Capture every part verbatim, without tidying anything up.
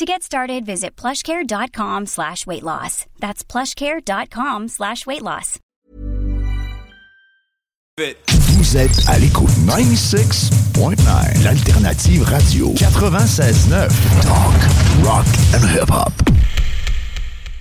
To get started, visit plushcare.com slash weight loss. That's plushcare.com slash weight loss. Vous êtes à l'écoute ninety-six point nine, l'alternative radio ninety-six point nine. Talk, rock and hip-hop.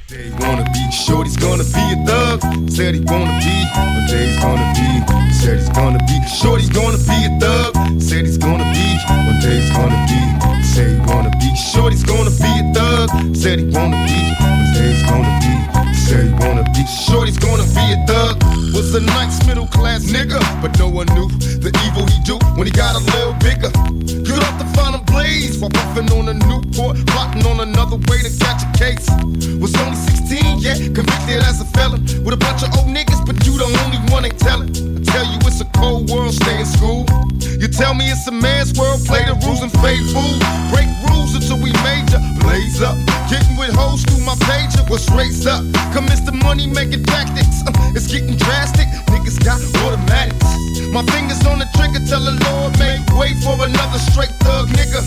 Jay wanna be, shorty's gonna be a thug. Said he wanna be, but Jay's gonna be. Said he's gonna be, shorty's gonna be a thug. Said he's gonna be, but Jay's gonna be. Said he wanna be, shorty's gonna be a thug. Said he wanna be, but Jay's gonna be. Said he wanna be, shorty's gonna be a thug. Was a nice middle class nigga, but no one knew the evil he do when he got a little bigger. Good off the final blaze while puffin' on a Newport, plotting on another way to catch a case. Was only sixteen, yeah, convicted as a felon with a bunch of old niggas, but you the only one ain't telling. I tell you it's a cold world, stay in school. You tell me it's a man's world, play the rules and fade fool. Break rules until we major, blaze up. Getting with hoes through my pager, what's raised up? Commence the money making tactics, uh, it's getting drastic. Niggas got automatics. My fingers on the trigger, tell the Lord make way for another straight thug nigga.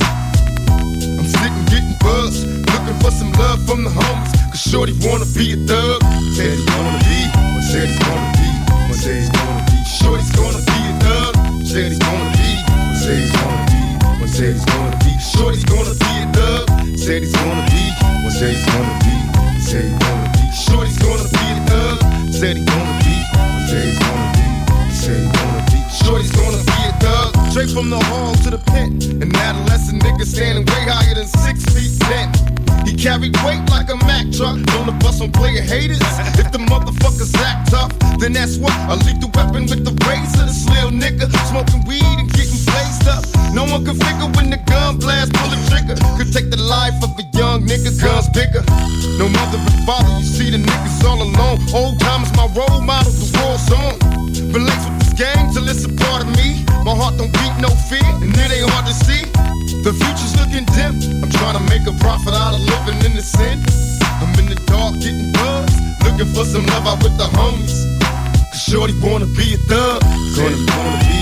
I'm sitting getting buzzed, looking for some love from the homies. Shorty wanna be a thug, said he wanna be, but said he's gonna be, but said he's gonna be. Shorty's gonna be a thug, said he's gonna be, but said he's gonna be, but said he's gonna be. Shorty's gonna be a thug, said he's gonna be, but said he's gonna be, said he's gonna be. Shorty's gonna be a thug, said he's gonna be, but said he's gonna be, said he's gonna be. Shorty's gonna be a thug, straight from the hall to the pen. An adolescent nigga standing way higher than six feet ten. He carried weight like a Mack truck. Don't the bus on player haters. If the motherfuckers act tough, then that's what. I leave the weapon with the razor. This little nigga smoking weed and getting blazed up. No one can figure when the gun blast, pull the trigger. Could take the life of a young nigga, guns bigger. No mother but father, you see the niggas all alone. Old time is my role model, the war song. Relates with this game till it's a part of me. My heart don't beat no fear, and it ain't hard to see. The future's looking dim. I'm trying to make a profit out of living in the sin. I'm in the dark getting buzzed, looking for some love out with the homies. Cause shorty wanna be a thug. Said he's gonna be,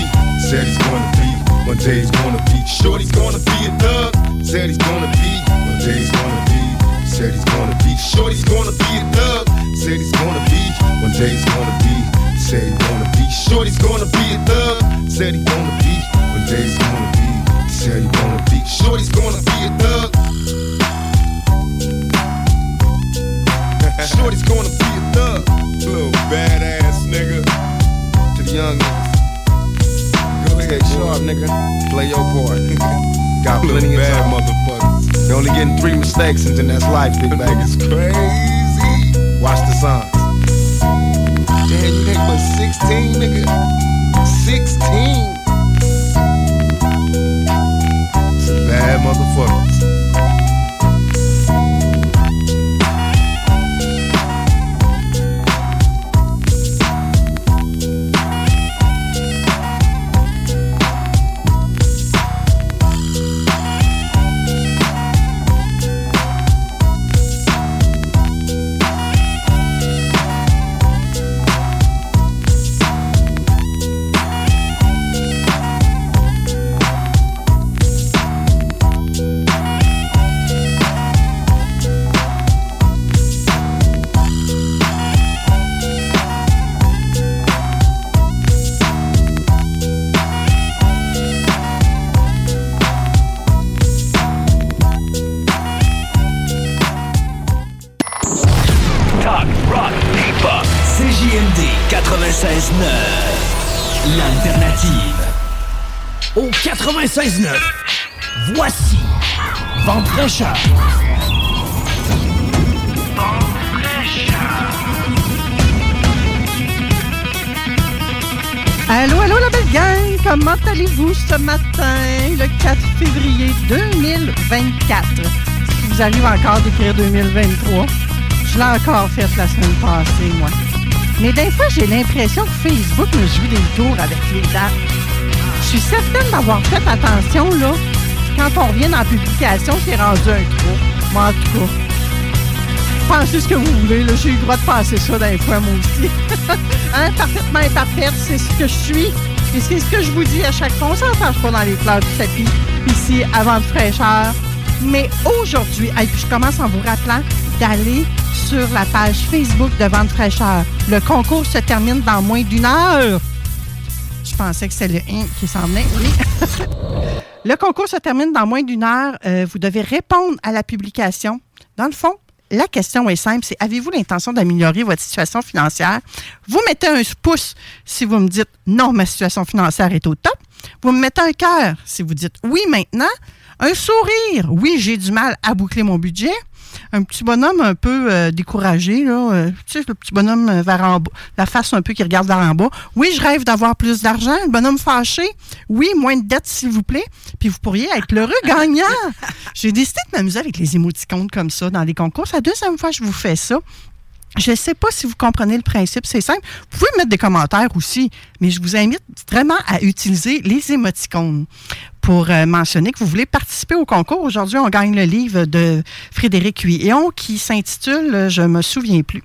said he's gonna be. One day he's gonna be. Shorty's gonna be a thug. Said he's gonna be, one day he's gonna be. Said he's gonna be. Shorty's gonna be a thug. Said he's gonna be, one day he's gonna be. Said he's gonna be. Shorty's gonna be a thug. Said he's gonna be, one day he's gonna be. Said he wanna be, shorty's gonna be a thug. Shorty's gonna be a thug. Little badass nigga. To the young niggas, go stay sharp nigga, play your part. Got plenty of bad motherfuckers. You're only getting three mistakes and then that's life, big bag. It's crazy. Watch the signs. Damn, you ain't but sixteen nigga. Sixteen. Bad motherfuckers. C J M D quatre-vingt-seize neuf, l'alternative. Au quatre-vingt-seize neuf, voici Vent de Fraicheur. Allô, allô la belle gang! Comment allez-vous ce matin, le quatre février deux mille vingt-quatre? Si vous arrivez encore d'écrire deux mille vingt-trois, je l'ai encore fait la semaine passée, moi. Mais des fois, j'ai l'impression que Facebook me joue des tours avec les dates. Je suis certaine d'avoir fait attention, là. Quand on revient dans la publication, c'est rendu un trou. Moi, en tout cas, pensez ce que vous voulez, là. J'ai eu le droit de passer ça d'un fois, moi aussi. Hein, parfaitement imparfaite, c'est ce que je suis. Et c'est ce que je vous dis à chaque fois. On s'en passe pas dans les fleurs du tapis, ici, avant de fraîcheur. Mais aujourd'hui, et puis je commence en vous rappelant d'aller sur la page Facebook de Vent de Fraicheur. Le concours se termine dans moins d'une heure. Je pensais que c'est le « in » qui s'en venait. Oui. Le concours se termine dans moins d'une heure. Euh, vous devez répondre à la publication. Dans le fond, la question est simple, c'est avez-vous l'intention d'améliorer votre situation financière? Vous mettez un pouce si vous me dites non, ma situation financière est au top. Vous me mettez un cœur si vous dites oui maintenant. Un sourire, oui, j'ai du mal à boucler mon budget. Un petit bonhomme un peu euh, découragé, là, euh, tu sais, le petit bonhomme euh, vers en bas, la face un peu qui regarde vers en bas. Oui, je rêve d'avoir plus d'argent. Le bonhomme fâché, oui, moins de dettes, s'il vous plaît. Puis vous pourriez être l'heureux gagnant. J'ai décidé de m'amuser avec les émoticônes comme ça dans les concours. C'est la deuxième fois que je vous fais ça. Je ne sais pas si vous comprenez le principe, c'est simple. Vous pouvez mettre des commentaires aussi, mais je vous invite vraiment à utiliser les émoticônes pour euh, mentionner que vous voulez participer au concours. Aujourd'hui, on gagne le livre de Frédéric Huillon qui s'intitule « Je me souviens plus ».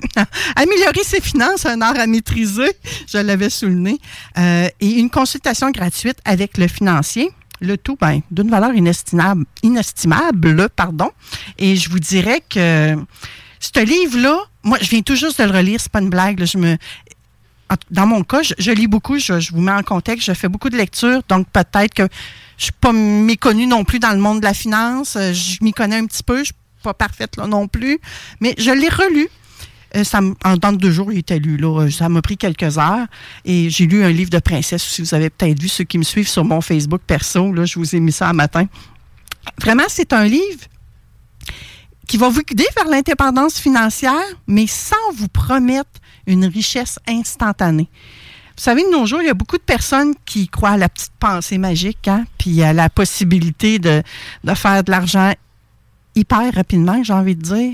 Améliorer ses finances, un art à maîtriser, je l'avais souligné, euh, et une consultation gratuite avec le financier. Le tout, ben, d'une valeur inestimable, inestimable, pardon. Et je vous dirais que... ce livre-là, moi, je viens tout juste de le relire, c'est pas une blague. Là, je me, dans mon cas, je, je lis beaucoup, je, je vous mets en contexte, je fais beaucoup de lectures, donc peut-être que je suis pas méconnue non plus dans le monde de la finance, je m'y connais un petit peu, je suis pas parfaite là non plus, mais je l'ai relu. Ça, en dans deux jours, il était lu. Là. Ça m'a pris quelques heures. Et j'ai lu un livre de princesse, si vous avez peut-être vu ceux qui me suivent sur mon Facebook perso, là, je vous ai mis ça un matin. Vraiment, c'est un livre qui va vous guider vers l'indépendance financière, mais sans vous promettre une richesse instantanée. Vous savez, de nos jours, il y a beaucoup de personnes qui croient à la petite pensée magique, hein, puis à la possibilité de, de faire de l'argent hyper rapidement, j'ai envie de dire.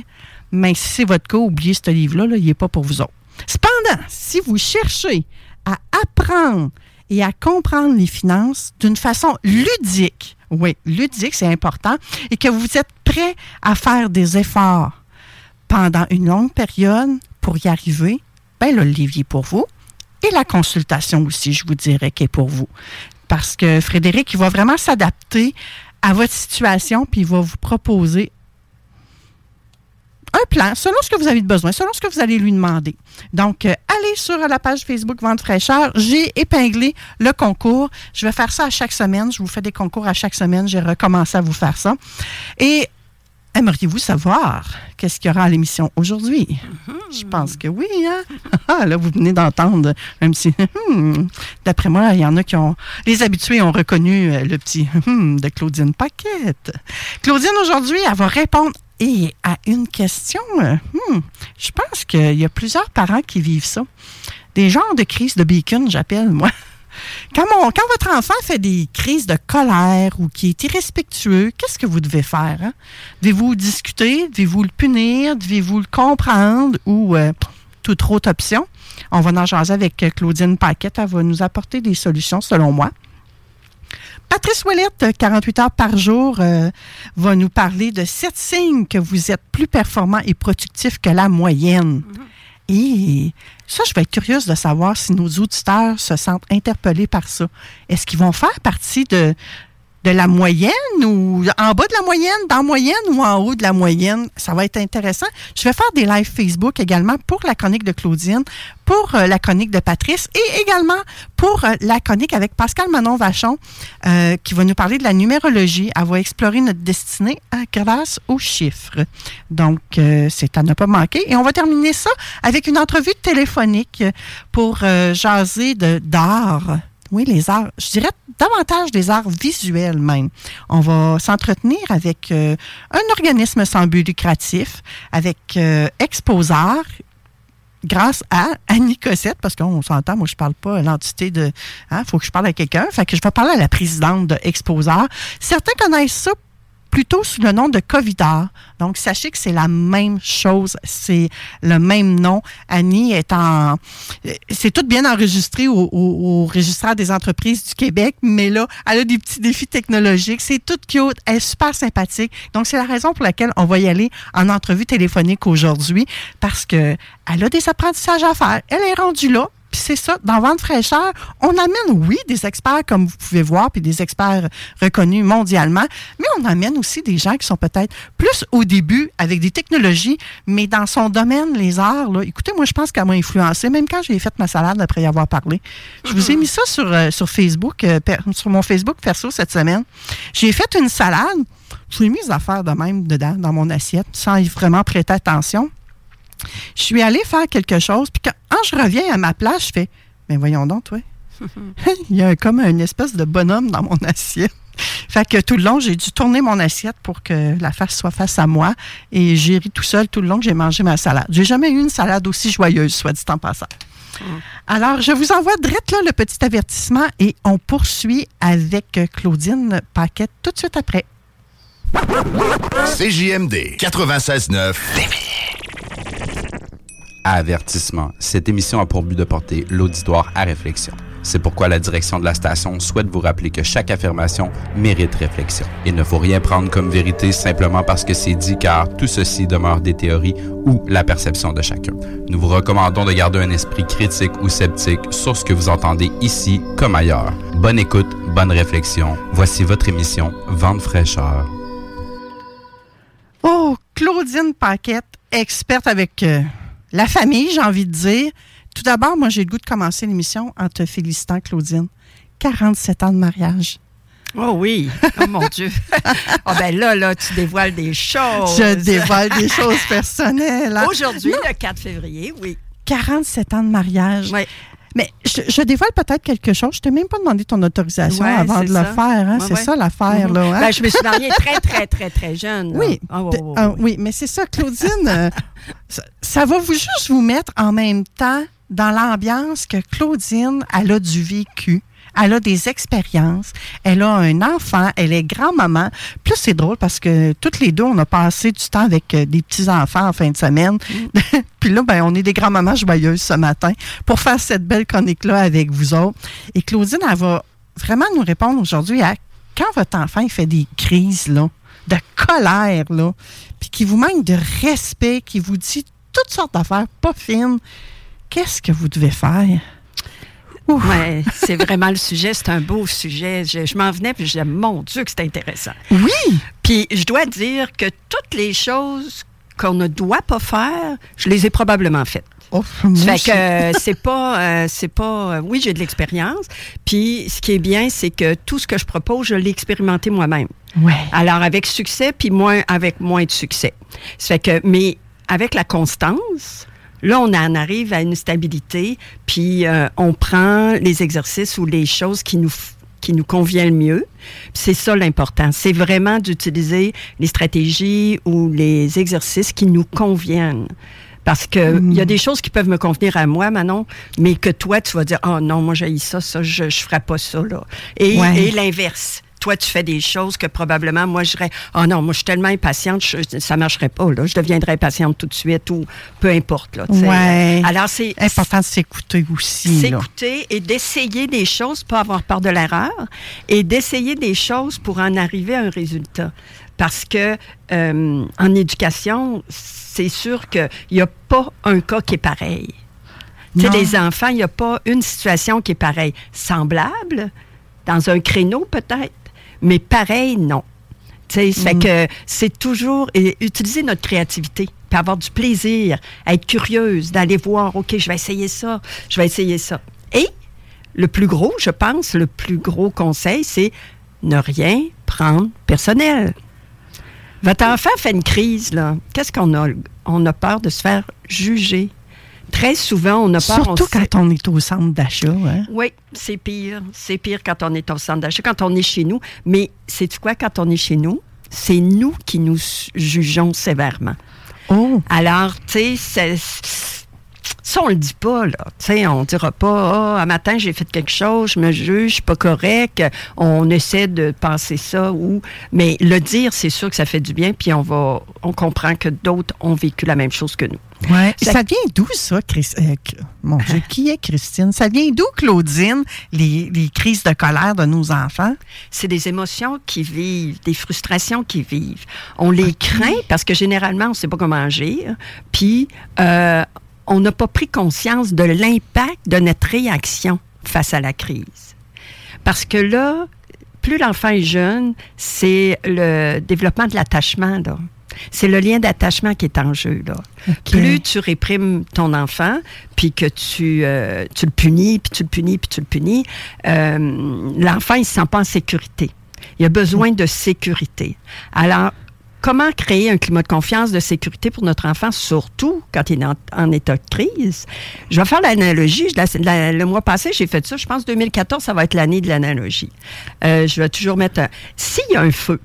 Mais si c'est votre cas, oubliez ce livre-là, là, il n'est pas pour vous autres. Cependant, si vous cherchez à apprendre et à comprendre les finances d'une façon ludique, oui, ludique, c'est important, et que vous êtes prêt à faire des efforts pendant une longue période pour y arriver, bien là, le livre est pour vous. Et la consultation aussi, je vous dirais qu'elle est pour vous. Parce que Frédéric, il va vraiment s'adapter à votre situation, puis il va vous proposer un plan, selon ce que vous avez de besoin, selon ce que vous allez lui demander. Donc, euh, allez sur la page Facebook Vent de Fraicheur. J'ai épinglé le concours. Je vais faire ça à chaque semaine. Je vous fais des concours à chaque semaine. J'ai recommencé à vous faire ça. Et aimeriez-vous savoir qu'est-ce qu'il y aura à l'émission aujourd'hui? Mm-hmm. Je pense que oui, hein? Là, vous venez d'entendre un petit... Hmm. D'après moi, il y en a qui ont... Les habitués ont reconnu le petit... Hmm de Claudine Paquette. Claudine, aujourd'hui, elle va répondre et à une question, hmm, je pense qu'il y a plusieurs parents qui vivent ça. Des genres de crises de bacon, j'appelle, moi. Quand, mon, quand votre enfant fait des crises de colère ou qui est irrespectueux, qu'est-ce que vous devez faire? Hein? Devez-vous discuter? Devez-vous le punir? Devez-vous le comprendre? Ou euh, toute autre option? On va en jaser avec Claudine Paquette. Elle va nous apporter des solutions, selon moi. Patrice Ouellet, quarante-huit heures par jour, euh, va nous parler de sept signes que vous êtes plus performant et productif que la moyenne. Mm-hmm. Et ça, je vais être curieuse de savoir si nos auditeurs se sentent interpellés par ça. Est-ce qu'ils vont faire partie de, de la moyenne ou en bas de la moyenne, dans la moyenne ou en haut de la moyenne. Ça va être intéressant. Je vais faire des lives Facebook également pour la chronique de Claudine, pour euh, la chronique de Patrice et également pour euh, la chronique avec Pascal Manon-Vachon euh, qui va nous parler de la numérologie. Elle va explorer notre destinée euh, grâce aux chiffres. Donc, euh, c'est à ne pas manquer. Et on va terminer ça avec une entrevue téléphonique pour euh, jaser de, d'art. Oui, les arts, je dirais davantage des arts visuels même. On va s'entretenir avec euh, un organisme sans but lucratif, avec euh, Exposart, grâce à Annie Cossette, parce qu'on s'entend, moi je parle pas à l'entité de... Hein, faut que je parle à quelqu'un, fait que je vais parler à la présidente de Exposart. Certains connaissent ça plutôt sous le nom de Covidor. Donc, sachez que c'est la même chose, c'est le même nom. Annie est en... C'est tout bien enregistré au, au, au registraire des entreprises du Québec, mais là, elle a des petits défis technologiques. C'est tout cute, elle est super sympathique. Donc, c'est la raison pour laquelle on va y aller en entrevue téléphonique aujourd'hui, parce que elle a des apprentissages à faire. Elle est rendue là. Puis c'est ça, dans Vent de Fraicheur, on amène, oui, des experts, comme vous pouvez voir, puis des experts reconnus mondialement, mais on amène aussi des gens qui sont peut-être plus au début avec des technologies, mais dans son domaine, les arts, là, écoutez, moi, je pense qu'elle m'a influencée, même quand j'ai fait ma salade après y avoir parlé. Je vous ai mis ça sur, euh, sur Facebook, euh, per, sur mon Facebook perso cette semaine. J'ai fait une salade, j'ai mis des affaires de même dedans, dans mon assiette, sans vraiment prêter attention. Je suis allée faire quelque chose, puis quand je reviens à ma place, je fais « Mais voyons donc, toi, il y a comme une espèce de bonhomme dans mon assiette. » Fait que tout le long, j'ai dû tourner mon assiette pour que la face soit face à moi, et j'ai ri tout seul tout le long que j'ai mangé ma salade. J'ai jamais eu une salade aussi joyeuse, soit dit en passant. Mmh. Alors, je vous envoie direct là le petit avertissement, et on poursuit avec Claudine Paquette tout de suite après. C J M D quatre-vingt-seize neuf. Avertissement. Cette émission a pour but de porter l'auditoire à réflexion. C'est pourquoi la direction de la station souhaite vous rappeler que chaque affirmation mérite réflexion. Il ne faut rien prendre comme vérité simplement parce que c'est dit, car tout ceci demeure des théories ou la perception de chacun. Nous vous recommandons de garder un esprit critique ou sceptique sur ce que vous entendez ici comme ailleurs. Bonne écoute, bonne réflexion. Voici votre émission Vent de Fraicheur. Oh, Claudine Paquette, experte avec... Euh... la famille, j'ai envie de dire. Tout d'abord, moi, j'ai le goût de commencer l'émission en te félicitant, Claudine. quarante-sept ans de mariage. Oh oui! Oh mon Dieu! Ah oh, ben là, là, tu dévoiles des choses. Je dévoile des choses personnelles. Hein? Aujourd'hui, non. Le quatre février, oui. quarante-sept ans de mariage. Oui. Mais je, je dévoile peut-être quelque chose. Je t'ai même pas demandé ton autorisation ouais, avant de ça. le faire. Hein? Ouais, c'est ouais. ça l'affaire. Mm-hmm. Là, hein? Ben, je me suis mariée très, très, très, très jeune. Oui, oh, oh, oh, oh, oui. oui, mais c'est ça, Claudine. euh, ça, ça va vous juste vous mettre en même temps dans l'ambiance que Claudine, elle a du vécu. Elle a des expériences, elle a un enfant, elle est grand-maman. Puis là, c'est drôle parce que toutes les deux, on a passé du temps avec des petits-enfants en fin de semaine. Mmh. Puis là, ben, on est des grands-mamans joyeuses ce matin pour faire cette belle chronique-là avec vous autres. Et Claudine, elle va vraiment nous répondre aujourd'hui à quand votre enfant il fait des crises là, de colère, là, puis qu'il vous manque de respect, qu'il vous dit toutes sortes d'affaires pas fines, qu'est-ce que vous devez faire? Ouais, c'est vraiment le sujet, c'est un beau sujet. Je, je m'en venais puis je disais, mon Dieu, que c'est intéressant. Oui! Puis je dois dire que toutes les choses qu'on ne doit pas faire, je les ai probablement faites. Oh, fait que euh, c'est pas, euh, c'est pas. Euh, oui, j'ai de l'expérience. Puis ce qui est bien, c'est que tout ce que je propose, je l'ai expérimenté moi-même. Ouais. Alors avec succès, puis moins avec moins de succès. Fait que, mais avec la constance. Là, on en arrive à une stabilité, puis euh, on prend les exercices ou les choses qui nous, qui nous conviennent le mieux. C'est ça l'important. C'est vraiment d'utiliser les stratégies ou les exercices qui nous conviennent. Parce que il mmh. y a des choses qui peuvent me convenir à moi, Manon, mais que toi, tu vas dire « Ah oh non, moi j'haïs ça, ça, je ne ferai pas ça. » là. Et, ouais. et l'inverse. Toi, tu fais des choses que probablement, moi, je dirais, « Ah oh non, moi, je suis tellement impatiente, je, ça ne marcherait pas, là. Je deviendrais impatiente tout de suite ou peu importe. » Ouais. Alors, c'est important de s'écouter aussi. S'écouter là. Et d'essayer des choses, pas avoir peur de l'erreur, et d'essayer des choses pour en arriver à un résultat. Parce que euh, en éducation, c'est sûr qu'il n'y a pas un cas qui est pareil. Tu sais, les enfants, il n'y a pas une situation qui est pareille. Semblable, dans un créneau peut-être, mais pareil, non. Tu sais, mm. fait que c'est toujours et, utiliser notre créativité, puis avoir du plaisir, être curieuse, d'aller voir, OK, je vais essayer ça, je vais essayer ça. Et le plus gros, je pense, le plus gros conseil, c'est ne rien prendre personnel. Votre enfant fait une crise, là. Qu'est-ce qu'on a? On a peur de se faire juger. Très souvent, on a peur... Surtout on quand on est au centre d'achat. Hein? Oui, c'est pire. C'est pire quand on est au centre d'achat, quand on est chez nous. Mais sais-tu quoi, quand on est chez nous, c'est nous qui nous jugeons sévèrement. Oh. Alors, tu sais, ça, on le dit pas, là. Tu sais, on dira pas, ah, oh, un matin, j'ai fait quelque chose, je me juge, je suis pas correct. On essaie de penser ça ou... Mais le dire, c'est sûr que ça fait du bien, puis on va... On comprend que d'autres ont vécu la même chose que nous. Ouais. Ça, ça vient d'où, ça, Christine? Euh, mon Dieu, qui est Christine? Ça vient d'où, Claudine, les, les crises de colère de nos enfants? C'est des émotions qui vivent, des frustrations qui vivent. On les okay. craint parce que généralement, on ne sait pas comment agir. Puis, euh, on n'a pas pris conscience de l'impact de notre réaction face à la crise. Parce que là, plus l'enfant est jeune, c'est le développement de l'attachement, là. C'est le lien d'attachement qui est en jeu, là. Okay. Plus tu réprimes ton enfant, puis que tu, euh, tu le punis, puis tu le punis, puis tu le punis, euh, l'enfant, il ne se sent pas en sécurité. Il a besoin de sécurité. Alors, comment créer un climat de confiance, de sécurité pour notre enfant, surtout quand il est en, en état de crise? Je vais faire l'analogie. La, la, le mois passé, j'ai fait ça. Je pense deux mille quatorze, ça va être l'année de l'analogie. Euh, je vais toujours mettre... Un... S'il y a un feu,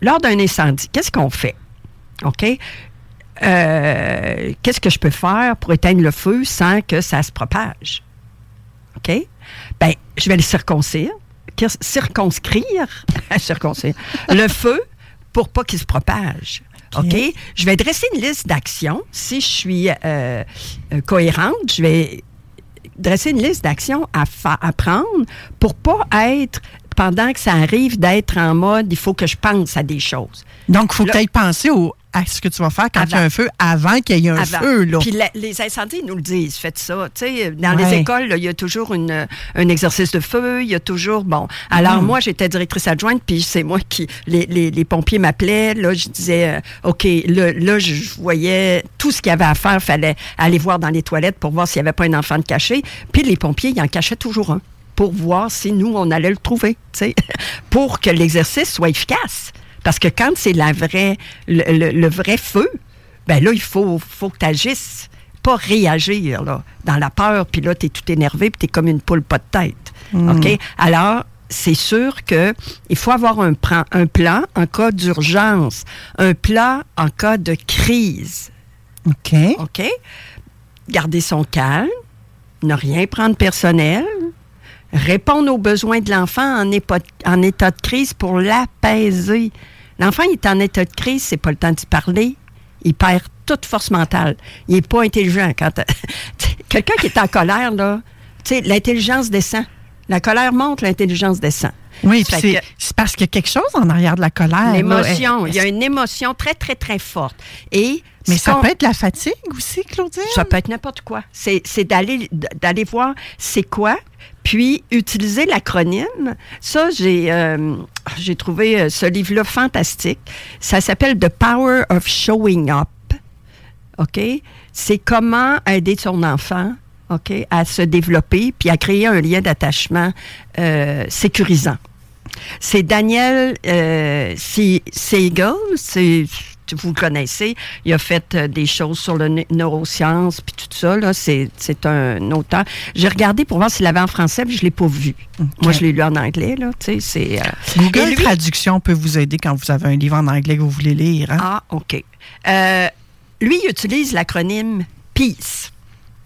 lors d'un incendie, qu'est-ce qu'on fait? OK? Euh, qu'est-ce que je peux faire pour éteindre le feu sans que ça se propage? OK? Bien, je vais le circoncire, circonscrire, circoncire le feu pour pas qu'il se propage. OK? Okay? Je vais dresser une liste d'actions. Si je suis euh, cohérente, je vais dresser une liste d'actions à, fa- à prendre pour pas être... pendant que ça arrive, d'être en mode, il faut que je pense à des choses. Donc, il faut là, que tu aies pensé au, à ce que tu vas faire quand il y a un feu, avant qu'il y ait un avant. feu. Là. Puis la, les incendies, ils nous le disent, faites ça. T'sais, dans ouais. les écoles, il y a toujours une, un exercice de feu, il y a toujours... Bon, alors mm. moi, j'étais directrice adjointe, puis c'est moi qui... Les, les, les pompiers m'appelaient, là, je disais, euh, OK, le, là, je voyais tout ce qu'il y avait à faire, il fallait aller voir dans les toilettes pour voir s'il n'y avait pas un enfant de caché. Puis les pompiers, ils en cachaient toujours un. Pour voir si nous, on allait le trouver, tu sais, pour que l'exercice soit efficace. Parce que quand c'est la vraie, le, le, le vrai feu, ben là, il faut, faut que tu agisses, pas réagir, là, dans la peur, puis là, tu es tout énervé, puis tu es comme une poule pas de tête. Mmh. OK? Alors, c'est sûr qu'il faut avoir un, un plan en cas d'urgence, un plan en cas de crise. OK. OK? Garder son calme, ne rien prendre personnel, répondre aux besoins de l'enfant en, épo- en état de crise pour l'apaiser. L'enfant, il est en état de crise, c'est pas le temps d'y parler. Il perd toute force mentale. Il n'est pas intelligent. Quand quelqu'un qui est en colère, là, tu sais, l'intelligence descend. La colère monte, l'intelligence descend. Oui, puis c'est, que, c'est parce qu'il y a quelque chose en arrière de la colère. L'émotion. Là, il y a une émotion très, très, très forte. Et mais ça peut être la fatigue aussi, Claudine? Ça peut être n'importe quoi. C'est, c'est d'aller, d'aller voir c'est quoi, puis utiliser l'acronyme. Ça, j'ai, euh, j'ai trouvé ce livre-là fantastique. Ça s'appelle « The Power of Showing Up ». OK? C'est comment aider son enfant, OK, à se développer puis à créer un lien d'attachement euh, sécurisant. C'est Daniel euh, Siegel, c'est... vous le connaissez, il a fait euh, des choses sur le n- neurosciences, puis tout ça, là, c'est, c'est un auteur. J'ai regardé pour voir s'il l'avait en français, puis je ne l'ai pas vu. Okay. Moi, je l'ai lu en anglais, là, tu sais, c'est... Euh... Google lui... Traduction peut vous aider quand vous avez un livre en anglais que vous voulez lire, hein? Ah, OK. Euh, lui, il utilise l'acronyme PEACE.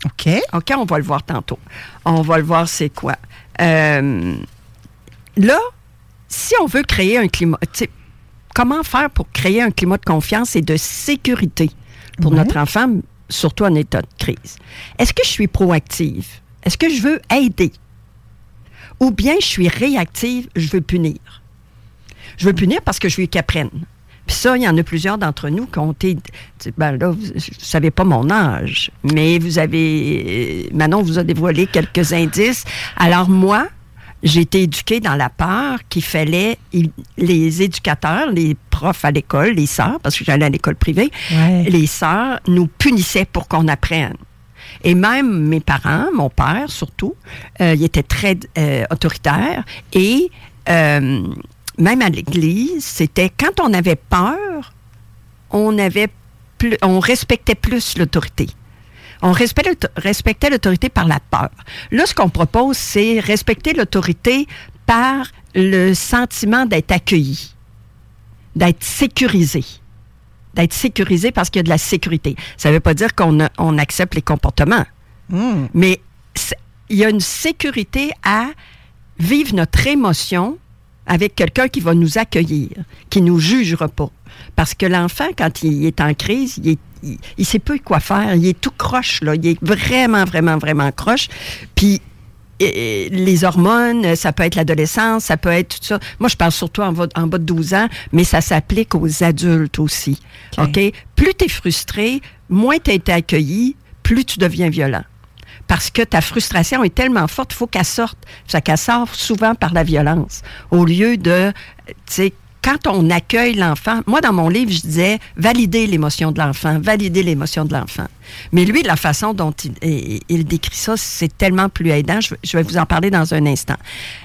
OK. OK, on va le voir tantôt. On va le voir, c'est quoi. Euh, là, si on veut créer un climat... Comment faire pour créer un climat de confiance et de sécurité pour ouais. notre enfant, surtout en état de crise? Est-ce que je suis proactive? Est-ce que je veux aider? Ou bien je suis réactive, je veux punir? Je veux punir parce que je veux qu'il apprenne. Puis ça, il y en a plusieurs d'entre nous qui ont été... Ben là, vous ne savez pas mon âge, mais vous avez... Manon vous a dévoilé quelques indices. Alors moi, j'ai été éduquée dans la part qu'il fallait, il, les éducateurs, les profs à l'école, les sœurs, parce que j'allais à l'école privée, ouais. les sœurs nous punissaient pour qu'on apprenne. Et même mes parents, mon père surtout, euh, il était très euh, autoritaire. Et euh, même à l'église, c'était quand on avait peur, on avait plus, on respectait plus l'autorité. On respectait l'autorité par la peur. Là, ce qu'on propose, c'est respecter l'autorité par le sentiment d'être accueilli, d'être sécurisé. D'être sécurisé parce qu'il y a de la sécurité. Ça ne veut pas dire qu'on a, on accepte les comportements. Mmh. Mais il y a une sécurité à vivre notre émotion avec quelqu'un qui va nous accueillir, qui ne nous jugera pas. Parce que l'enfant, quand il est en crise, il est Il, il sait peu quoi faire. Il est tout croche, là. Il est vraiment, vraiment, vraiment croche. Puis, et, et, les hormones, ça peut être l'adolescence, ça peut être tout ça. Moi, je parle surtout en, va, en bas de douze ans, mais ça s'applique aux adultes aussi. Okay. OK? Plus t'es frustré, moins t'as été accueilli, plus tu deviens violent. Parce que ta frustration est tellement forte, il faut qu'elle sorte. Ça qu'elle sort souvent par la violence. Au lieu de, tu sais, quand on accueille l'enfant, moi, dans mon livre, je disais « valider l'émotion de l'enfant, valider l'émotion de l'enfant ». Mais lui, la façon dont il, il, il décrit ça, c'est tellement plus aidant. Je, je vais vous en parler dans un instant.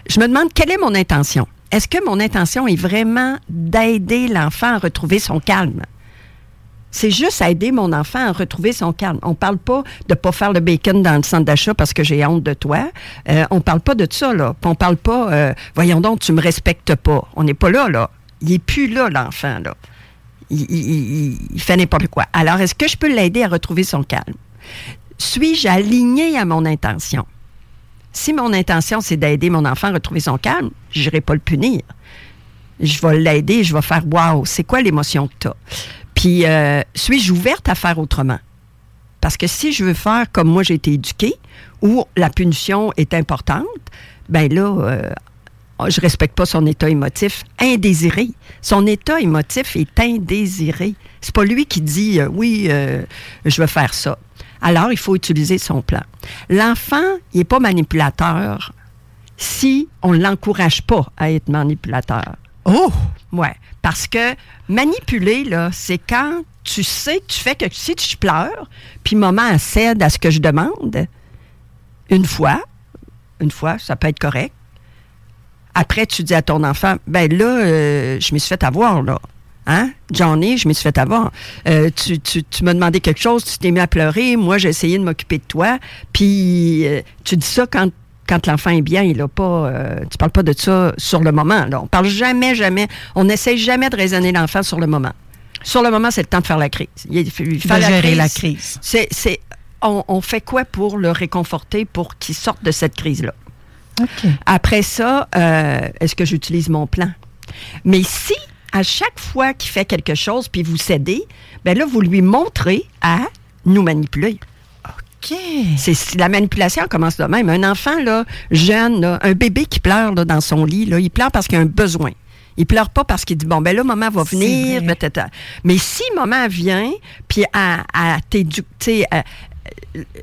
Je me demande, quelle est mon intention? Est-ce que mon intention est vraiment d'aider l'enfant à retrouver son calme? C'est juste aider mon enfant à retrouver son calme. On ne parle pas de ne pas faire le bacon dans le centre d'achat parce que j'ai honte de toi. Euh, on ne parle pas de ça, là. On ne parle pas euh, « voyons donc, tu ne me respectes pas ». On n'est pas là, là. Il n'est plus là, l'enfant, là. Il, il, il, il fait n'importe quoi. Alors, est-ce que je peux l'aider à retrouver son calme? Suis-je alignée à mon intention? Si mon intention, c'est d'aider mon enfant à retrouver son calme, je n'irai pas le punir. Je vais l'aider, je vais faire « wow, c'est quoi l'émotion que tu as? » Puis, euh, suis-je ouverte à faire autrement? Parce que si je veux faire comme moi j'ai été éduquée, où la punition est importante, bien là... Euh, je ne respecte pas son état émotif indésiré. Son état émotif est indésiré. C'est pas lui qui dit euh, « oui, euh, je veux faire ça ». Alors, il faut utiliser son plan. L'enfant, il n'est pas manipulateur si on ne l'encourage pas à être manipulateur. Oh! Ouais, parce que manipuler, là, c'est quand tu sais que tu fais que si tu pleures, puis maman cède à ce que je demande, une fois, une fois, ça peut être correct. Après, tu dis à ton enfant, « ben là, euh, je me suis fait avoir, là. Hein? Johnny, je me suis fait avoir. Euh, tu, tu, tu m'as demandé quelque chose, tu t'es mis à pleurer, moi, j'ai essayé de m'occuper de toi. » Puis, euh, tu dis ça quand, quand l'enfant est bien, il a pas... Euh, tu parles pas de ça sur le moment, là. On parle jamais, jamais... On n'essaie jamais de raisonner l'enfant sur le moment. Sur le moment, c'est le temps de faire la crise. Il faut faire de la gérer crise, la crise. C'est, c'est, on, on fait quoi pour le réconforter, pour qu'il sorte de cette crise-là? Okay. Après ça, euh, est-ce que j'utilise mon plan? Mais si, à chaque fois qu'il fait quelque chose, puis vous cédez, bien là, vous lui montrez à nous manipuler. OK. C'est, la manipulation commence de même. Un enfant, là, jeune, là, un bébé qui pleure là, dans son lit, là, il pleure parce qu'il a un besoin. Il pleure pas parce qu'il dit, bon, ben là, maman va venir, peut-être. Mais si maman vient, puis à, à t'éduquer,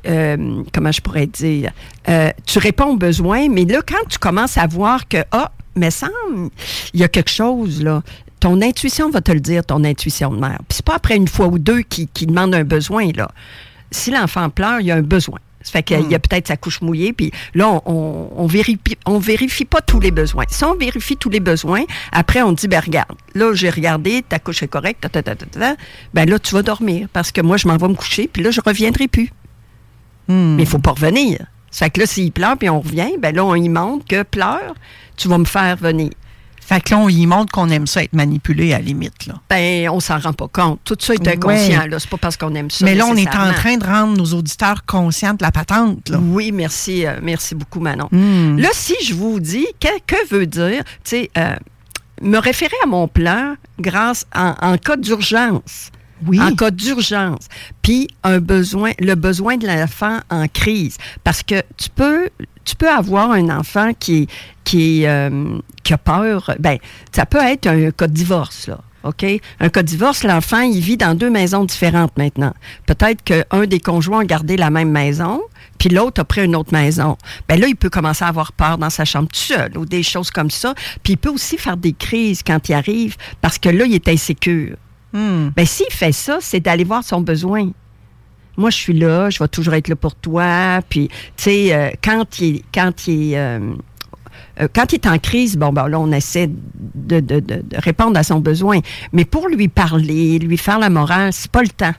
Euh, comment je pourrais dire, euh, tu réponds aux besoins, mais là, quand tu commences à voir que, ah, mais semble, il y a quelque chose, là, ton intuition va te le dire, ton intuition de mère. Puis c'est pas après une fois ou deux qui, qui demande un besoin, là. Si l'enfant pleure, il y a un besoin. Ça fait qu'il y a peut-être sa couche mouillée, puis là, on, on, on vérifie, on vérifie pas tous les besoins. Si on vérifie tous les besoins, après, on dit, ben regarde, là, j'ai regardé, ta couche est correcte, ta, ta, ta, ta, ta, ben là, tu vas dormir, parce que moi, je m'en vais me coucher, puis là, je reviendrai plus. Hmm. Mais il faut pas revenir. Ça fait que là, s'il pleure, puis on revient, ben là, on y montre que pleure, tu vas me faire venir. Fait que là, on y montre qu'on aime ça être manipulé à la limite, là. Ben, on s'en rend pas compte. Tout ça est inconscient, ouais. là. C'est pas parce qu'on aime ça. Mais là, on est en train de rendre nos auditeurs conscients de la patente, là. Oui, merci. Euh, merci beaucoup, Manon. Mm. Là, si je vous dis, que, que veut dire, tu sais, euh, me référer à mon plan grâce en, en cas d'urgence. Oui. En cas d'urgence. Puis, un besoin, le besoin de l'enfant en crise. Parce que tu peux... Tu peux avoir un enfant qui, qui, euh, qui a peur. Ben, ça peut être un cas de divorce, là, OK? Un cas de divorce, l'enfant, il vit dans deux maisons différentes maintenant. Peut-être qu'un des conjoints a gardé la même maison, puis l'autre a pris une autre maison. Bien là, il peut commencer à avoir peur dans sa chambre tout seul ou des choses comme ça. Puis il peut aussi faire des crises quand il arrive parce que là, il est insécure. Mm. Bien, s'il fait ça, c'est d'aller voir son besoin. Moi, je suis là, je vais toujours être là pour toi. Puis, tu sais, euh, quand il, quand il, euh, euh, quand il est en crise, bon, ben là, on essaie de, de, de, de répondre à son besoin. Mais pour lui parler, lui faire la morale, c'est pas le temps.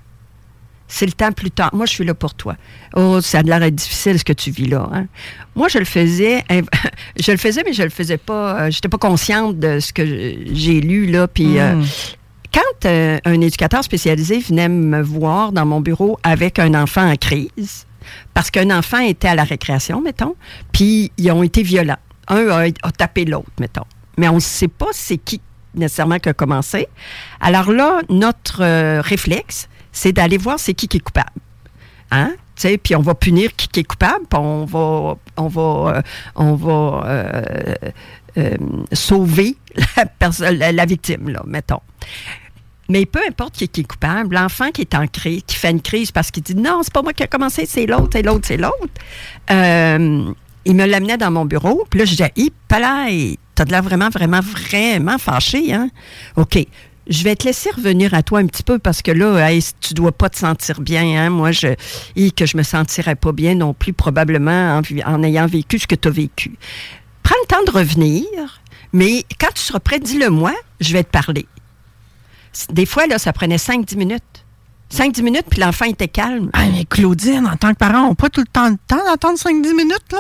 C'est le temps plus tard. Moi, je suis là pour toi. Oh, ça a l'air difficile ce que tu vis là. Hein? Moi, je le faisais, je le faisais, mais je le faisais pas. Euh, j'étais pas consciente de ce que j'ai lu là, puis. Mm. Euh, Quand euh, un éducateur spécialisé venait me voir dans mon bureau avec un enfant en crise, parce qu'un enfant était à la récréation, mettons, puis ils ont été violents. Un a, a tapé l'autre, mettons. Mais on ne sait pas c'est qui nécessairement qui a commencé. Alors là, notre euh, réflexe, c'est d'aller voir c'est qui qui est coupable. Hein? Tu sais, puis on va punir qui, qui est coupable, puis on va, on va, euh, on va euh, euh, sauver la, perso- la, la victime, là, mettons. Mais peu importe qui, qui est coupable, l'enfant qui est en crise, qui fait une crise parce qu'il dit « Non, c'est pas moi qui a commencé, c'est l'autre, c'est l'autre, c'est l'autre. Euh, » Il me l'amenait dans mon bureau, puis là, je disais « Hip, palaille, t'as de l'air vraiment, vraiment, vraiment fâché, hein? » OK, je vais te laisser revenir à toi un petit peu parce que là, hey, tu dois pas te sentir bien, hein? Moi, je, et que je me sentirais pas bien non plus, probablement, en, en ayant vécu ce que t'as vécu. Prends le temps de revenir, mais quand tu seras prêt, dis-le-moi, je vais te parler. Des fois, là, ça prenait cinq dix minutes. cinq dix minutes, puis l'enfant était calme. Ah, mais Claudine, en tant que parent, on n'a pas tout le temps le temps d'attendre cinq dix minutes, là?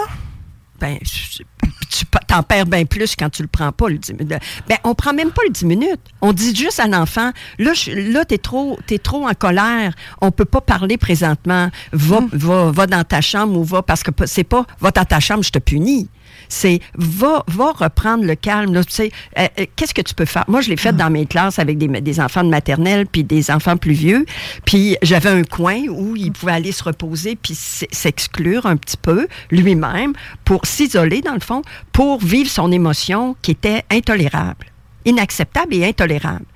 Bien, tu t'en perds bien plus quand tu le prends pas, le dix minutes. Bien, on prend même pas le dix minutes. On dit juste à l'enfant, là, je, là t'es trop, t'es trop en colère, on peut pas parler présentement. Va, mm. va, va dans ta chambre ou va, parce que c'est pas, va dans ta chambre, je te punis. C'est va, va reprendre le calme. Là, tu sais, euh, euh, qu'est-ce que tu peux faire? Moi, je l'ai fait ah. dans mes classes avec des, des enfants de maternelle puis des enfants plus vieux. Puis j'avais un coin où ils pouvaient aller se reposer puis s'exclure un petit peu lui-même pour s'isoler, dans le fond, pour vivre son émotion qui était intolérable, inacceptable et intolérable.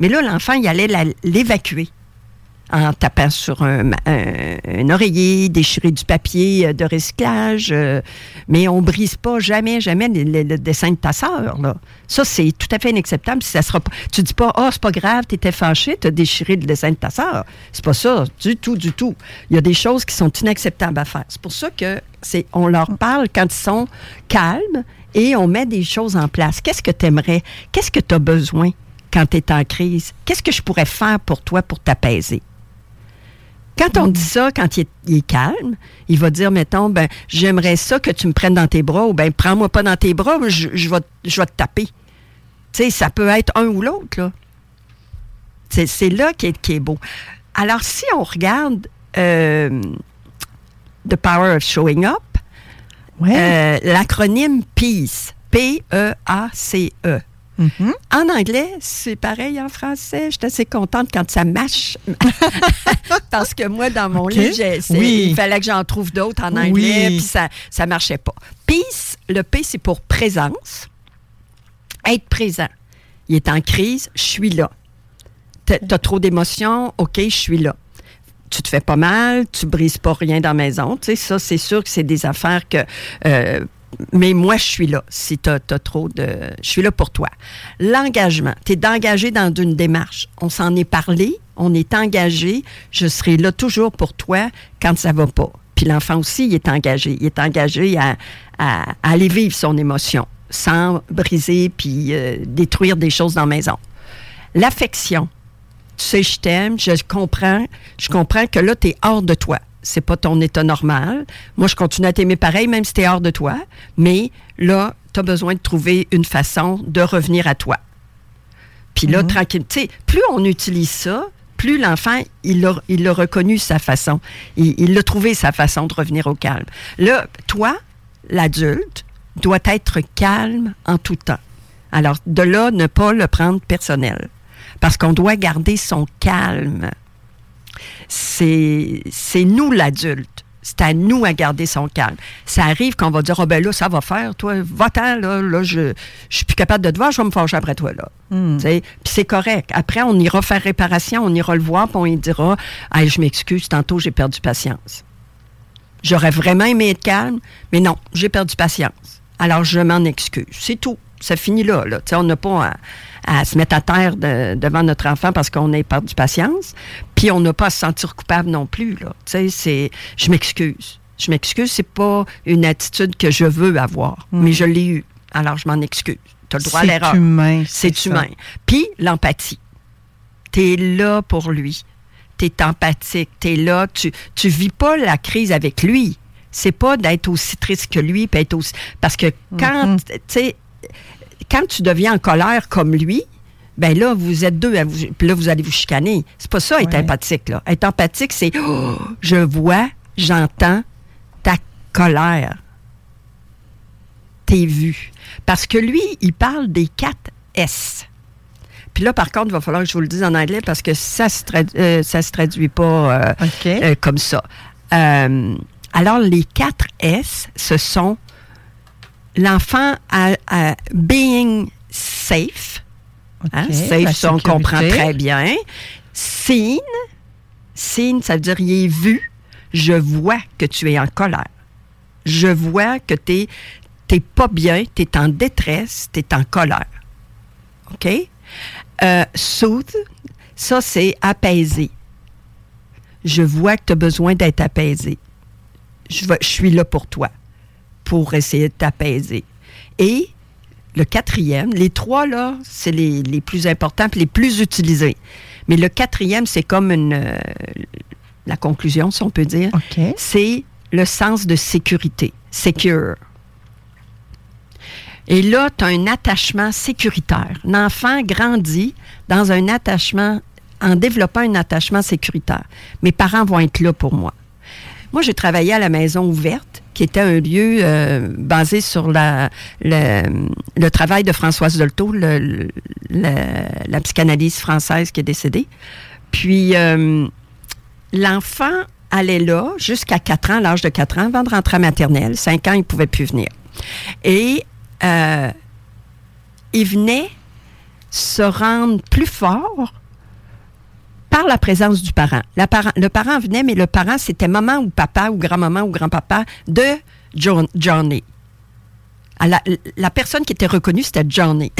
Mais là, l'enfant, il allait la, l'évacuer. En tapant sur un, un, un oreiller, déchirer du papier de recyclage. Euh, mais on ne brise pas jamais, jamais le, le, le dessin de ta sœur. Là. Ça, c'est tout à fait inacceptable. Si ça sera, tu ne dis pas « Ah, oh, c'est pas grave, tu étais fâché, tu as déchiré le dessin de ta sœur. » C'est pas ça, du tout, du tout. Il y a des choses qui sont inacceptables à faire. C'est pour ça que c'est, on leur parle quand ils sont calmes et on met des choses en place. Qu'est-ce que tu aimerais? Qu'est-ce que tu as besoin quand tu es en crise? Qu'est-ce que je pourrais faire pour toi pour t'apaiser? Quand on dit ça, quand il est, il est calme, il va dire, mettons, ben, j'aimerais ça que tu me prennes dans tes bras, ou ben, prends-moi pas dans tes bras, je, je, vais, je vais te taper. Tu sais, ça peut être un ou l'autre, là. C'est, c'est là qui est, qui est beau. Alors, si on regarde euh, The Power of Showing Up, ouais. euh, l'acronyme PEACE, P E A C E, mm-hmm. En anglais, c'est pareil en français. Je suis assez contente quand ça marche. Parce que moi, dans mon okay. livre, oui. il fallait que j'en trouve d'autres en anglais, oui. puis ça ne marchait pas. Peace, le P, c'est pour présence. Être présent. Il est en crise, je suis là. Tu as trop d'émotions, OK, je suis là. Tu te fais pas mal, tu brises pas rien dans la maison. Tu sais, ça, c'est sûr que c'est des affaires que... Euh, mais moi, je suis là. Si tu as trop de... Je suis là pour toi. L'engagement. Tu es engagé dans une démarche. On s'en est parlé. On est engagé. Je serai là toujours pour toi quand ça va pas. Puis l'enfant aussi, il est engagé. Il est engagé à, à, à aller vivre son émotion sans briser puis euh, détruire des choses dans la maison. L'affection. Tu sais, je t'aime. Je comprends. Je comprends que là, tu es hors de toi. C'est pas ton état normal. Moi, je continue à t'aimer pareil, même si t'es hors de toi. Mais là, t'as besoin de trouver une façon de revenir à toi. Puis là, mm-hmm. tranquille. Tu sais, plus on utilise ça, plus l'enfant, il l'a, il l'a reconnu sa façon. Il, il l'a trouvé sa façon de revenir au calme. Là, toi, l'adulte, doit être calme en tout temps. Alors, de là, ne pas le prendre personnel. Parce qu'on doit garder son calme. C'est, c'est nous, l'adulte. C'est à nous à garder son calme. Ça arrive qu'on va dire, « Ah oh, ben là, ça va faire, toi, va-t'en, là, là je ne suis plus capable de te voir, je vais me fâcher après toi, là. Mm. » Puis c'est correct. Après, on ira faire réparation, on ira le voir, puis on lui dira, « Ah, je m'excuse, tantôt, j'ai perdu patience. » J'aurais vraiment aimé être calme, mais non, j'ai perdu patience. Alors, je m'en excuse. C'est tout. Ça finit là. là. On n'a pas à, à se mettre à terre de, devant notre enfant parce qu'on a perdu patience. Puis, on n'a pas à se sentir coupable non plus. Là. C'est, je m'excuse. Je m'excuse, c'est pas une attitude que je veux avoir, mmh. mais je l'ai eue. Alors, je m'en excuse. Tu as le droit c'est à l'erreur. Humain, c'est, c'est humain. C'est humain. Puis, l'empathie. Tu es là pour lui. Tu es empathique. Tu es là. Tu ne vis pas la crise avec lui. C'est pas d'être aussi triste que lui. Puis être aussi... Parce que quand, mmh. quand tu deviens en colère comme lui, bien là, vous êtes deux. Vous... Puis là, vous allez vous chicaner. C'est pas ça, être ouais. empathique. Là. Être empathique, c'est oh, je vois, j'entends ta colère. T'es vu. Parce que lui, il parle des quatre S. Puis là, par contre, il va falloir que je vous le dise en anglais parce que ça se tradu- euh, ça se traduit pas euh, okay. euh, comme ça. Euh, alors, les quatre S, ce sont l'enfant à, à being safe. Okay, hein, safe, ça, on comprend très bien. Seen. Seen, ça veut dire il est vu. Je vois que tu es en colère. Je vois que tu n'es pas bien, tu es en détresse, tu es en colère. OK? Euh, soothe, ça, c'est apaiser. Je vois que tu as besoin d'être apaisé. Je, je suis là pour toi, pour essayer de t'apaiser. Et le quatrième, les trois, là, c'est les, les plus importants et les plus utilisés. Mais le quatrième, c'est comme une... Euh, la conclusion, si on peut dire, okay. c'est le sens de sécurité, secure. Et là, tu as un attachement sécuritaire. L'enfant grandit dans un attachement, en développant un attachement sécuritaire. Mes parents vont être là pour moi. Moi, j'ai travaillé à la Maison Ouverte, qui était un lieu euh, basé sur la, la, le travail de Françoise Dolto, le, le, la, la psychanalyse française qui est décédée. Puis... Euh, l'enfant allait là jusqu'à quatre ans, l'âge de quatre ans, avant de rentrer à maternelle. cinq ans, il ne pouvait plus venir. Et euh, il venait se rendre plus fort par la présence du parent. La par- le parent venait, mais le parent, c'était maman ou papa ou grand-maman ou grand-papa de John- Johnny. La, la personne qui était reconnue, c'était Johnny.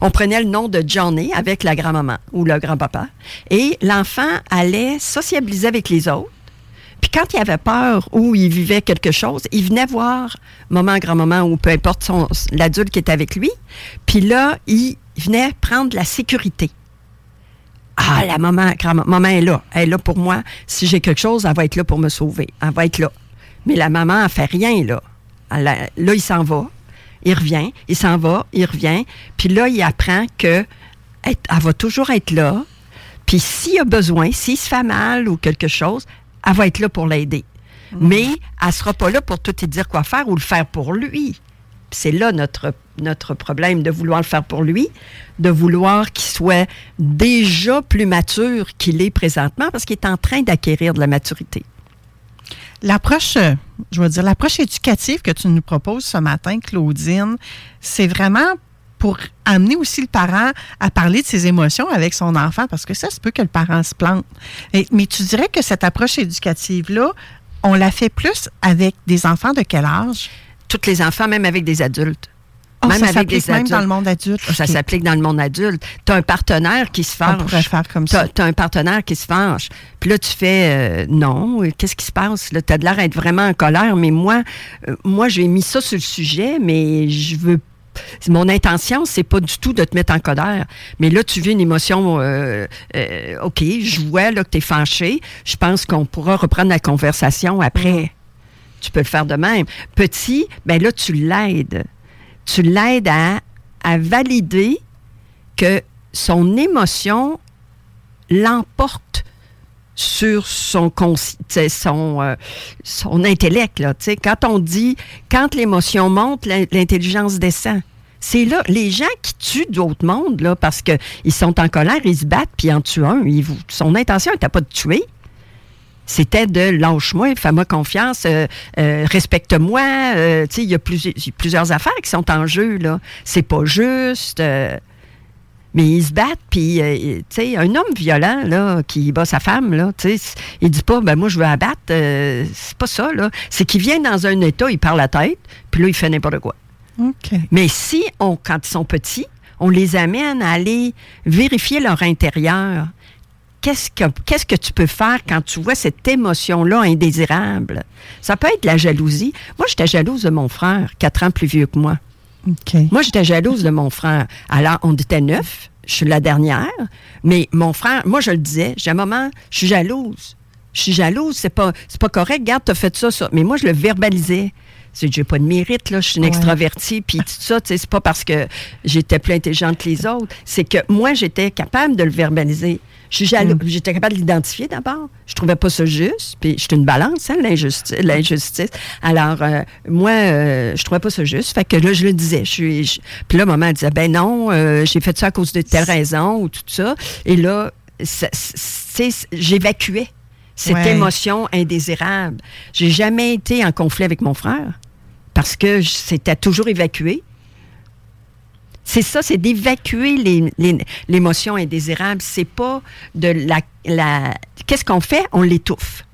On prenait le nom de Johnny avec la grand-maman ou le grand-papa. Et l'enfant allait sociabiliser avec les autres. Puis quand il avait peur ou il vivait quelque chose, il venait voir maman, grand-maman ou peu importe son, l'adulte qui était avec lui. Puis là, il venait prendre la sécurité. Ah, la maman, grand-maman, maman est là. Elle est là pour moi. Si j'ai quelque chose, elle va être là pour me sauver. Elle va être là. Mais la maman, elle fait rien, là. Elle, là, il s'en va. Il revient, il s'en va, il revient. Puis là, il apprend qu'elle va toujours être là. Puis s'il a besoin, s'il se fait mal ou quelque chose, elle va être là pour l'aider. Mmh. Mais elle ne sera pas là pour tout lui dire quoi faire ou le faire pour lui. Puis c'est là notre, notre problème, de vouloir le faire pour lui, de vouloir qu'il soit déjà plus mature qu'il est présentement parce qu'il est en train d'acquérir de la maturité. L'approche, je veux dire, l'approche éducative que tu nous proposes ce matin, Claudine, c'est vraiment pour amener aussi le parent à parler de ses émotions avec son enfant, parce que ça se peut que le parent se plante. Et, mais tu dirais que cette approche éducative-là, on la fait plus avec des enfants de quel âge? Tous les enfants, même avec des adultes. Oh, même ça avec s'applique des même adultes. Dans le monde adulte. Okay. Ça s'applique dans le monde adulte. T'as un partenaire qui se fâche. On pourrait faire comme ça. T'as, t'as un partenaire qui se fâche. Puis là, tu fais euh, non. Qu'est-ce qui se passe? Là, t'as de l'air d'être vraiment en colère. Mais moi, euh, moi, j'ai mis ça sur le sujet, mais je veux. Mon intention, c'est pas du tout de te mettre en colère. Mais là, tu vis une émotion. Euh, euh, OK, je vois là que t'es fâché. Je pense qu'on pourra reprendre la conversation après. Mmh. Tu peux le faire de même. Petit, ben là, tu l'aides. Tu l'aides à, à valider que son émotion l'emporte sur son, consci- son, euh, son intellect. Là, quand on dit, quand l'émotion monte, l'intelligence descend. C'est là, les gens qui tuent d'autres mondes, là, parce qu'ils sont en colère, ils se battent, puis ils en tuent un. Ils, son intention n'était pas de tuer. C'était de lâche-moi, fais-moi confiance, euh, euh, respecte-moi. Euh, tu sais, il y a plusieurs affaires qui sont en jeu, là. C'est pas juste. Euh, mais ils se battent, puis, euh, tu sais, un homme violent, là, qui bat sa femme, là, tu sais, il dit pas, ben moi, je veux abattre, euh, c'est pas ça, là. C'est qu'il vient dans un état, il perd la tête, puis là, il fait n'importe quoi. OK. Mais si, on, quand ils sont petits, on les amène à aller vérifier leur intérieur. Qu'est-ce que, qu'est-ce que tu peux faire quand tu vois cette émotion-là indésirable? Ça peut être la jalousie. Moi, j'étais jalouse de mon frère, quatre ans plus vieux que moi. Okay. Moi, j'étais jalouse de mon frère. Alors, on était neuf, je suis la dernière, mais mon frère, moi, je le disais, j'ai un moment, je suis jalouse. Je suis jalouse, c'est pas, c'est pas correct, regarde, t'as fait ça, ça. Mais moi, je le verbalisais. C'est, j'ai pas de mérite, là, je suis une ouais. extravertie, puis tout ça, tu sais, c'est pas parce que j'étais plus intelligente que les autres, c'est que moi, j'étais capable de le verbaliser. Je suis jalo- mm. J'étais capable de l'identifier d'abord. Je trouvais pas ça juste. Puis j'étais une balance, hein, l'injustice. l'injustice. Alors, euh, moi, euh, je trouvais pas ça juste. Fait que là, je le disais. Je suis, je... Puis là, maman disait, ben non, euh, j'ai fait ça à cause de telle raison ou tout ça. Et là, ça, c'est, c'est, j'évacuais cette ouais. émotion indésirable. J'ai jamais été en conflit avec mon frère parce que c'était toujours évacué. C'est ça, c'est d'évacuer les, les, l'émotion indésirable. C'est pas de la, la... Qu'est-ce qu'on fait? On l'étouffe.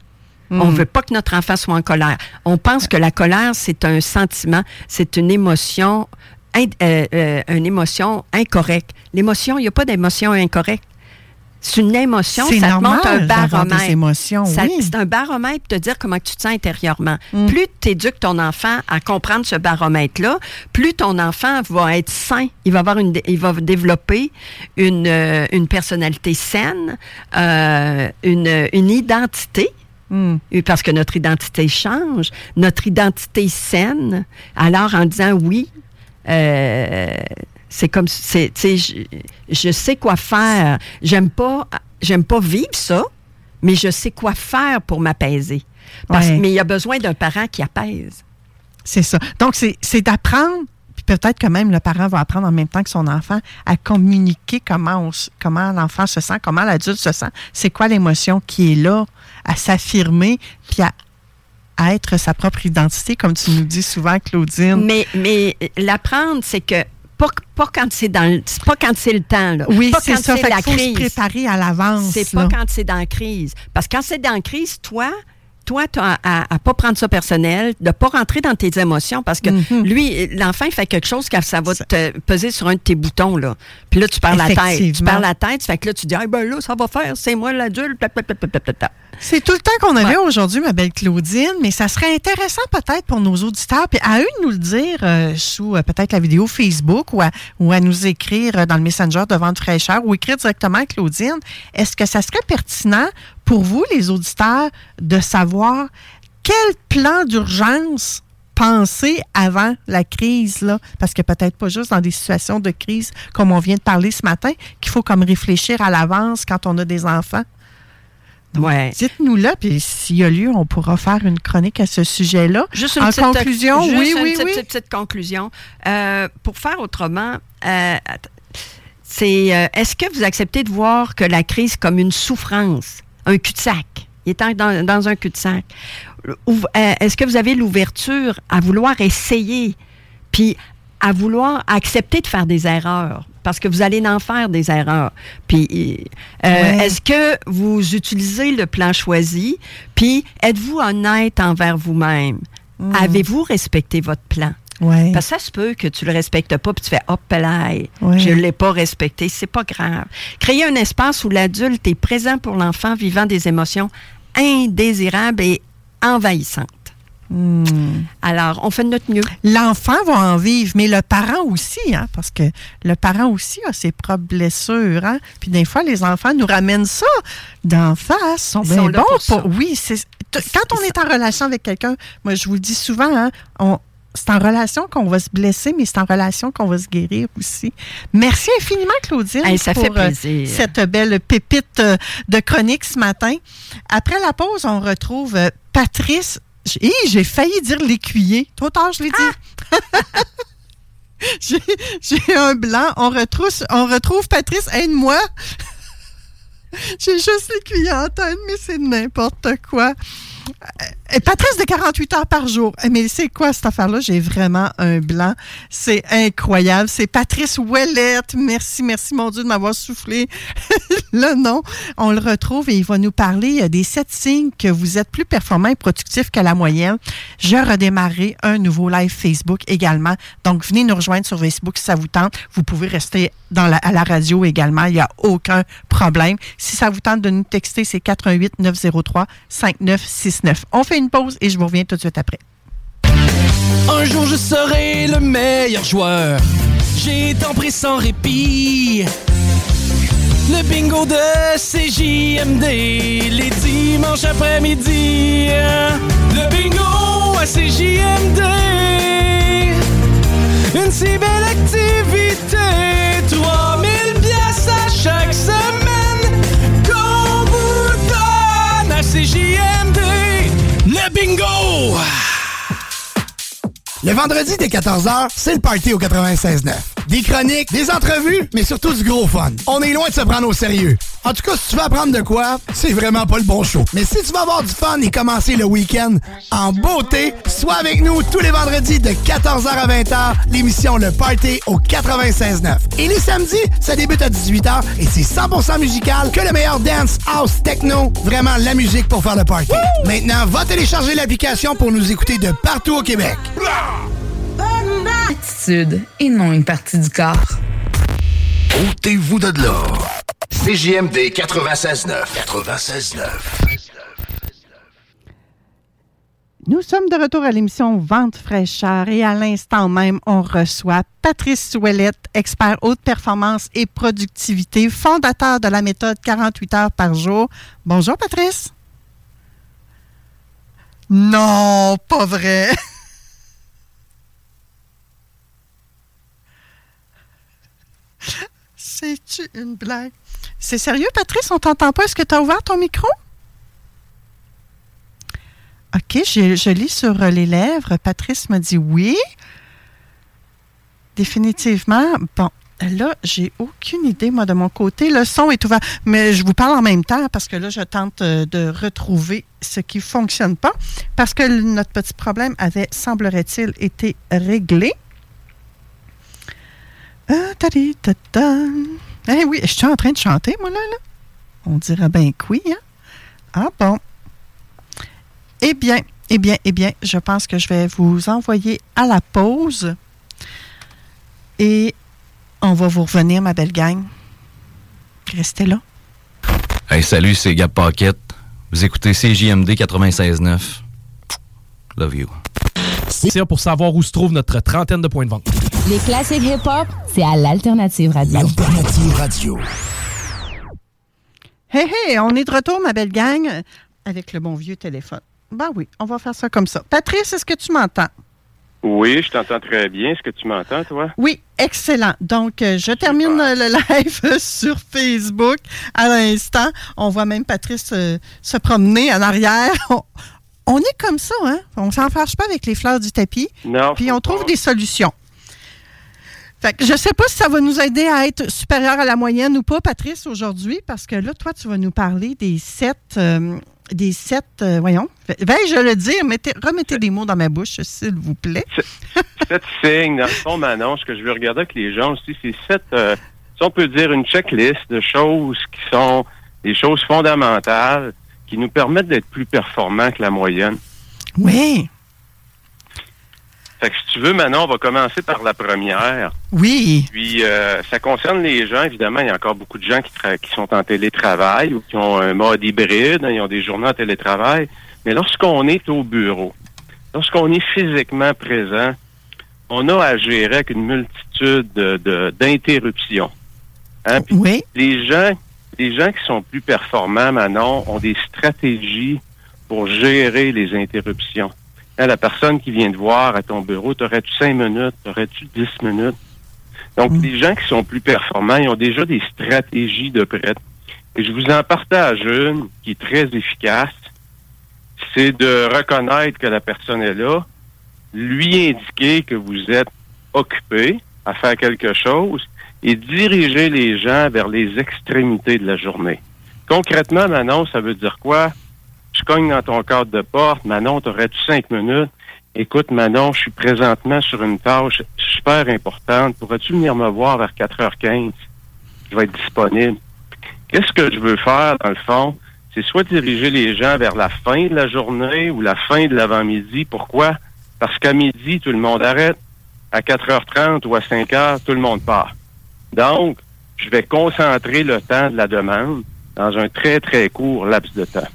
Mmh. On veut pas que notre enfant soit en colère. On pense que la colère, c'est un sentiment, c'est une émotion, in, euh, euh, une émotion incorrecte. L'émotion, il n'y a pas d'émotion incorrecte. C'est une émotion, c'est ça normal, te montre un baromètre. Des émotions, ça, oui. C'est un baromètre pour te dire comment tu te sens intérieurement. Mm. Plus tu éduques ton enfant à comprendre ce baromètre-là, plus ton enfant va être sain. Il va avoir une, il va développer une, euh, une personnalité saine, euh, une, une identité. Mm. Parce que notre identité change, notre identité saine. Alors en disant oui. Euh, C'est comme, c'est, tu sais, je, je sais quoi faire. J'aime pas, j'aime pas vivre ça, mais je sais quoi faire pour m'apaiser. Parce, ouais. Mais il y a besoin d'un parent qui apaise. C'est ça. Donc, c'est, c'est d'apprendre, puis peut-être que même le parent va apprendre en même temps que son enfant à communiquer comment, on, comment l'enfant se sent, comment l'adulte se sent. C'est quoi l'émotion qui est là, à s'affirmer, puis à à être sa propre identité, comme tu nous dis souvent, Claudine. Mais, mais l'apprendre, c'est que Pas, pas, quand c'est dans le, pas quand c'est le temps. Là. Oui, pas c'est quand ça. C'est fait la faut crise. Se préparer à l'avance. C'est là. Pas quand c'est dans la crise. Parce que quand c'est dans la crise, toi, toi tu as à ne pas prendre ça personnel, de ne pas rentrer dans tes émotions. Parce que mm-hmm. lui, l'enfant, il fait quelque chose quand ça va te peser sur un de tes boutons. Là. Puis là, tu perds la tête. Tu perds la tête, fait que là, tu dis, hey, ben là, ça va faire, c'est moi l'adulte. C'est tout le temps qu'on avait ouais. aujourd'hui, ma belle Claudine, mais ça serait intéressant peut-être pour nos auditeurs, puis à eux de nous le dire euh, sous euh, peut-être la vidéo Facebook ou à, ou à nous écrire euh, dans le Messenger de Vent de Fraicheur ou écrire directement à Claudine. Est-ce que ça serait pertinent pour vous, les auditeurs, de savoir quel plan d'urgence penser avant la crise, là, parce que peut-être pas juste dans des situations de crise comme on vient de parler ce matin, qu'il faut comme réfléchir à l'avance quand on a des enfants? Ouais. Dites-nous-le, puis s'il y a lieu, on pourra faire une chronique à ce sujet-là. Juste une en petite conclusion, juste oui, une oui, petite, oui. Petite, petite, petite conclusion. Euh, pour faire autrement, euh, c'est euh, est-ce que vous acceptez de voir que la crise comme une souffrance, un cul-de-sac? Il est dans, dans un cul-de-sac. Ou, euh, est-ce que vous avez l'ouverture à vouloir essayer, puis à vouloir accepter de faire des erreurs? Parce que vous allez en faire des erreurs. Puis, euh, ouais. Est-ce que vous utilisez le plan choisi? Puis, êtes-vous honnête envers vous-même? Mmh. Avez-vous respecté votre plan? Ouais. Parce que ça se peut que tu ne le respectes pas puis tu fais « hop là, ouais. je ne l'ai pas respecté ». C'est pas grave. Créer un espace où l'adulte est présent pour l'enfant vivant des émotions indésirables et envahissantes. Hmm. Alors, on fait de notre mieux. L'enfant va en vivre, mais le parent aussi, hein, parce que le parent aussi a ses propres blessures. Hein? Puis des fois, les enfants nous ramènent ça d'en face. Ils ben sont là bon, pour, oui, c'est, t- c'est, quand on est, est en relation avec quelqu'un, moi, je vous le dis souvent, hein, on... c'est en relation qu'on va se blesser, mais c'est en relation qu'on va se guérir aussi. Merci infiniment, Claudine, hey, ça pour fait plaisir. Cette belle pépite de chronique ce matin. Après la pause, on retrouve Patrice Hé, j'ai failli dire l'écuyer. Trop tard, je l'ai dit. Ah! j'ai, j'ai un blanc. On retrouve, on retrouve Patrice, aide-moi. J'ai juste l'écuyer en tête, mais c'est n'importe quoi. Patrice de quarante-huit heures par jour. Mais c'est quoi cette affaire-là? J'ai vraiment un blanc. C'est incroyable. C'est Patrice Ouellet. Merci, merci, mon Dieu, de m'avoir soufflé le nom. On le retrouve et il va nous parler des sept signes que vous êtes plus performant et productif que la moyenne. Je redémarrerai un nouveau live Facebook également. Donc, venez nous rejoindre sur Facebook si ça vous tente. Vous pouvez rester dans la, à la radio également. Il n'y a aucun problème. Si ça vous tente de nous texter, c'est quatre un huit neuf zéro trois cinq neuf six neuf. On fait une pause et je vous reviens tout de suite après. Un jour, je serai le meilleur joueur. J'ai tant pris sans répit. Le bingo de C J M D, les dimanches après-midi. Le bingo à C J M D, une si belle activité. trois mille piastres à chaque semaine qu'on vous donne à C J M D. Le bingo! Le vendredi dès quatorze heures, c'est le party au quatre-vingt-seize neuf. Des chroniques, des entrevues, mais surtout du gros fun. On est loin de se prendre au sérieux. En tout cas, si tu veux apprendre de quoi, c'est vraiment pas le bon show. Mais si tu veux avoir du fun et commencer le week-end en beauté, sois avec nous tous les vendredis de quatorze heures à vingt heures, l'émission Le Party au quatre-vingt-seize neuf. Et les samedis, ça débute à dix-huit heures et c'est cent pour cent musical que le meilleur dance, house, techno, vraiment la musique pour faire le party. Woo! Maintenant, va télécharger l'application pour nous écouter de partout au Québec. Attitude et non une partie du corps. Ôtez-vous de là. C J M D quatre-vingt-seize neuf. quatre-vingt-seize neuf. Nous sommes de retour à l'émission Vente Fraicheur et à l'instant même, on reçoit Patrice Ouellet, expert haute performance et productivité, fondateur de la méthode quarante-huit heures par jour. Bonjour Patrice. Non, pas vrai. C'est-tu une blague? C'est sérieux, Patrice? On t'entend pas. Est-ce que tu as ouvert ton micro? OK, je, je lis sur les lèvres. Patrice me dit oui. Définitivement. Bon, là, j'ai aucune idée, moi, de mon côté. Le son est ouvert. Mais je vous parle en même temps parce que là, je tente de retrouver ce qui ne fonctionne pas. Parce que notre petit problème avait, semblerait-il, été réglé. Eh oui, je suis en train de chanter, moi, là, là. On dirait bien que oui, hein? Ah bon. Eh bien, eh bien, eh bien, je pense que je vais vous envoyer à la pause. Et on va vous revenir, ma belle gang. Restez là. Hey, salut, c'est Gab Paquette. Vous écoutez C J M D quatre-vingt-seize neuf. Love you. C'est pour savoir où se trouve notre trentaine de points de vente. Les classiques hip-hop, c'est à l'Alternative Radio. L'Alternative Radio. Hey, hey, on est de retour, ma belle gang, avec le bon vieux téléphone. Ben oui, on va faire ça comme ça. Patrice, est-ce que tu m'entends? Oui, je t'entends très bien. Est-ce que tu m'entends, toi? Oui, excellent. Donc, euh, je termine ah. le live sur Facebook à l'instant. On voit même Patrice euh, se promener en arrière. On est comme ça, hein? On ne s'enfarge pas avec les fleurs du tapis. Non. Puis on trouve pas. Des solutions. Fait que je ne sais pas si ça va nous aider à être supérieur à la moyenne ou pas, Patrice, aujourd'hui, parce que là, toi, tu vas nous parler des sept. Euh, des sept. Euh, voyons. Vais-je le dire? Mettez, remettez des mots dans ma bouche, s'il vous plaît. Sept signes. Dans le fond, Manon, ce que je veux regarder avec les gens aussi, c'est sept. Euh, si on peut dire une checklist de choses qui sont des choses fondamentales, qui nous permettent d'être plus performants que la moyenne. Oui. Fait que si tu veux, Manon, on va commencer par la première. Oui. Puis, euh, ça concerne les gens. Évidemment, il y a encore beaucoup de gens qui, tra- qui sont en télétravail ou qui ont un mode hybride, hein, ils ont des journées en télétravail. Mais lorsqu'on est au bureau, lorsqu'on est physiquement présent, on a à gérer avec une multitude de, de, d'interruptions. Hein? Puis, oui. Les gens... Les gens qui sont plus performants, Manon, ont des stratégies pour gérer les interruptions. Hein, la personne qui vient te voir à ton bureau, t'aurais-tu cinq minutes, t'aurais-tu dix minutes? Donc, mmh. les gens qui sont plus performants, ils ont déjà des stratégies de prêt. Et je vous en partage une qui est très efficace. C'est de reconnaître que la personne est là, lui indiquer que vous êtes occupé à faire quelque chose, et diriger les gens vers les extrémités de la journée. Concrètement, Manon, ça veut dire quoi? Tu cognes dans ton cadre de porte. Manon, t'aurais-tu cinq minutes? Écoute, Manon, je suis présentement sur une tâche super importante. Pourrais-tu venir me voir vers quatre heures quinze? Je vais être disponible. Qu'est-ce que je veux faire, dans le fond? C'est soit diriger les gens vers la fin de la journée ou la fin de l'avant-midi. Pourquoi? Parce qu'à midi, tout le monde arrête. À quatre heures trente ou à cinq heures, tout le monde part. Donc, je vais concentrer le temps de la demande dans un très, très court laps de temps.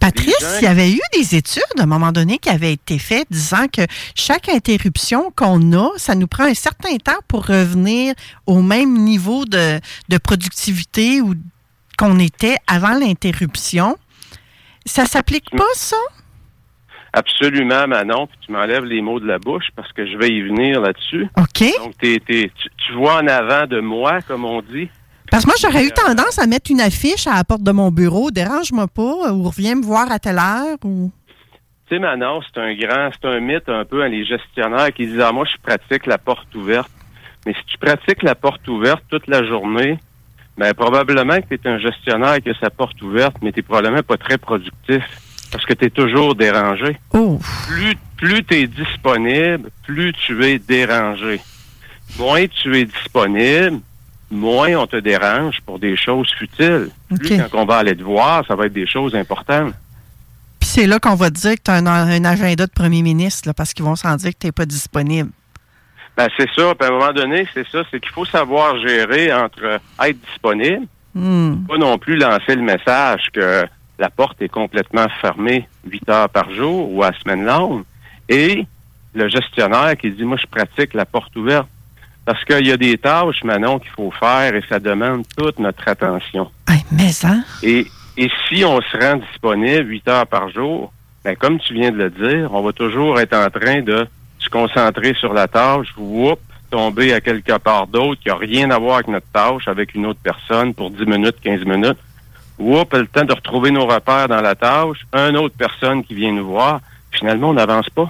Patrice, gens... il y avait eu des études à un moment donné qui avaient été faites disant que chaque interruption qu'on a, ça nous prend un certain temps pour revenir au même niveau de, de productivité ou qu'on était avant l'interruption. Ça s'applique pas, ça? Absolument, Manon. Puis tu m'enlèves les mots de la bouche parce que je vais y venir là-dessus. OK. Donc, t'es, t'es, tu, tu vois en avant de moi, comme on dit. Parce que moi, j'aurais eu tendance à mettre une affiche à la porte de mon bureau. Dérange-moi pas ou reviens me voir à telle heure. Ou... Tu sais, Manon, c'est un grand, c'est un mythe un peu à les gestionnaires qui disent « Ah, moi, je pratique la porte ouverte. » Mais si tu pratiques la porte ouverte toute la journée, bien, probablement que tu es un gestionnaire qui a sa porte ouverte, mais tu n'es probablement pas très productif. Parce que tu es toujours dérangé. Oh. Plus, plus tu es disponible, plus tu es dérangé. Moins tu es disponible, moins on te dérange pour des choses futiles. Plus okay. Quand on va aller te voir, ça va être des choses importantes. Puis c'est là qu'on va te dire que tu as un, un agenda de premier ministre, là, parce qu'ils vont s'en dire que tu n'es pas disponible. Ben c'est ça. Puis à un moment donné, c'est ça. C'est qu'il faut savoir gérer entre être disponible, mm. pas non plus lancer le message que la porte est complètement fermée huit heures par jour ou à semaine longue. Et le gestionnaire qui dit, moi, je pratique la porte ouverte. Parce qu'il y a des tâches, Manon, qu'il faut faire et ça demande toute notre attention. Hey, mais ça... Et, et si on se rend disponible huit heures par jour, ben comme tu viens de le dire, on va toujours être en train de se concentrer sur la tâche, whoop, tomber à quelque part d'autre qui n'a rien à voir avec notre tâche, avec une autre personne pour dix minutes, quinze minutes. Oups, le temps de retrouver nos repères dans la tâche, une autre personne qui vient nous voir, finalement, on n'avance pas.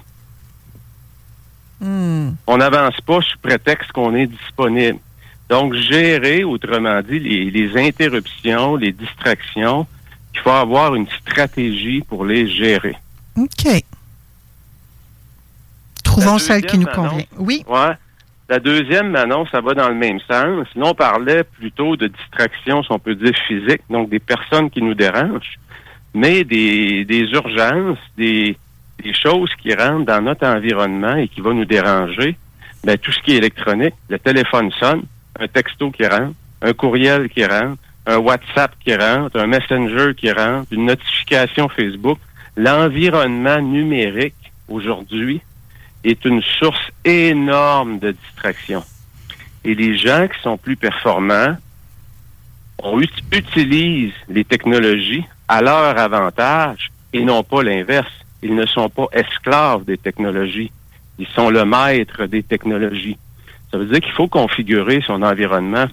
Mm. On n'avance pas sous prétexte qu'on est disponible. Donc, gérer, autrement dit, les, les interruptions, les distractions, il faut avoir une stratégie pour les gérer. OK. Trouvons celle qui nous convient. Oui. Ouais. La deuxième, Manon, ça va dans le même sens. Là, on parlait plutôt de distractions, si on peut dire physiques, donc des personnes qui nous dérangent, mais des, des urgences, des, des choses qui rentrent dans notre environnement et qui vont nous déranger. Ben, tout ce qui est électronique, le téléphone sonne, un texto qui rentre, un courriel qui rentre, un WhatsApp qui rentre, un Messenger qui rentre, une notification Facebook. L'environnement numérique, aujourd'hui, est une source énorme de distraction. Et les gens qui sont plus performants, on ut- utilise les technologies à leur avantage et non pas l'inverse. Ils ne sont pas esclaves des technologies. Ils sont le maître des technologies. Ça veut dire qu'il faut configurer son environnement.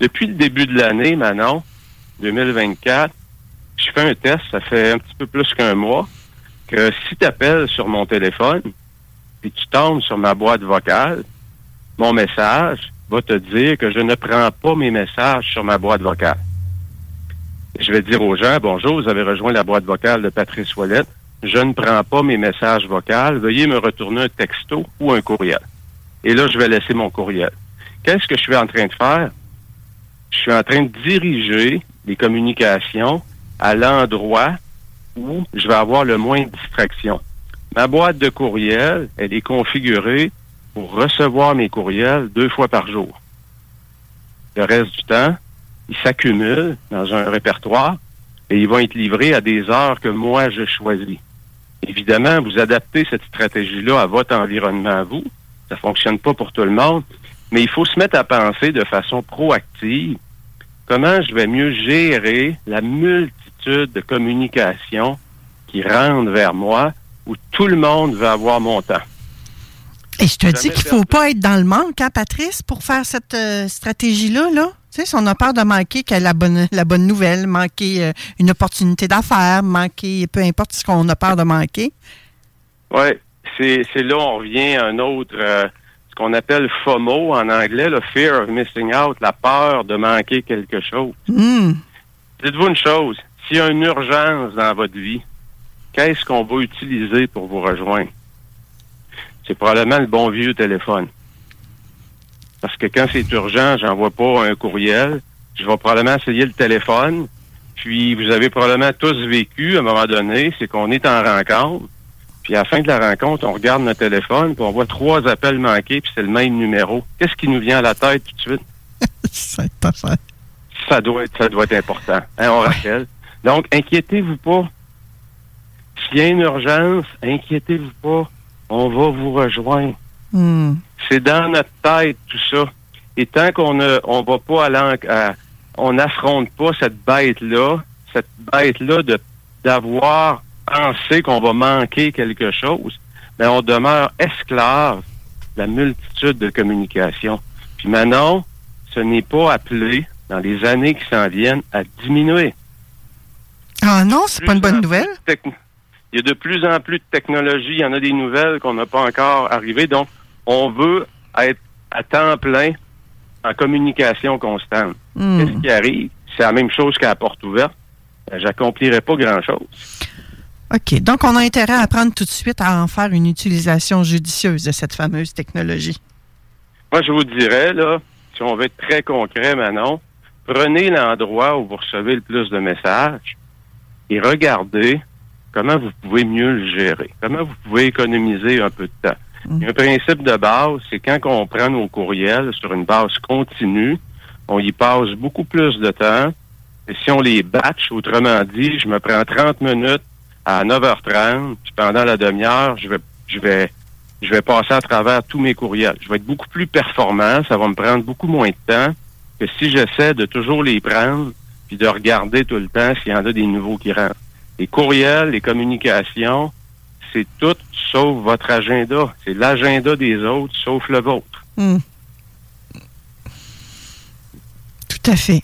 Depuis le début de l'année, Manon, deux mille vingt-quatre, je fais un test, ça fait un petit peu plus qu'un mois, que si tu appelles sur mon téléphone, puis tu tombes sur ma boîte vocale, mon message va te dire que je ne prends pas mes messages sur ma boîte vocale. Je vais dire aux gens, bonjour, vous avez rejoint la boîte vocale de Patrice Ouellet. Je ne prends pas mes messages vocaux. Veuillez me retourner un texto ou un courriel. Et là, je vais laisser mon courriel. Qu'est-ce que je suis en train de faire? Je suis en train de diriger les communications à l'endroit où je vais avoir le moins de distractions. Ma boîte de courriel, elle est configurée pour recevoir mes courriels deux fois par jour. Le reste du temps, ils s'accumulent dans un répertoire et ils vont être livrés à des heures que moi, je choisis. Évidemment, vous adaptez cette stratégie-là à votre environnement, à vous. Ça fonctionne pas pour tout le monde, mais il faut se mettre à penser de façon proactive comment je vais mieux gérer la multitude de communications qui rentrent vers moi où tout le monde va avoir mon temps. Et je te Jamais dis qu'il ne faut pas être dans le manque, hein, Patrice, pour faire cette euh, stratégie-là, là. Tu sais, si on a peur de manquer que la bonne, la bonne nouvelle, manquer euh, une opportunité d'affaires, manquer, peu importe ce qu'on a peur de manquer. Oui, c'est, c'est là on revient à un autre, euh, ce qu'on appelle FOMO en anglais, le Fear of Missing Out, la peur de manquer quelque chose. Mm. Dites-vous une chose, s'il y a une urgence dans votre vie, qu'est-ce qu'on va utiliser pour vous rejoindre? C'est probablement le bon vieux téléphone. Parce que quand c'est urgent, j'envoie pas un courriel. Je vais probablement essayer le téléphone. Puis, vous avez probablement tous vécu, à un moment donné, c'est qu'on est en rencontre. Puis, à la fin de la rencontre, on regarde notre téléphone, puis on voit trois appels manqués, puis c'est le même numéro. Qu'est-ce qui nous vient à la tête tout de suite? C'est pas ça. Ça doit être, ça doit être important. Hein, on rappelle. Donc, inquiétez-vous pas. S'il y a une urgence, inquiétez-vous pas. On va vous rejoindre. Mm. C'est dans notre tête, tout ça. Et tant qu'on ne on va pas aller à, on n'affronte pas cette bête-là, cette bête-là de d'avoir pensé qu'on va manquer quelque chose, mais on demeure esclave de la multitude de communications. Puis Manon, ce n'est pas appelé, dans les années qui s'en viennent, à diminuer. Ah non, c'est pas une bonne nouvelle. Techn... Il y a de plus en plus de technologies, il y en a des nouvelles qu'on n'a pas encore arrivées, donc on veut être à temps plein en communication constante. Mm. Qu'est-ce qui arrive? C'est la même chose qu'à la porte ouverte. J'accomplirai pas grand-chose. OK. Donc, on a intérêt à apprendre tout de suite à en faire une utilisation judicieuse de cette fameuse technologie. Moi, je vous dirais, là, si on veut être très concret, Manon, prenez l'endroit où vous recevez le plus de messages et regardez comment vous pouvez mieux le gérer, comment vous pouvez économiser un peu de temps. Mmh. Un principe de base, c'est quand on prend nos courriels sur une base continue, on y passe beaucoup plus de temps. Et si on les batch, autrement dit, je me prends trente minutes à neuf heures trente, puis pendant la demi-heure, je vais, je vais, je vais passer à travers tous mes courriels. Je vais être beaucoup plus performant, ça va me prendre beaucoup moins de temps que si j'essaie de toujours les prendre puis de regarder tout le temps s'il y en a des nouveaux qui rentrent. Les courriels, les communications, c'est tout sauf votre agenda. C'est l'agenda des autres sauf le vôtre. Mmh. Tout à fait.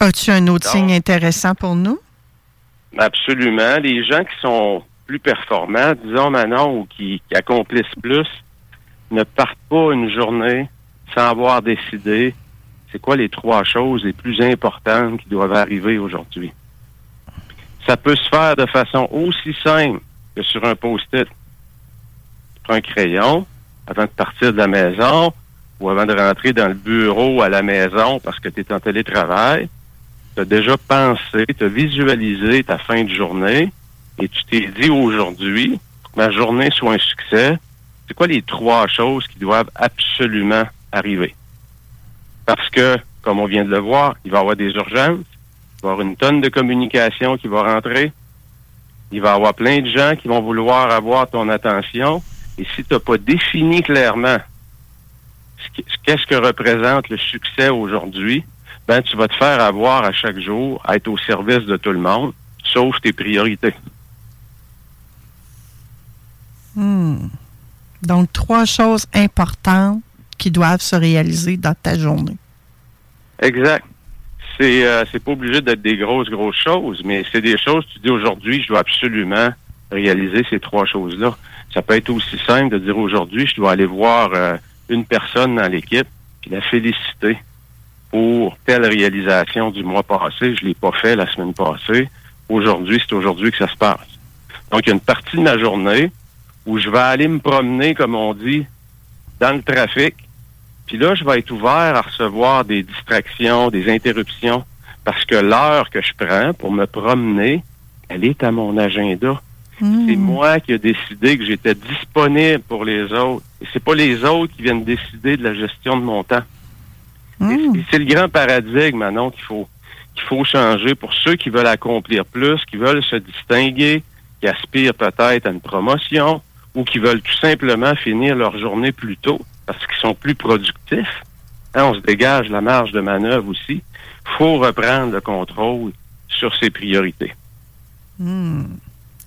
As-tu un autre Donc, signe intéressant pour nous? Absolument. Les gens qui sont plus performants, disons Manon, ou qui, qui accomplissent plus, ne partent pas une journée sans avoir décidé c'est quoi les trois choses les plus importantes qui doivent arriver aujourd'hui. Ça peut se faire de façon aussi simple que sur un post-it. Tu prends un crayon avant de partir de la maison ou avant de rentrer dans le bureau à la maison parce que tu es en télétravail. Tu as déjà pensé, tu as visualisé ta fin de journée et tu t'es dit aujourd'hui, pour que ma journée soit un succès, c'est quoi les trois choses qui doivent absolument arriver? Parce que, comme on vient de le voir, il va y avoir des urgences, il va y avoir une tonne de communication qui va rentrer, il va y avoir plein de gens qui vont vouloir avoir ton attention. Et si tu n'as pas défini clairement qu'est-ce que représente le succès aujourd'hui, ben tu vas te faire avoir à chaque jour à être au service de tout le monde, sauf tes priorités. Hmm. Donc, trois choses importantes qui doivent se réaliser dans ta journée. Exact. C'est, euh, c'est pas obligé d'être des grosses, grosses choses, mais c'est des choses, tu dis aujourd'hui, je dois absolument réaliser ces trois choses-là. Ça peut être aussi simple de dire aujourd'hui, je dois aller voir euh, une personne dans l'équipe, puis la féliciter pour telle réalisation du mois passé. Je l'ai pas fait la semaine passée. Aujourd'hui, c'est aujourd'hui que ça se passe. Donc, il y a une partie de ma journée où je vais aller me promener, comme on dit, dans le trafic. Puis là, je vais être ouvert à recevoir des distractions, des interruptions, parce que l'heure que je prends pour me promener, elle est à mon agenda. Mmh. C'est moi qui ai décidé que j'étais disponible pour les autres. Et c'est pas les autres qui viennent décider de la gestion de mon temps. Mmh. Et, et c'est le grand paradigme, Manon, qu'il faut, qu'il faut changer pour ceux qui veulent accomplir plus, qui veulent se distinguer, qui aspirent peut-être à une promotion ou qui veulent tout simplement finir leur journée plus tôt, parce qu'ils sont plus productifs. Hein, on se dégage la marge de manœuvre aussi. Faut reprendre le contrôle sur ses priorités. Mmh.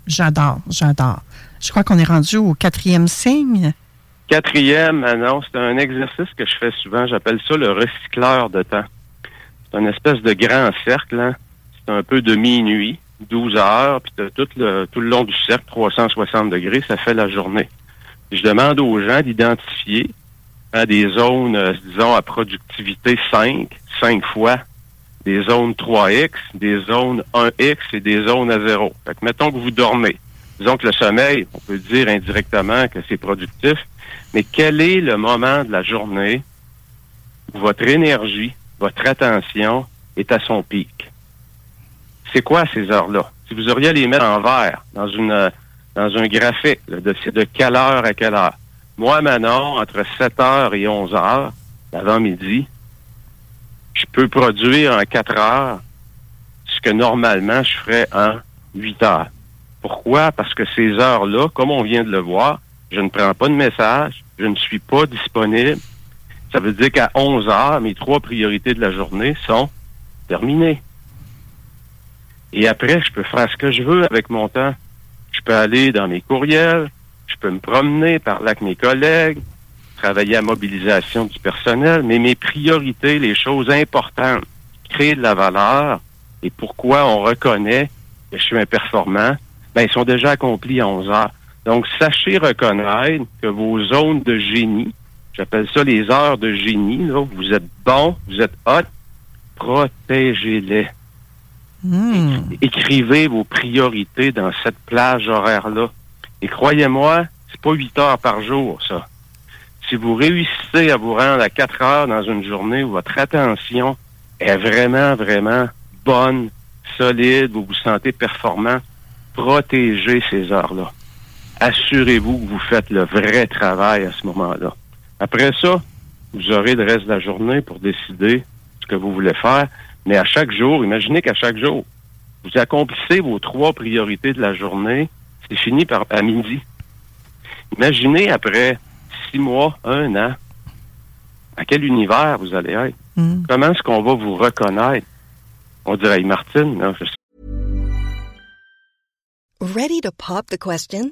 J'adore, j'adore. Je crois qu'on est rendu au quatrième signe. Quatrième, Manon, c'est un exercice que je fais souvent. J'appelle ça le recycleur de temps. C'est une espèce de grand cercle. Hein? C'est un peu de minuit, douze heures, puis t'as tout le, tout le long du cercle, trois cent soixante degrés, ça fait la journée. Je demande aux gens d'identifier hein, des zones, euh, disons, à productivité cinq, cinq fois, des zones trois X, des zones un X et des zones à zéro. Fait que mettons que vous dormez. Disons que le sommeil, on peut dire indirectement que c'est productif, mais quel est le moment de la journée où votre énergie, votre attention est à son pic? C'est quoi ces heures-là? Si vous auriez à les mettre en vert, dans une dans un graphique, là, de, de quelle heure à quelle heure? Moi, Manon, entre sept heures et onze heures, l'avant-midi, je peux produire en quatre heures ce que normalement je ferais en huit heures. Pourquoi? Parce que ces heures-là, comme on vient de le voir, je ne prends pas de message, je ne suis pas disponible. Ça veut dire qu'à onze heures, mes trois priorités de la journée sont terminées. Et après, je peux faire ce que je veux avec mon temps. Je peux aller dans mes courriels, je peux me promener, parler avec mes collègues, travailler à mobilisation du personnel, mais mes priorités, les choses importantes, créer de la valeur, et pourquoi on reconnaît que je suis un performant, ben ils sont déjà accomplis à onze heures. Donc, sachez reconnaître que vos zones de génie, j'appelle ça les heures de génie, là, vous êtes bon, vous êtes hot, protégez-les. Mmh. Écrivez vos priorités dans cette plage horaire-là. Et croyez-moi, c'est pas huit heures par jour, ça. Si vous réussissez à vous rendre à quatre heures dans une journée où votre attention est vraiment, vraiment bonne, solide, vous vous sentez performant, protégez ces heures-là. Assurez-vous que vous faites le vrai travail à ce moment-là. Après ça, vous aurez le reste de la journée pour décider ce que vous voulez faire. Mais à chaque jour, imaginez qu'à chaque jour, vous accomplissez vos trois priorités de la journée, c'est fini par à midi. Imaginez après six mois, un an, à quel univers vous allez être? Mm. Comment est-ce qu'on va vous reconnaître? On dirait, Martine, non? Je... Ready to pop the question?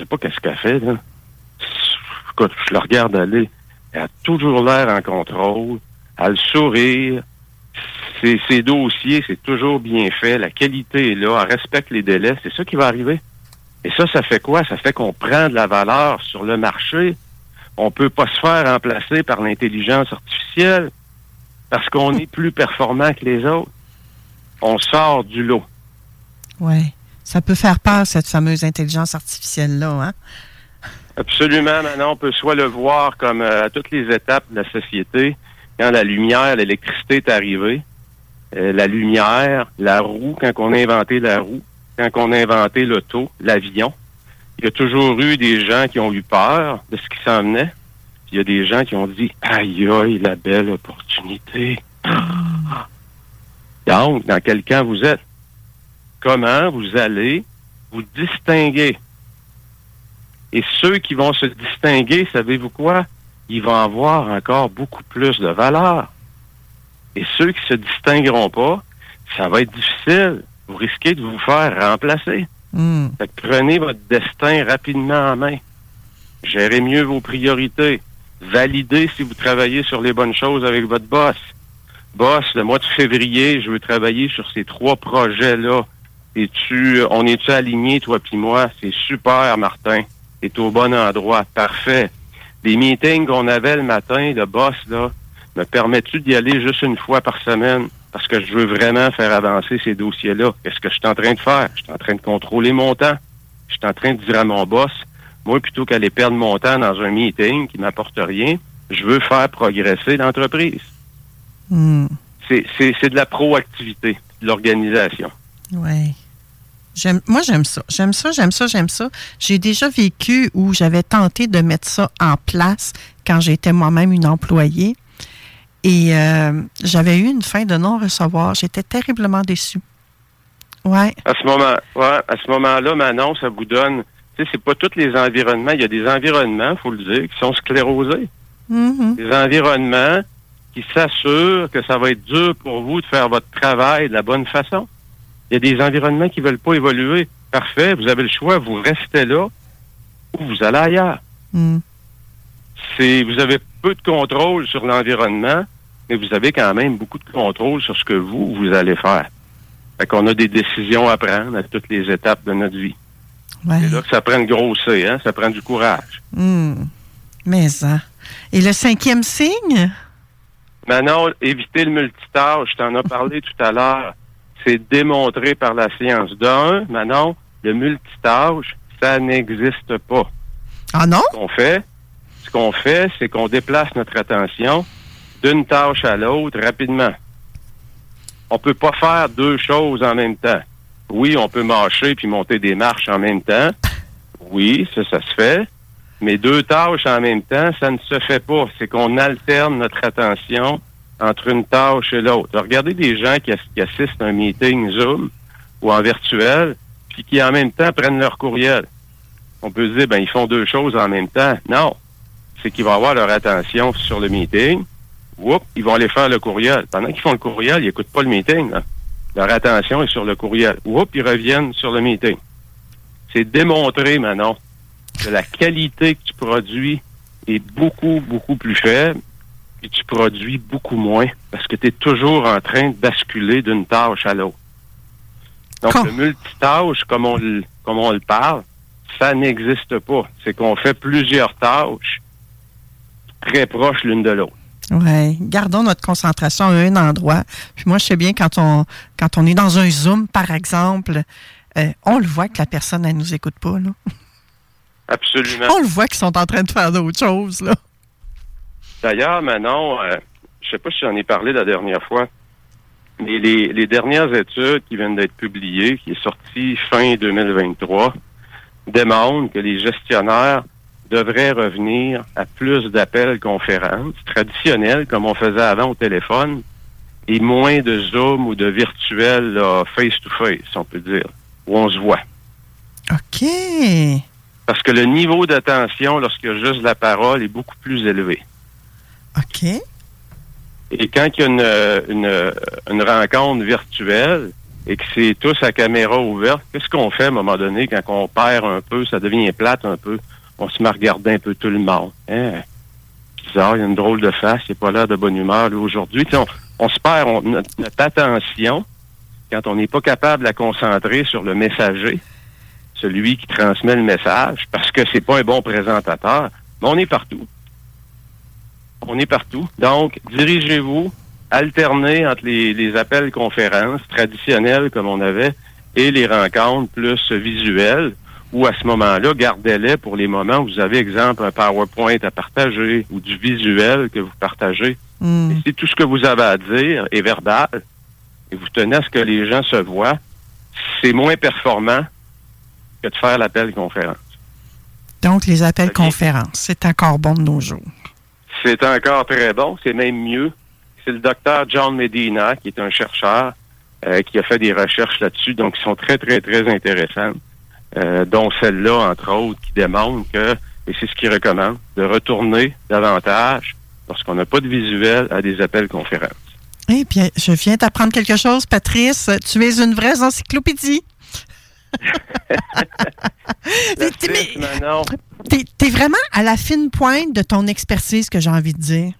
Je sais pas qu'est-ce qu'elle fait, là. Écoute, je la regarde aller. Elle a toujours l'air en contrôle. Elle a le sourire. Ses, ses dossiers, c'est toujours bien fait. La qualité est là. Elle respecte les délais. C'est ça qui va arriver. Et ça, ça fait quoi? Ça fait qu'on prend de la valeur sur le marché. On peut pas se faire remplacer par l'intelligence artificielle parce qu'on est plus performant que les autres. On sort du lot. Oui. Ça peut faire peur, cette fameuse intelligence artificielle-là, hein? Absolument, Manon. On peut soit le voir comme euh, à toutes les étapes de la société, quand la lumière, l'électricité est arrivée, euh, la lumière, la roue, quand on a inventé la roue, quand on a inventé l'auto, l'avion, il y a toujours eu des gens qui ont eu peur de ce qui s'en venait, puis il y a des gens qui ont dit « Aïe, aïe, la belle opportunité! » Donc, dans quel camp vous êtes? Comment vous allez vous distinguer? Et ceux qui vont se distinguer, savez-vous quoi? Ils vont avoir encore beaucoup plus de valeur. Et ceux qui se distingueront pas, ça va être difficile. Vous risquez de vous faire remplacer. Mm. Fait que prenez votre destin rapidement en main. Gérez mieux vos priorités. Validez si vous travaillez sur les bonnes choses avec votre boss. Boss, le mois de février, je veux travailler sur ces trois projets-là. Es-tu, on est-tu alignés, toi puis moi? C'est super, Martin. T'es au bon endroit. Parfait. Les meetings qu'on avait le matin, le boss, là, me permets-tu d'y aller juste une fois par semaine? Parce que je veux vraiment faire avancer ces dossiers-là. Qu'est-ce que je suis en train de faire? Je suis en train de contrôler mon temps. Je suis en train de dire à mon boss, moi, plutôt qu'aller perdre mon temps dans un meeting qui m'apporte rien, je veux faire progresser l'entreprise. Mm. c'est, c'est, c'est de la proactivité, de l'organisation. Oui. J'aime, moi, j'aime ça. J'aime ça, j'aime ça, j'aime ça. J'ai déjà vécu où j'avais tenté de mettre ça en place quand j'étais moi-même une employée. Et euh, j'avais eu une fin de non-recevoir. J'étais terriblement déçue. Ouais. À ce moment, ouais, à ce moment-là, Manon, ça vous donne... Tu sais, c'est pas tous les environnements. Il y a des environnements, il faut le dire, qui sont sclérosés. Mm-hmm. Des environnements qui s'assurent que ça va être dur pour vous de faire votre travail de la bonne façon. Il y a des environnements qui ne veulent pas évoluer. Parfait, vous avez le choix, vous restez là ou vous allez ailleurs. Mm. C'est, vous avez peu de contrôle sur l'environnement, mais vous avez quand même beaucoup de contrôle sur ce que vous, vous allez faire. Fait qu'on a des décisions à prendre à toutes les étapes de notre vie. Ouais. C'est là que ça prend de grossir, hein? Ça prend du courage. Mm. Mais ça. Et le cinquième signe? Manon, éviter le multitâche, je t'en ai parlé tout à l'heure. C'est démontré par la science. D'un, Manon, le multitâche, ça n'existe pas. Ah non? Ce qu'on fait, ce qu'on fait, c'est qu'on déplace notre attention d'une tâche à l'autre rapidement. On ne peut pas faire deux choses en même temps. Oui, on peut marcher puis monter des marches en même temps. Oui, ça, ça se fait. Mais deux tâches en même temps, ça ne se fait pas. C'est qu'on alterne notre attention entre une tâche et l'autre. Regardez des gens qui, as- qui assistent à un meeting Zoom ou en virtuel, puis qui en même temps prennent leur courriel. On peut se dire, ben ils font deux choses en même temps. Non, c'est qu'ils vont avoir leur attention sur le meeting. Oups, ils vont aller faire le courriel. Pendant qu'ils font le courriel, ils n'écoutent pas le meeting. Là. Leur attention est sur le courriel. Oups, ils reviennent sur le meeting. C'est démontré, Manon, que la qualité que tu produis est beaucoup, beaucoup plus faible. Puis tu produis beaucoup moins parce que tu es toujours en train de basculer d'une tâche à l'autre. Donc, oh. le multitâche, comme on, comme on le parle, ça n'existe pas. C'est qu'on fait plusieurs tâches très proches l'une de l'autre. Oui. Gardons notre concentration à un endroit. Puis moi, je sais bien, quand on, quand on est dans un Zoom, par exemple, euh, on le voit que la personne, elle ne nous écoute pas, là. Absolument. On le voit qu'ils sont en train de faire d'autres choses, là. D'ailleurs, Manon, euh, je sais pas si j'en ai parlé la dernière fois, mais les, les dernières études qui viennent d'être publiées, qui est sortie fin deux mille vingt-trois, démontrent que les gestionnaires devraient revenir à plus d'appels conférences traditionnels, comme on faisait avant au téléphone, et moins de Zoom ou de virtuel là, face-to-face, on peut dire, où on se voit. OK. Parce que le niveau d'attention, lorsqu'il y a juste la parole, est beaucoup plus élevé. OK. Et quand il y a une, une, une rencontre virtuelle et que c'est tous à caméra ouverte, qu'est-ce qu'on fait à un moment donné quand on perd un peu, ça devient plate un peu, on se met à regarder un peu tout le monde. Hein? Bizarre, il y a une drôle de face, il n'est pas l'air de bonne humeur là, aujourd'hui. On, on se perd on, notre, notre attention quand on n'est pas capable de la concentrer sur le messager, celui qui transmet le message, parce que c'est pas un bon présentateur, mais on est partout. On est partout. Donc, dirigez-vous, alternez entre les, les appels conférences traditionnels comme on avait et les rencontres plus visuelles où à ce moment-là, gardez-les pour les moments où vous avez, exemple, un PowerPoint à partager ou du visuel que vous partagez. Mm. Et si tout ce que vous avez à dire est verbal et vous tenez à ce que les gens se voient, c'est moins performant que de faire l'appel conférence. Donc, les appels conférences, c'est encore bon de nos jours. C'est encore très bon, c'est même mieux. C'est le docteur John Medina, qui est un chercheur, euh, qui a fait des recherches là-dessus, donc qui sont très, très, très intéressantes, euh, dont celle-là, entre autres, qui démontre que, et c'est ce qu'il recommande, de retourner davantage, lorsqu'on n'a pas de visuel, à des appels conférences. Eh bien, je viens d'apprendre quelque chose, Patrice. Tu es une vraie encyclopédie. T'es, mais, t'es, t'es vraiment à la fine pointe de ton expertise que j'ai envie de dire.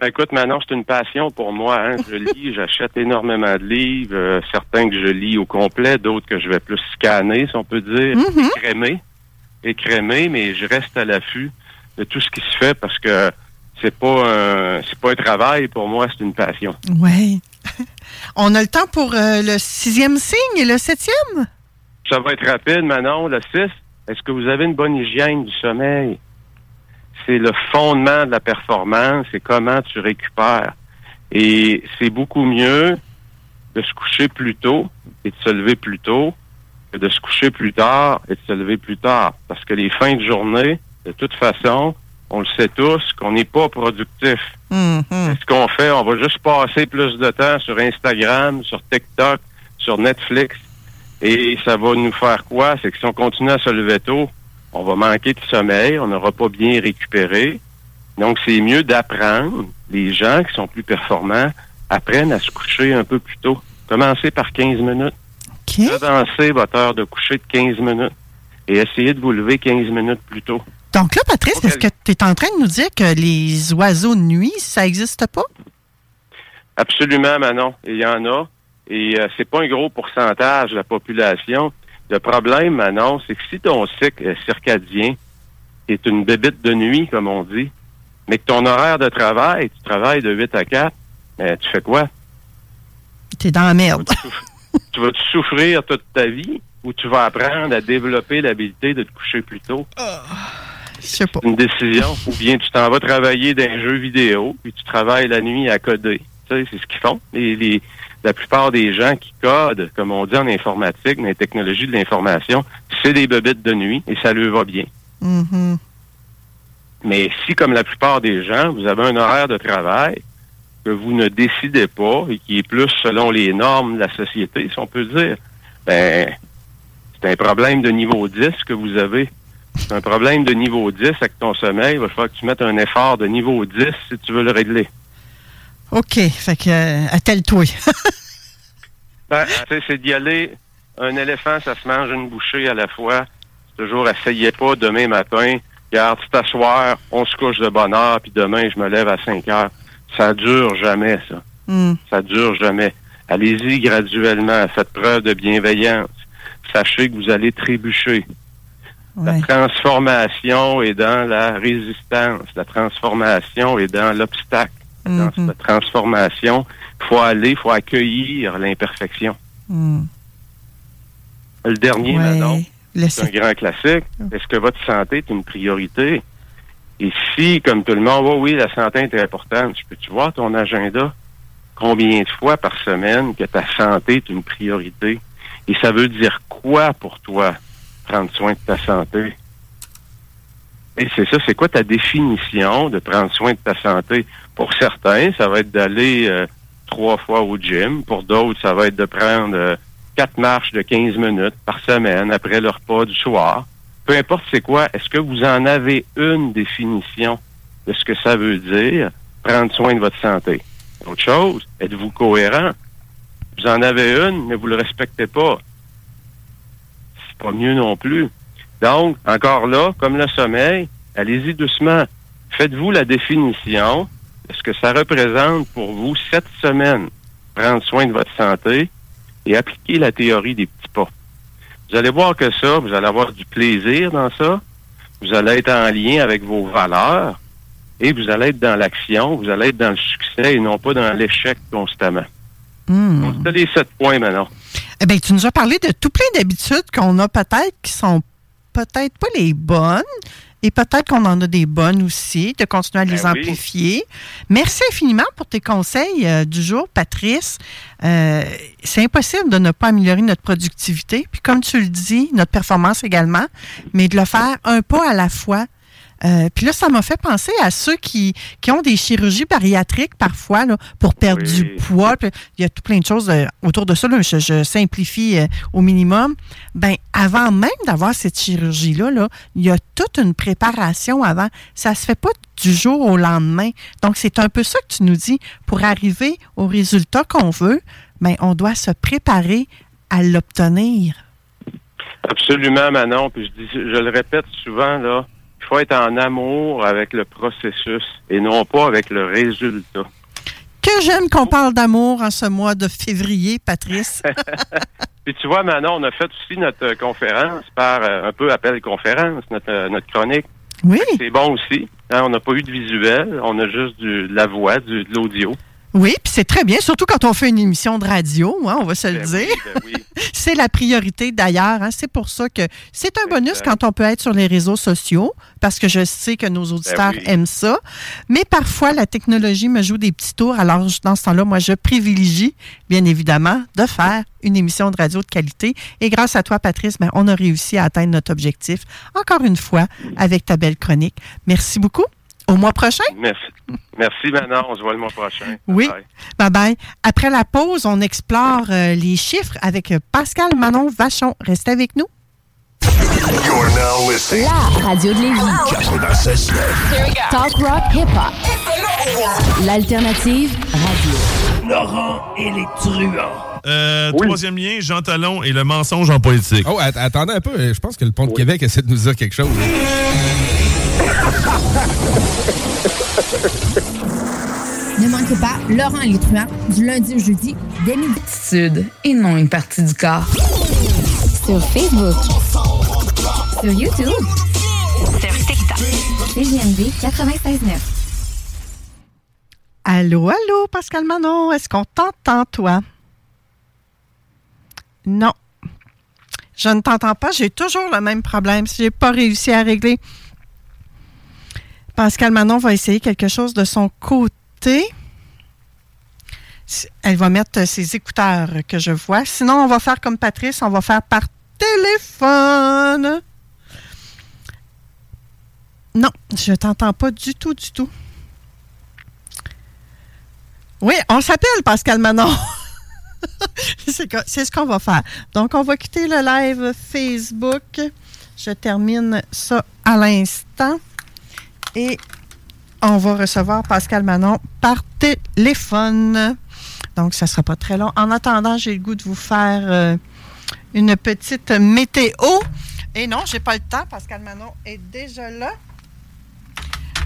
Ben écoute, Manon, c'est une passion pour moi. Hein. Je lis, j'achète énormément de livres. Euh, certains que je lis au complet, d'autres que je vais plus scanner, si on peut dire, mm-hmm. écrémer, écrémer, mais je reste à l'affût de tout ce qui se fait parce que c'est pas un, c'est pas un travail pour moi, c'est une passion. Oui. On a le temps pour euh, le sixième signe et le septième? Ça va être rapide, Manon. Le six, est-ce que vous avez une bonne hygiène du sommeil? C'est le fondement de la performance et comment tu récupères. Et c'est beaucoup mieux de se coucher plus tôt et de se lever plus tôt que de se coucher plus tard et de se lever plus tard. Parce que les fins de journée, de toute façon, on le sait tous, qu'on n'est pas productif. Mm-hmm. Ce qu'on fait, on va juste passer plus de temps sur Instagram, sur TikTok, sur Netflix. Et ça va nous faire quoi? C'est que si on continue à se lever tôt, on va manquer de sommeil, on n'aura pas bien récupéré. Donc, c'est mieux d'apprendre. Les gens qui sont plus performants apprennent à se coucher un peu plus tôt. Commencez par quinze minutes. Okay. Avancez votre heure de coucher de quinze minutes et essayez de vous lever quinze minutes plus tôt. Donc là, Patrice, okay. Est-ce que tu es en train de nous dire que les oiseaux de nuit, ça n'existe pas? Absolument, Manon. Il y en a. Et euh, c'est pas un gros pourcentage de la population. Le problème, Manon, c'est que si ton cycle circadien est une bébite de nuit, comme on dit, mais que ton horaire de travail, tu travailles de huit à quatre, ben, tu fais quoi? T'es dans la merde. Tu vas-tu souffrir toute ta vie ou tu vas apprendre à développer l'habilité de te coucher plus tôt? Oh, je sais pas. C'est une décision. Ou bien tu t'en vas travailler dans un jeu vidéo puis tu travailles la nuit à coder. Tu sais, c'est ce qu'ils font. Les, les, la plupart des gens qui codent, comme on dit en informatique, dans les technologies de l'information, c'est des bobites de nuit et ça leur va bien. Mm-hmm. Mais si, comme la plupart des gens, vous avez un horaire de travail que vous ne décidez pas et qui est plus selon les normes de la société, si on peut dire, ben c'est un problème de niveau dix que vous avez. C'est un problème de niveau dix avec ton sommeil. Il va falloir que tu mettes un effort de niveau dix si tu veux le régler. OK. Fait que, euh, attelle-toi. Ben, c'est d'y aller. Un éléphant, ça se mange une bouchée à la fois. C'est toujours, essayez pas demain matin. Regarde, c'est à soir, on se couche de bonne heure, puis demain, je me lève à cinq heures. Ça dure jamais, ça. Mm. Ça dure jamais. Allez-y graduellement. Faites preuve de bienveillance. Sachez que vous allez trébucher. Ouais. La transformation est dans la résistance. La transformation est dans l'obstacle. Dans mm-hmm. cette transformation, il faut aller, il faut accueillir l'imperfection. Mm. Le dernier, ouais. Manon, le c'est un grand classique. Est-ce que votre santé est une priorité? Et si, comme tout le monde, oh oui, la santé est importante, peux-tu voir ton agenda? Combien de fois par semaine que ta santé est une priorité? Et ça veut dire quoi pour toi, prendre soin de ta santé? Et c'est ça, c'est quoi ta définition de prendre soin de ta santé? Pour certains, ça va être d'aller euh, trois fois au gym. Pour d'autres, ça va être de prendre euh, quatre marches de quinze minutes par semaine après le repas du soir. Peu importe c'est quoi, est-ce que vous en avez une définition de ce que ça veut dire, prendre soin de votre santé? Autre chose, êtes-vous cohérent? Vous en avez une, mais vous le respectez pas. C'est pas mieux non plus. Donc, encore là, comme le sommeil, allez-y doucement. Faites-vous la définition de ce que ça représente pour vous cette semaine, prendre soin de votre santé et appliquer la théorie des petits pas. Vous allez voir que ça, vous allez avoir du plaisir dans ça, vous allez être en lien avec vos valeurs et vous allez être dans l'action, vous allez être dans le succès et non pas dans l'échec constamment. Mmh. Donc, c'est les sept points maintenant. Eh bien, tu nous as parlé de tout plein d'habitudes qu'on a peut-être qui sont peut-être pas les bonnes, et peut-être qu'on en a des bonnes aussi, de continuer à les ben amplifier. Oui. Merci infiniment pour tes conseils euh, du jour, Patrice. Euh, c'est impossible de ne pas améliorer notre productivité, puis comme tu le dis, notre performance également, mais de le faire un pas à la fois. Euh, puis là, ça m'a fait penser à ceux qui, qui ont des chirurgies bariatriques parfois là, pour perdre oui. du poids. Il y a tout plein de choses euh, autour de ça. Là, je, je simplifie euh, au minimum. Bien, avant même d'avoir cette chirurgie-là, là, il y a toute une préparation avant. Ça ne se fait pas du jour au lendemain. Donc, c'est un peu ça que tu nous dis. Pour arriver au résultat qu'on veut, bien, on doit se préparer à l'obtenir. Absolument, Manon. Puis je, dis, je le répète souvent, là. Il faut être en amour avec le processus et non pas avec le résultat. Que j'aime qu'on parle d'amour en ce mois de février, Patrice. Puis tu vois, Manon, on a fait aussi notre conférence par euh, un peu appel conférence, notre, notre chronique. Oui. C'est bon aussi. Hein, on n'a pas eu de visuel, on a juste du, de la voix, du, de l'audio. Oui, puis c'est très bien, surtout quand on fait une émission de radio, hein, on va se ben le dire. Oui, ben oui. C'est la priorité d'ailleurs, hein, c'est pour ça que c'est un exact. Bonus quand on peut être sur les réseaux sociaux, parce que je sais que nos auditeurs ben oui. aiment ça, mais parfois la technologie me joue des petits tours, alors dans ce temps-là, moi je privilégie, bien évidemment, de faire une émission de radio de qualité, et grâce à toi Patrice, ben, on a réussi à atteindre notre objectif, encore une fois, avec ta belle chronique. Merci beaucoup. Au mois prochain? Merci. Merci, Manon. On se voit le mois prochain. Oui. Bye-bye. Après la pause, on explore euh, les chiffres avec Pascal Manon-Vachon. Restez avec nous. You're now listening. La radio de Lévis. quatre-vingt-seize neuf. Talk rock hip-hop. L'alternative radio. Laurent et les truands. Euh, oui. Troisième lien, Jean Talon et le mensonge en politique. Oh, att- attendez un peu. Je pense que le Pont de oui. Québec essaie de nous dire quelque chose. Ne manquez pas Laurent et les truands du lundi au jeudi dès midi. Sud et non une partie du corps. Sur Facebook. Sur YouTube. Sur TikTok. C J M D quatre-vingt-seize neuf. Allô, allô, Pascal Manon, est-ce qu'on t'entend, toi? Non. Je ne t'entends pas, j'ai toujours le même problème si je n'ai pas réussi à régler. Pascal Manon va essayer quelque chose de son côté. Elle va mettre ses écouteurs que je vois. Sinon, on va faire comme Patrice, on va faire par téléphone. Non, je ne t'entends pas du tout, du tout. Oui, on s'appelle Pascal Manon. c'est, c'est ce qu'on va faire. Donc, on va quitter le live Facebook. Je termine ça à l'instant. Et on va recevoir Pascal Manon par téléphone. Donc, ça ne sera pas très long. En attendant, j'ai le goût de vous faire euh, une petite météo. Et non, je n'ai pas le temps. Pascal Manon est déjà là.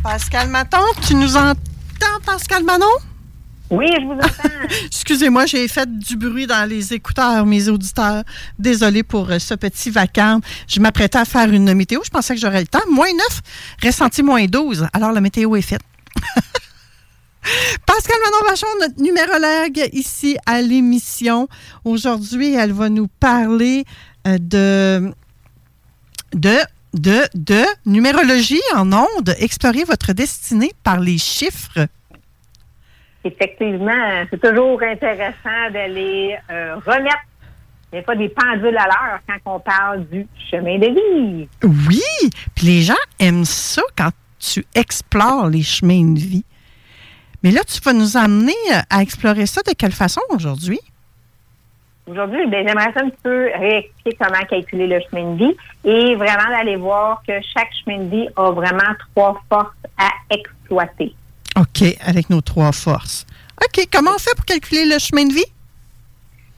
Pascal Maton, tu nous entends, Pascal Manon? Oui, je vous entends. Excusez-moi, j'ai fait du bruit dans les écouteurs, mes auditeurs. Désolée pour euh, ce petit vacarme. Je m'apprêtais à faire une météo. Je pensais que j'aurais le temps. moins neuf, ressenti moins douze. Alors, la météo est faite. Pascal Manon-Vachon, notre numérologue ici à l'émission. Aujourd'hui, elle va nous parler euh, de... de... de... de... numérologie en ondes. Explorer votre destinée par les chiffres. Effectivement, c'est toujours intéressant d'aller euh, remettre, mais pas des pendules à l'heure quand on parle du chemin de vie. Oui, puis les gens aiment ça quand tu explores les chemins de vie. Mais là, tu vas nous amener à explorer ça de quelle façon aujourd'hui? Aujourd'hui, bien, j'aimerais ça un petit peu réexpliquer comment calculer le chemin de vie et vraiment d'aller voir que chaque chemin de vie a vraiment trois forces à exploiter. OK, avec nos trois forces. OK, comment on fait pour calculer le chemin de vie?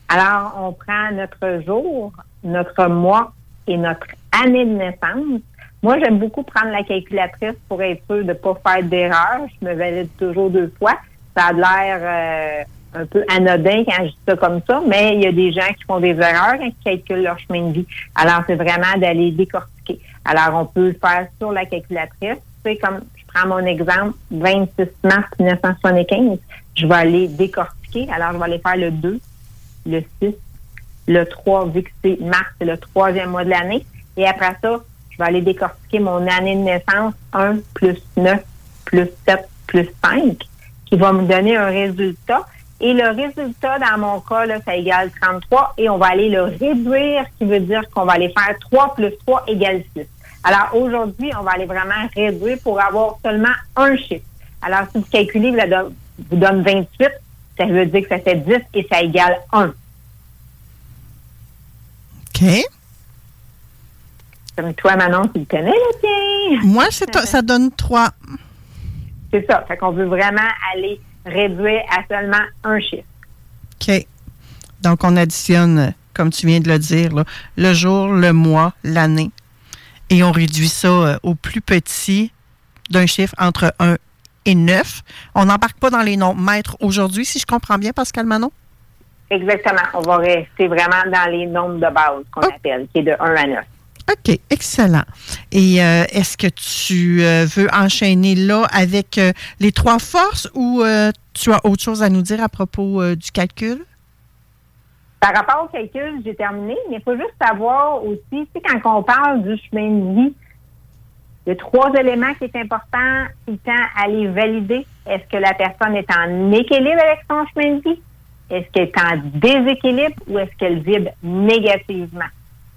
Alors, on prend notre jour, notre mois et notre année de naissance. Moi, j'aime beaucoup prendre la calculatrice pour être sûr de ne pas faire d'erreur. Je me valide toujours deux fois. Ça a l'air euh, un peu anodin quand je dis ça comme ça, mais il y a des gens qui font des erreurs quand ils calculent leur chemin de vie. Alors, c'est vraiment d'aller décortiquer. Alors, on peut le faire sur la calculatrice. C'est comme... Prends mon exemple, vingt-six mars dix-neuf cent soixante-quinze, je vais aller décortiquer. Alors, je vais aller faire le deux, le six, le trois, vu que c'est mars, c'est le troisième mois de l'année. Et après ça, je vais aller décortiquer mon année de naissance, un plus neuf, plus sept, plus cinq, qui va me donner un résultat. Et le résultat, dans mon cas, là, ça égale trente-trois. Et on va aller le réduire, ce qui veut dire qu'on va aller faire trois plus trois égale six. Alors, aujourd'hui, on va aller vraiment réduire pour avoir seulement un chiffre. Alors, si vous calculez, vous, vous donne vingt-huit, ça veut dire que ça fait dix et ça égale un. OK. Comme toi, Manon, tu le connais, le tien. Moi, c'est t- ça donne trois. C'est ça. Fait qu'on veut vraiment aller réduire à seulement un chiffre. OK. Donc, on additionne, comme tu viens de le dire, là, le jour, le mois, l'année. Et on réduit ça au plus petit d'un chiffre entre un et neuf. On n'embarque pas dans les nombres mètres aujourd'hui, si je comprends bien, Pascal Manon? Exactement. On va rester vraiment dans les nombres de base qu'on oh. appelle, qui est de un à neuf. OK, excellent. Et euh, est-ce que tu euh, veux enchaîner là avec euh, les trois forces ou euh, tu as autre chose à nous dire à propos euh, du calcul? Par rapport au calcul, j'ai terminé, mais il faut juste savoir aussi, tu sais, quand on parle du chemin de vie, il y a trois éléments qui sont importants, étant à les valider. Est-ce que la personne est en équilibre avec son chemin de vie? Est-ce qu'elle est en déséquilibre ou est-ce qu'elle vibre négativement?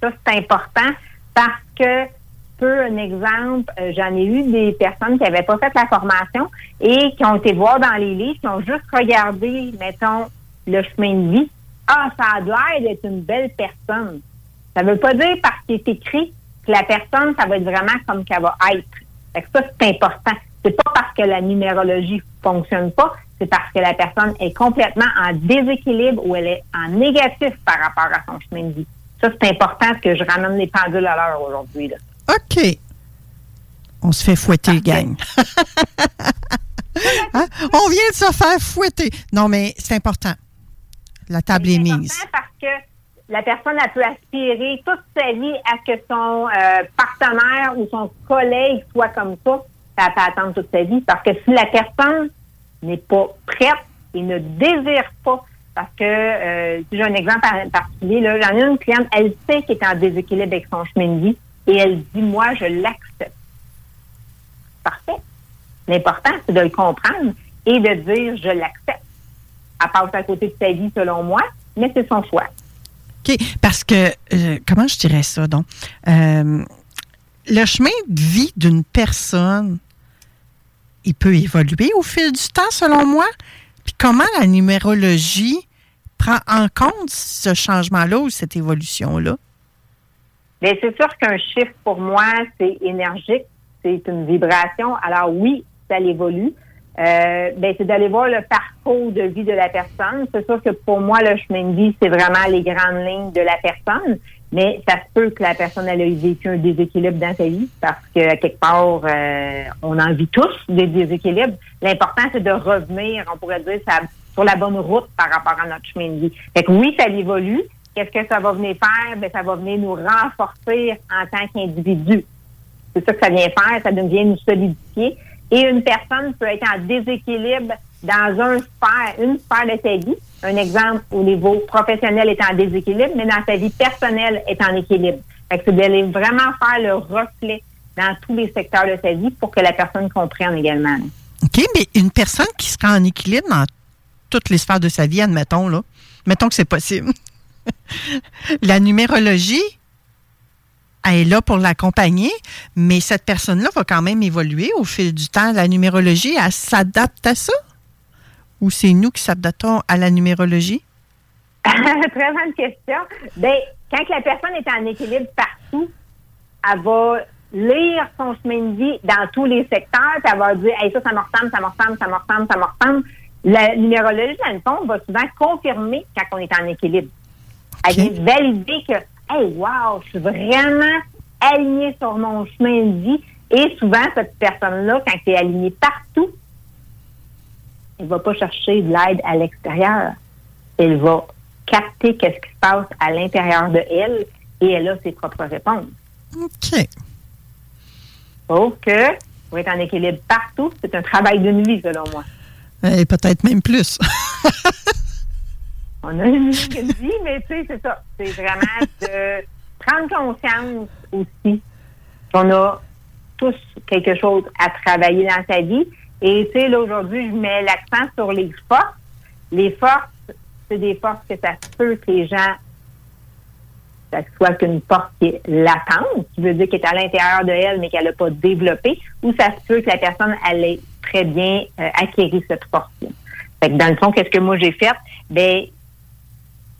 Ça, c'est important parce que, peu un exemple, euh, j'en ai eu des personnes qui n'avaient pas fait la formation et qui ont été voir dans les livres, qui ont juste regardé, mettons, le chemin de vie. Ah, ça doit être une belle personne. Ça ne veut pas dire parce qu'il est écrit que la personne, ça va être vraiment comme qu'elle va être. Fait que ça, c'est important. C'est pas parce que la numérologie fonctionne pas, c'est parce que la personne est complètement en déséquilibre ou elle est en négatif par rapport à son chemin de vie. Ça, c'est important que je ramène les pendules à l'heure aujourd'hui. Là. OK. On se fait fouetter, gang. Hein? On vient de se faire fouetter. Non, mais c'est important. La table c'est est mise. C'est important parce que la personne, elle peut aspirer toute sa vie à ce que son euh, partenaire ou son collègue soit comme ça. Elle peut attendre toute sa vie parce que si la personne n'est pas prête et ne désire pas, parce que, euh, j'ai un exemple particulier, là, j'en ai une cliente, elle sait qu'elle est en déséquilibre avec son chemin de vie et elle dit, moi, je l'accepte. Parfait. L'important, c'est de le comprendre et de dire, je l'accepte. Elle passe à côté de sa vie, selon moi, mais c'est son choix. OK. Parce que, euh, comment je dirais ça, donc? Euh, le chemin de vie d'une personne, il peut évoluer au fil du temps, selon moi. Puis comment la numérologie prend en compte ce changement-là ou cette évolution-là? Bien, c'est sûr qu'un chiffre, pour moi, c'est énergique, c'est une vibration. Alors oui, ça l'évolue. Euh, bien, c'est d'aller voir le parcours de vie de la personne. C'est sûr que pour moi, le chemin de vie, c'est vraiment les grandes lignes de la personne. Mais ça se peut que la personne elle ait vécu un déséquilibre dans sa vie parce que quelque part, euh, on en vit tous des déséquilibres. L'important, c'est de revenir, on pourrait dire, sur la bonne route par rapport à notre chemin de vie. Fait que oui, ça évolue. Qu'est-ce que ça va venir faire? Bien, ça va venir nous renforcer en tant qu'individu. C'est ça que ça vient faire. Ça vient nous solidifier. Et une personne peut être en déséquilibre dans un sphère, une sphère de sa vie. Un exemple, au niveau professionnel est en déséquilibre, mais dans sa vie personnelle est en équilibre. Fait que c'est d'aller vraiment faire le reflet dans tous les secteurs de sa vie pour que la personne comprenne également. OK, mais une personne qui sera en équilibre dans toutes les sphères de sa vie, admettons, là, mettons que c'est possible. La numérologie, elle est là pour l'accompagner, mais cette personne-là va quand même évoluer au fil du temps. La numérologie, elle s'adapte à ça? Ou c'est nous qui s'adaptons à la numérologie? Très bonne question. Bien, quand la personne est en équilibre partout, elle va lire son chemin de vie dans tous les secteurs, puis elle va dire hey, « ça, ça me ressemble, ça me ressemble, ça me ressemble, ça me ressemble ». La numérologie, dans le fond, va souvent confirmer quand on est en équilibre. Okay. Elle vient valider que « hey, wow, je suis vraiment alignée sur mon chemin de vie ». Et souvent, cette personne-là, quand elle est alignée partout, elle ne va pas chercher de l'aide à l'extérieur. Elle va capter qu'est-ce qui se passe à l'intérieur de elle et elle a ses propres réponses. OK. Sauf que, pour être en équilibre partout, c'est un travail d'une vie, selon moi. Et peut-être même plus. On a une vie, une vie mais tu sais, c'est ça. C'est vraiment de prendre conscience aussi qu'on a tous quelque chose à travailler dans sa vie. Et tu sais, là, aujourd'hui, je mets l'accent sur les forces. Les forces, c'est des forces que ça se peut que les gens, ça soit qu'une force qui est latente, qui veut dire qu'elle est à l'intérieur de elle, mais qu'elle n'a pas développée, ou ça se peut que la personne, elle ait très bien euh, acquéri cette force-là. Fait que dans le fond, qu'est-ce que moi j'ai fait? Bien,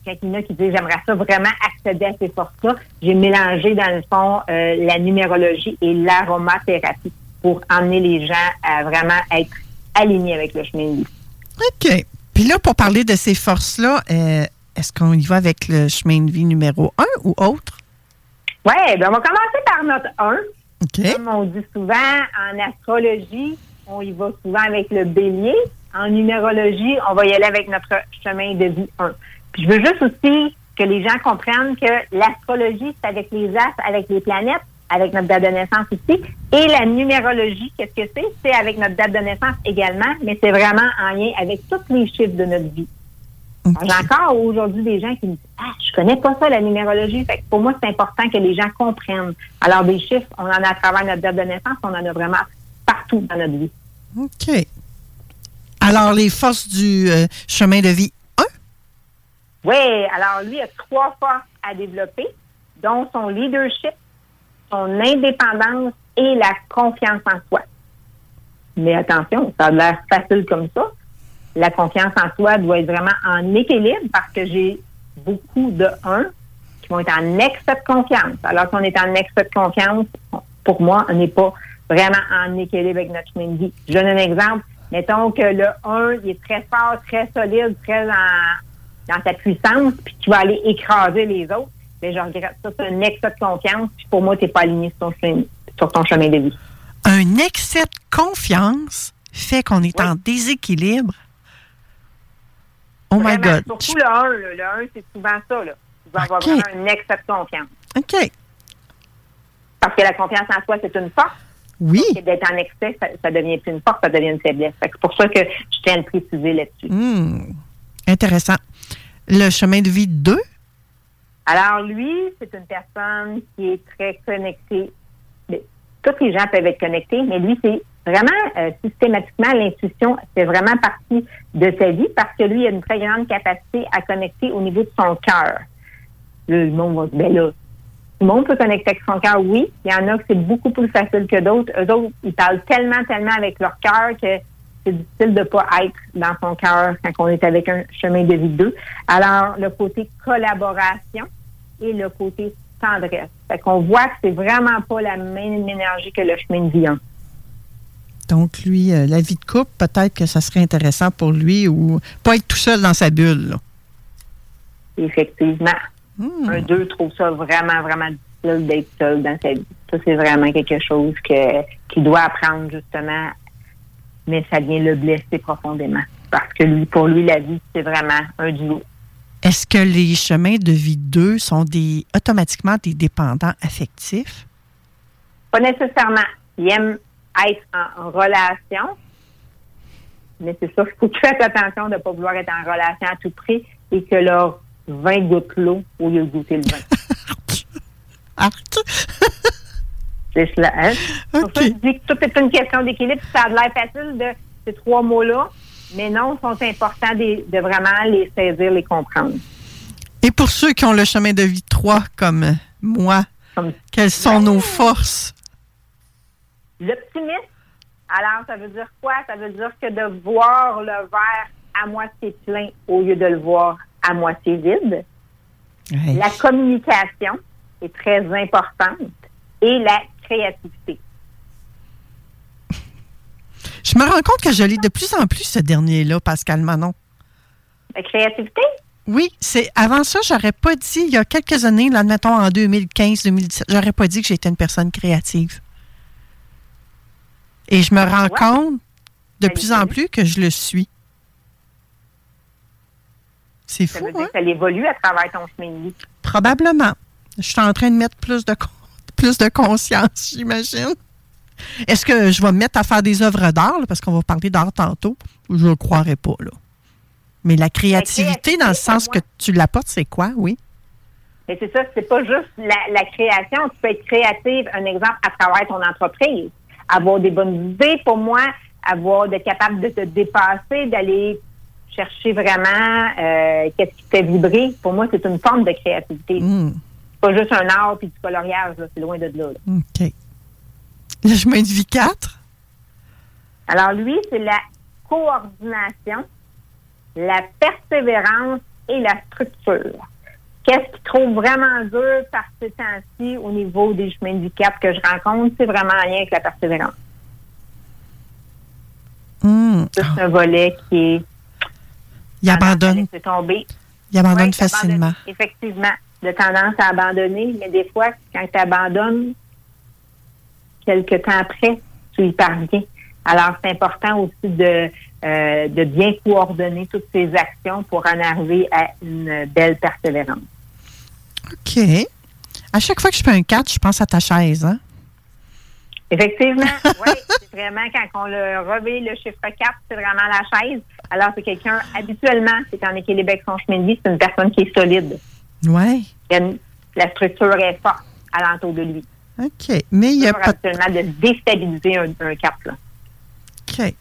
quand il y en a qui disent « j'aimerais ça vraiment accéder à ces forces-là », j'ai mélangé, dans le fond, euh, la numérologie et l'aromathérapie pour emmener les gens à vraiment être alignés avec le chemin de vie. OK. Puis là, pour parler de ces forces-là, euh, est-ce qu'on y va avec le chemin de vie numéro un ou autre? Oui, bien, on va commencer par notre un. Okay. Comme on dit souvent, en astrologie, on y va souvent avec le bélier. En numérologie, on va y aller avec notre chemin de vie un. Puis je veux juste aussi que les gens comprennent que l'astrologie, c'est avec les astres, avec les planètes, avec notre date de naissance ici, et la numérologie, qu'est-ce que c'est? C'est avec notre date de naissance également, mais c'est vraiment en lien avec tous les chiffres de notre vie. Okay. J'ai encore aujourd'hui des gens qui me disent « Ah, je connais pas ça, la numérologie. » Fait que pour moi, c'est important que les gens comprennent. Alors, des chiffres, on en a à travers notre date de naissance, on en a vraiment partout dans notre vie. OK. Alors, les forces du euh, chemin de vie un? Oui, alors lui, il a trois forces à développer, dont son leadership, son indépendance et la confiance en soi. Mais attention, ça a l'air facile comme ça. La confiance en soi doit être vraiment en équilibre parce que j'ai beaucoup de uns qui vont être en excès de confiance. Alors qu'on est en excès de confiance, pour moi, on n'est pas vraiment en équilibre avec notre chemin de vie. Je donne un exemple. Mettons que le un, il est très fort, très solide, très en, dans sa puissance, puis qui va aller écraser les autres. Mais je regrette ça. C'est un excès de confiance. Puis pour moi, tu n'es pas aligné sur ton, chemin, sur ton chemin de vie. Un excès de confiance fait qu'on est oui. en déséquilibre. Oh my Vraiment, God. Surtout le un. Le, le un, c'est souvent ça. Là. Tu vas okay. avoir un excès de confiance. OK. Parce que la confiance en soi, c'est une force. Oui. Donc, d'être en excès, ça, ça devient plus une force, ça devient une faiblesse. Fait que c'est pour ça que je tiens à le préciser là-dessus. Mmh. Intéressant. Le chemin de vie deux? Alors, lui, c'est une personne qui est très connectée. Tous les gens peuvent être connectés, mais lui, c'est vraiment euh, systématiquement l'intuition, c'est vraiment partie de sa vie parce que lui, il a une très grande capacité à connecter au niveau de son cœur. Le monde va se ben là. Tout le monde peut connecter avec son cœur, oui. Il y en a que c'est beaucoup plus facile que d'autres. Eux autres, ils parlent tellement, tellement avec leur cœur que c'est difficile de ne pas être dans son cœur quand on est avec un chemin de vie deux. Alors, le côté collaboration et le côté tendresse. Fait qu'on voit que c'est vraiment pas la même énergie que le chemin de vie un. Donc, lui, euh, la vie de couple, peut-être que ça serait intéressant pour lui ou pas être tout seul dans sa bulle, là. Effectivement. Mmh. Un deux trouve ça vraiment, vraiment difficile d'être seul dans sa vie. Ça, c'est vraiment quelque chose que, qu'il doit apprendre, justement, mais ça vient le blesser profondément. Parce que lui, pour lui, la vie, c'est vraiment un duo. Est-ce que les chemins de vie deux sont des automatiquement des dépendants affectifs? Pas nécessairement. Ils aiment être en relation, mais c'est sûr qu'il faut que tu fasses attention de ne pas vouloir être en relation à tout prix et que leur vin goûte l'eau au lieu de goûter le vin. C'est cela, hein? Okay. Pour ça, je dis que tout est une question d'équilibre. Ça a l'air facile de ces trois mots-là, mais non, ils sont importants de, de vraiment les saisir, les comprendre. Et pour ceux qui ont le chemin de vie trois, comme moi, comme... quelles sont nos forces? L'optimisme, alors ça veut dire quoi? Ça veut dire que de voir le verre à moitié plein au lieu de le voir à moitié vide. Oui. La communication est très importante et la créativité. Je me rends compte que je lis de plus en plus ce dernier-là, Pascal Manon. La créativité? Oui, c'est avant ça, j'aurais pas dit, il y a quelques années, là, admettons en deux mille quinze, deux mille dix-sept, j'aurais pas dit que j'étais une personne créative. Et je me rends ouais. compte de ça plus en plus que je le suis. C'est ça fou, veut dire hein? que ça évolue à travers ton chemin de vie. Probablement. Je suis en train de mettre plus de, con- plus de conscience, j'imagine. Est-ce que je vais me mettre à faire des œuvres d'art, là, parce qu'on va parler d'art tantôt, ou je ne le croirais pas, là. Mais la créativité, la créativité dans le sens que tu l'apportes, c'est quoi, oui? Mais c'est ça, c'est pas juste la, la création. Tu peux être créative, un exemple, à travers ton entreprise. Avoir des bonnes idées, pour moi, avoir d'être capable de te dépasser, d'aller chercher vraiment euh, qu'est-ce qui te fait vibrer. Pour moi, c'est une forme de créativité. Mmh. C'est pas juste un art puis du coloriage, là, c'est loin de là. là. OK. Le chemin de vie quatre? Alors, lui, c'est la coordination, la persévérance et la structure. Qu'est-ce qu'il trouve vraiment dur par ces temps-ci au niveau des chemins de vie quatre que je rencontre? C'est vraiment en lien avec la persévérance. Mmh. C'est oh. un volet qui est... Il abandonne. Se tomber. Il abandonne ouais, facilement. Effectivement, de tendance à abandonner, mais des fois, quand tu abandonnes, quelques temps après, tu y parviens. Alors, c'est important aussi de, euh, de bien coordonner toutes ces actions pour en arriver à une belle persévérance. OK. À chaque fois que je fais un quatre, je pense à ta chaise, hein? Effectivement, oui. C'est vraiment quand on le remet le chiffre quatre, c'est vraiment la chaise. Alors, c'est quelqu'un, habituellement, c'est en équilibre avec son chemin de vie, c'est une personne qui est solide. Oui. La structure est forte alentour de lui. OK. Mais il y a pas... actuellement de déstabiliser un, un cap, là. OK.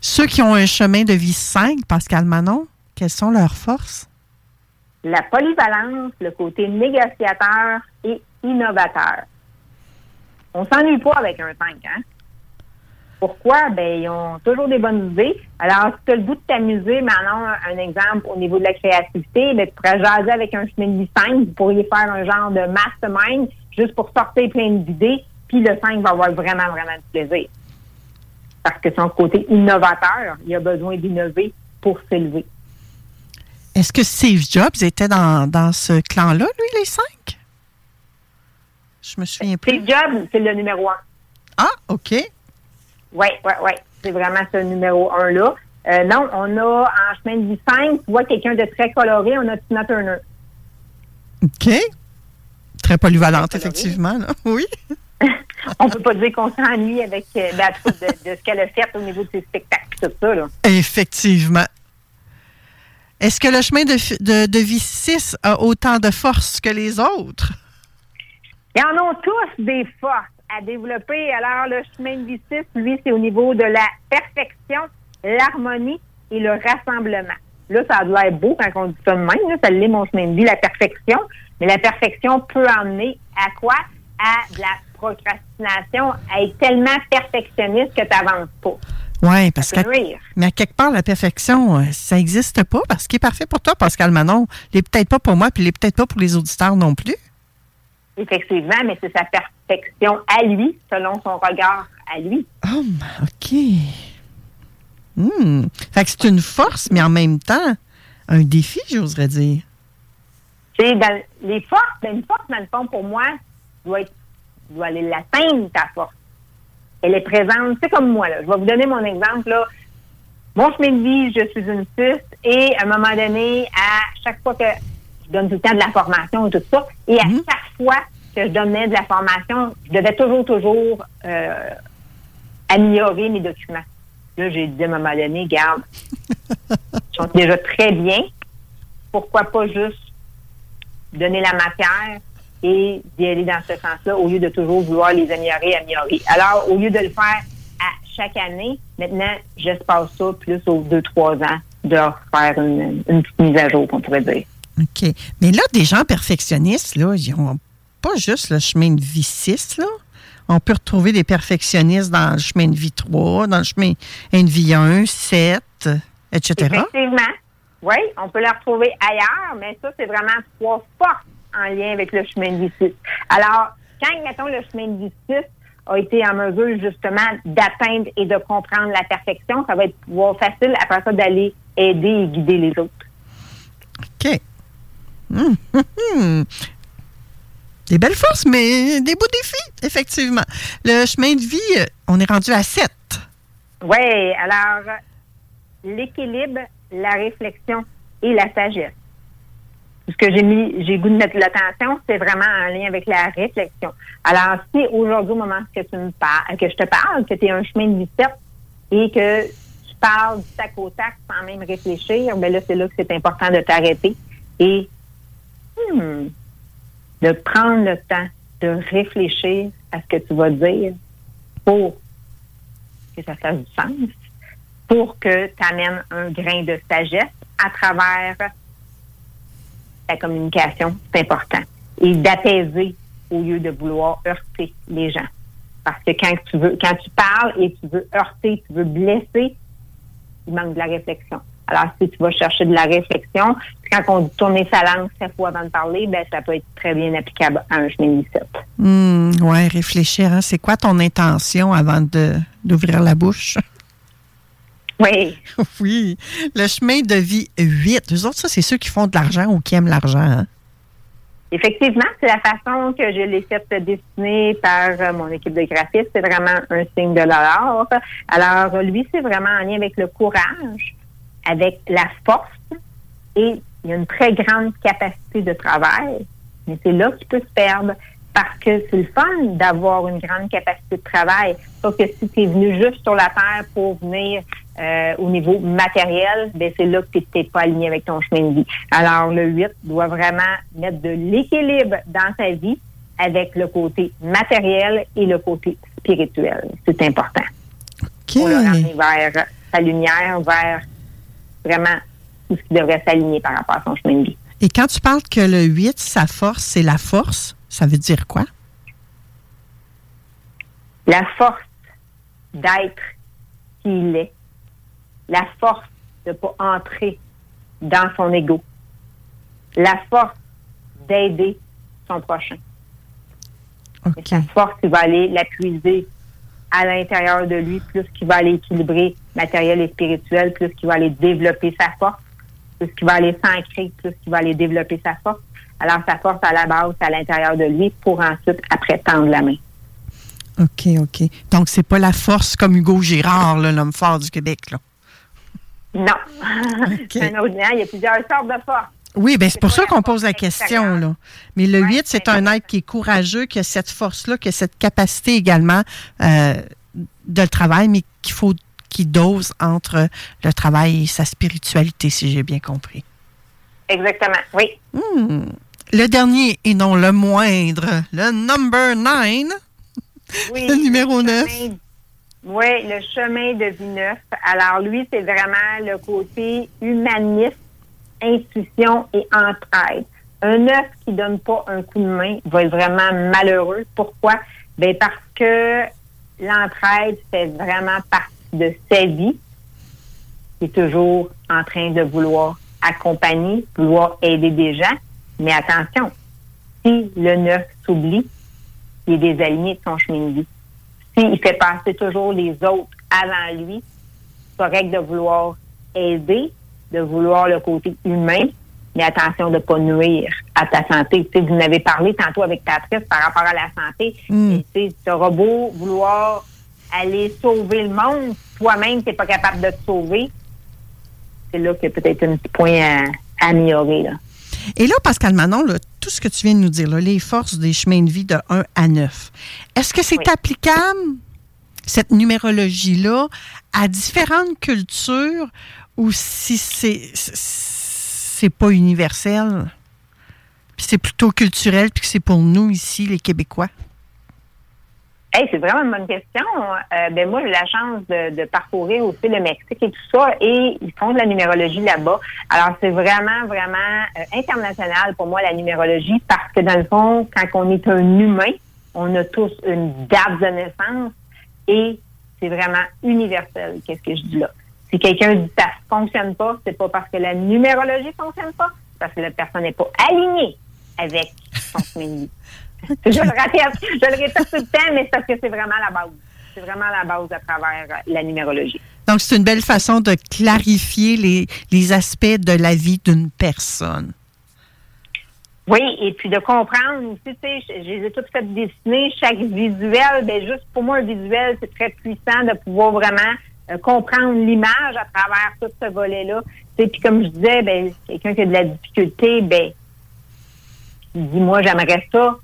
Ceux qui ont un chemin de vie cinq, Pascal Manon, quelles sont leurs forces? La polyvalence, le côté négociateur et innovateur. On s'ennuie pas avec un cinq, hein? Pourquoi? Bien, ils ont toujours des bonnes idées. Alors, si tu as le goût de t'amuser, Manon, un exemple au niveau de la créativité, bien, tu pourrais jaser avec un chemin de vie cinq, vous pourriez faire un genre de mastermind juste pour sortir plein d'idées, puis le cinq va avoir vraiment, vraiment du plaisir. Parce que son côté innovateur, il a besoin d'innover pour s'élever. Est-ce que Steve Jobs était dans, dans ce clan-là, lui, les cinq? Je me souviens plus. Steve Jobs, c'est le numéro un. Ah, OK. Oui, oui, oui. C'est vraiment ce numéro un-là. Euh, non, on a en chemin de vie cinq, tu vois quelqu'un de très coloré, on a Tina Turner. OK. Très polyvalente, très effectivement. Là. Oui. On ne peut pas dire qu'on s'ennuie avec euh, de, de, de ce qu'elle a fait au niveau de ses spectacles et tout ça. Là. Effectivement. Est-ce que le chemin de, de, de vie six a autant de force que les autres? Ils en ont tous des forces à développer. Alors, le chemin de vie six, lui, c'est au niveau de la perfection, l'harmonie et le rassemblement. Là, ça a l'air beau quand on dit ça de même. Là, ça l'est, mon chemin de vie, la perfection. Mais la perfection peut emmener à quoi? À de la procrastination, à être tellement perfectionniste que tu n'avances pas. Oui, parce que. Mais à quelque part, la perfection, ça n'existe pas parce qu'il est parfait pour toi, Pascal Manon. Il n'est peut-être pas pour moi, puis il n'est peut-être pas pour les auditeurs non plus. Effectivement, mais c'est sa perfection à lui, selon son regard à lui. Ah, oh, OK. Hmm. Fait que c'est une force, mais en même temps, un défi, j'oserais dire. C'est dans les forces, ben une force, dans le fond, pour moi, doit être, doit aller l'atteindre, ta force. Elle est présente, c'est comme moi, là. Je vais vous donner mon exemple, là. Mon chemin de vie, je suis une six, et à un moment donné, à chaque fois que je donne tout le temps de la formation et tout ça, et à mmh. chaque fois que je donnais de la formation, je devais toujours, toujours euh, améliorer mes documents. Là, j'ai dit à un moment donné, regarde, ils sont déjà très bien, pourquoi pas juste donner la matière et d'y aller dans ce sens-là au lieu de toujours vouloir les améliorer, améliorer. Alors, au lieu de le faire à chaque année, maintenant, j'espace ça plus aux deux, trois ans de faire une, une petite mise à jour, qu'on pourrait dire. OK. Mais là, des gens perfectionnistes, là, ils n'ont pas juste le chemin de vie six, là. On peut retrouver des perfectionnistes dans le chemin de vie trois, dans le chemin de vie un, sept, et cetera. Effectivement. Oui, on peut les retrouver ailleurs, mais ça, c'est vraiment trois forces en lien avec le chemin de vie six. Alors, quand, mettons, le chemin de vie six a été en mesure, justement, d'atteindre et de comprendre la perfection, ça va être pouvoir facile, après ça, d'aller aider et guider les autres. OK. Hum, hum, hum. Des belles forces, mais des beaux défis, effectivement. Le chemin de vie, on est rendu à sept. Oui, alors, l'équilibre, la réflexion et la sagesse. Ce que j'ai mis, j'ai goût de mettre l'attention, c'est vraiment en lien avec la réflexion. Alors, si aujourd'hui, au moment que tu me parles, que je te parle, que tu es un chemin de vie sept et que tu parles du tac au tac sans même réfléchir, bien là, c'est là que c'est important de t'arrêter et hmm, de prendre le temps de réfléchir à ce que tu vas dire pour que ça fasse du sens, pour que tu amènes un grain de sagesse à travers la communication, c'est important. Et d'apaiser au lieu de vouloir heurter les gens. Parce que quand tu veux, quand tu parles et tu veux heurter, tu veux blesser, il manque de la réflexion. Alors, si tu vas chercher de la réflexion, quand on dit tourner sa langue sept fois avant de parler, ben ça peut être très bien applicable à un chemin de sept. Mmh, oui, réfléchir. Hein? C'est quoi ton intention avant de, d'ouvrir la bouche? Oui. Oui. Le chemin de vie huit. Eux autres, ça, c'est ceux qui font de l'argent ou qui aiment l'argent. Hein? Effectivement, c'est la façon que je l'ai faite dessiner par mon équipe de graphistes. C'est vraiment un signe de l'or. Alors, lui, c'est vraiment en lien avec le courage, avec la force et il y a une très grande capacité de travail Mais c'est là qu'il peut se perdre, parce que c'est le fun d'avoir une grande capacité de travail. Sauf que si tu es venu juste sur la terre pour venir euh, au niveau matériel, ben c'est là que tu n'es peut-être pas aligné avec ton chemin de vie. Alors, le huit doit vraiment mettre de l'équilibre dans sa vie avec le côté matériel et le côté spirituel. C'est important. Okay. Pour le ramener vers sa lumière, vers vraiment tout ce qui devrait s'aligner par rapport à son chemin de vie. Et quand tu parles que le huit, sa force, c'est la force, ça veut dire quoi? La force d'être qui il est. La force de ne pas entrer dans son ego. La force d'aider son prochain. Okay. Sa force, il va aller la puiser à l'intérieur de lui, plus qu'il va aller équilibrer matériel et spirituel, plus qu'il va aller développer sa force, plus qu'il va aller s'ancrer, plus qu'il va aller développer sa force. Alors, sa force à la base, c'est à l'intérieur de lui pour ensuite, après, tendre la main. OK, OK. Donc, c'est pas la force comme Hugo Girard, là, l'homme fort du Québec, là. Non. Okay. C'est un autre, hein? Il y a plusieurs sortes de force. Oui, bien, c'est, c'est pour ça qu'on pose la question, là. Mais le ouais, huit, c'est, c'est un être qui est courageux, qui a cette force-là, qui a cette capacité également euh, de le travail, mais qu'il faut qu'il dose entre le travail et sa spiritualité, si j'ai bien compris. Exactement, oui. Mmh. Le dernier, et non le moindre, le number nine, oui, le numéro le neuf. Chemin, oui, le chemin de vie neuf. Alors, lui, c'est vraiment le côté humaniste, intuition et entraide. Un œuf qui ne donne pas un coup de main va être vraiment malheureux. Pourquoi? Bien, parce que l'entraide fait vraiment partie de sa vie. Il est toujours en train de vouloir accompagner, vouloir aider des gens. Mais attention, si le neuf s'oublie, il est désaligné de son chemin de vie. S'il fait passer toujours les autres avant lui, c'est correct de vouloir aider, de vouloir le côté humain, mais attention de ne pas nuire à ta santé. Tu sais, vous en avez parlé tantôt avec Patrice par rapport à la santé. Mm. Et tu sais, tu auras beau vouloir aller sauver le monde, toi-même, tu n'es pas capable de te sauver. C'est là qu'il y a peut-être un petit point à, à améliorer, là. Et là, Pascal Manon, là, tout ce que tu viens de nous dire, là, les forces des chemins de vie de un à neuf, est-ce que c'est oui. applicable, cette numérologie-là, à différentes cultures ou si c'est, c'est pas universel, puis c'est plutôt culturel, puis que c'est pour nous ici, les Québécois? Hey, c'est vraiment une bonne question. Euh, ben moi, j'ai la chance de, de parcourir aussi le Mexique et tout ça, et ils font de la numérologie là-bas. Alors, c'est vraiment, vraiment euh, international pour moi, la numérologie, parce que dans le fond, quand on est un humain, on a tous une date de naissance, et c'est vraiment universel, qu'est-ce que je dis là. Si quelqu'un dit ça ne fonctionne pas, c'est pas parce que la numérologie ne fonctionne pas, c'est parce que la personne n'est pas alignée avec son chemin. Je le répète, je le répète tout le temps, mais c'est parce que c'est vraiment la base. C'est vraiment la base à travers la numérologie. Donc, c'est une belle façon de clarifier les, les aspects de la vie d'une personne. Oui, et puis de comprendre aussi, tu sais, je, je les ai toutes faites dessiner, chaque visuel, bien, juste pour moi, un visuel, c'est très puissant de pouvoir vraiment euh, comprendre l'image à travers tout ce volet-là. Tu sais, puis comme je disais, bien, quelqu'un qui a de la difficulté, bien, dis moi, j'aimerais ça,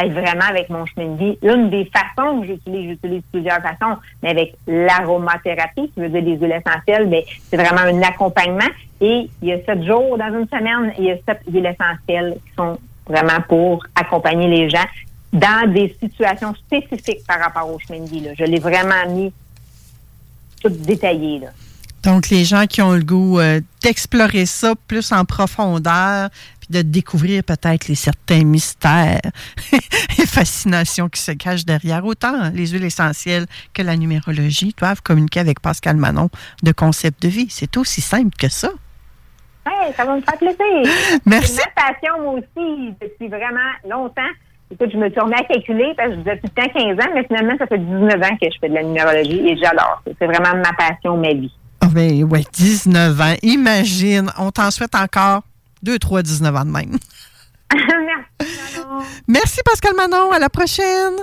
être vraiment avec mon chemin de vie. Une des façons que j'utilise, j'utilise plusieurs façons, mais avec l'aromathérapie, qui veut dire des huiles essentielles, bien, c'est vraiment un accompagnement. Et il y a sept jours dans une semaine, il y a sept huiles essentielles qui sont vraiment pour accompagner les gens dans des situations spécifiques par rapport au chemin de vie, là. Je l'ai vraiment mis tout détaillé, là. Donc, les gens qui ont le goût euh, d'explorer ça plus en profondeur, puis de découvrir peut-être les certains mystères et fascinations qui se cachent derrière. Autant hein, les huiles essentielles que la numérologie doivent communiquer avec Pascal Manon de Concept de vie. C'est aussi simple que ça. Oui, ça va me faire plaisir. Merci. C'est ma passion, moi aussi, depuis vraiment longtemps. Écoute, je me suis remis à calculer parce que je disais tout le temps quinze ans, mais finalement, ça fait dix-neuf ans que je fais de la numérologie et j'adore. C'est vraiment ma passion, ma vie. Ah ben oui, dix-neuf ans, imagine. On t'en souhaite encore deux, trois, dix-neuf ans de même. Merci, Manon. Merci, Pascal Manon. À la prochaine.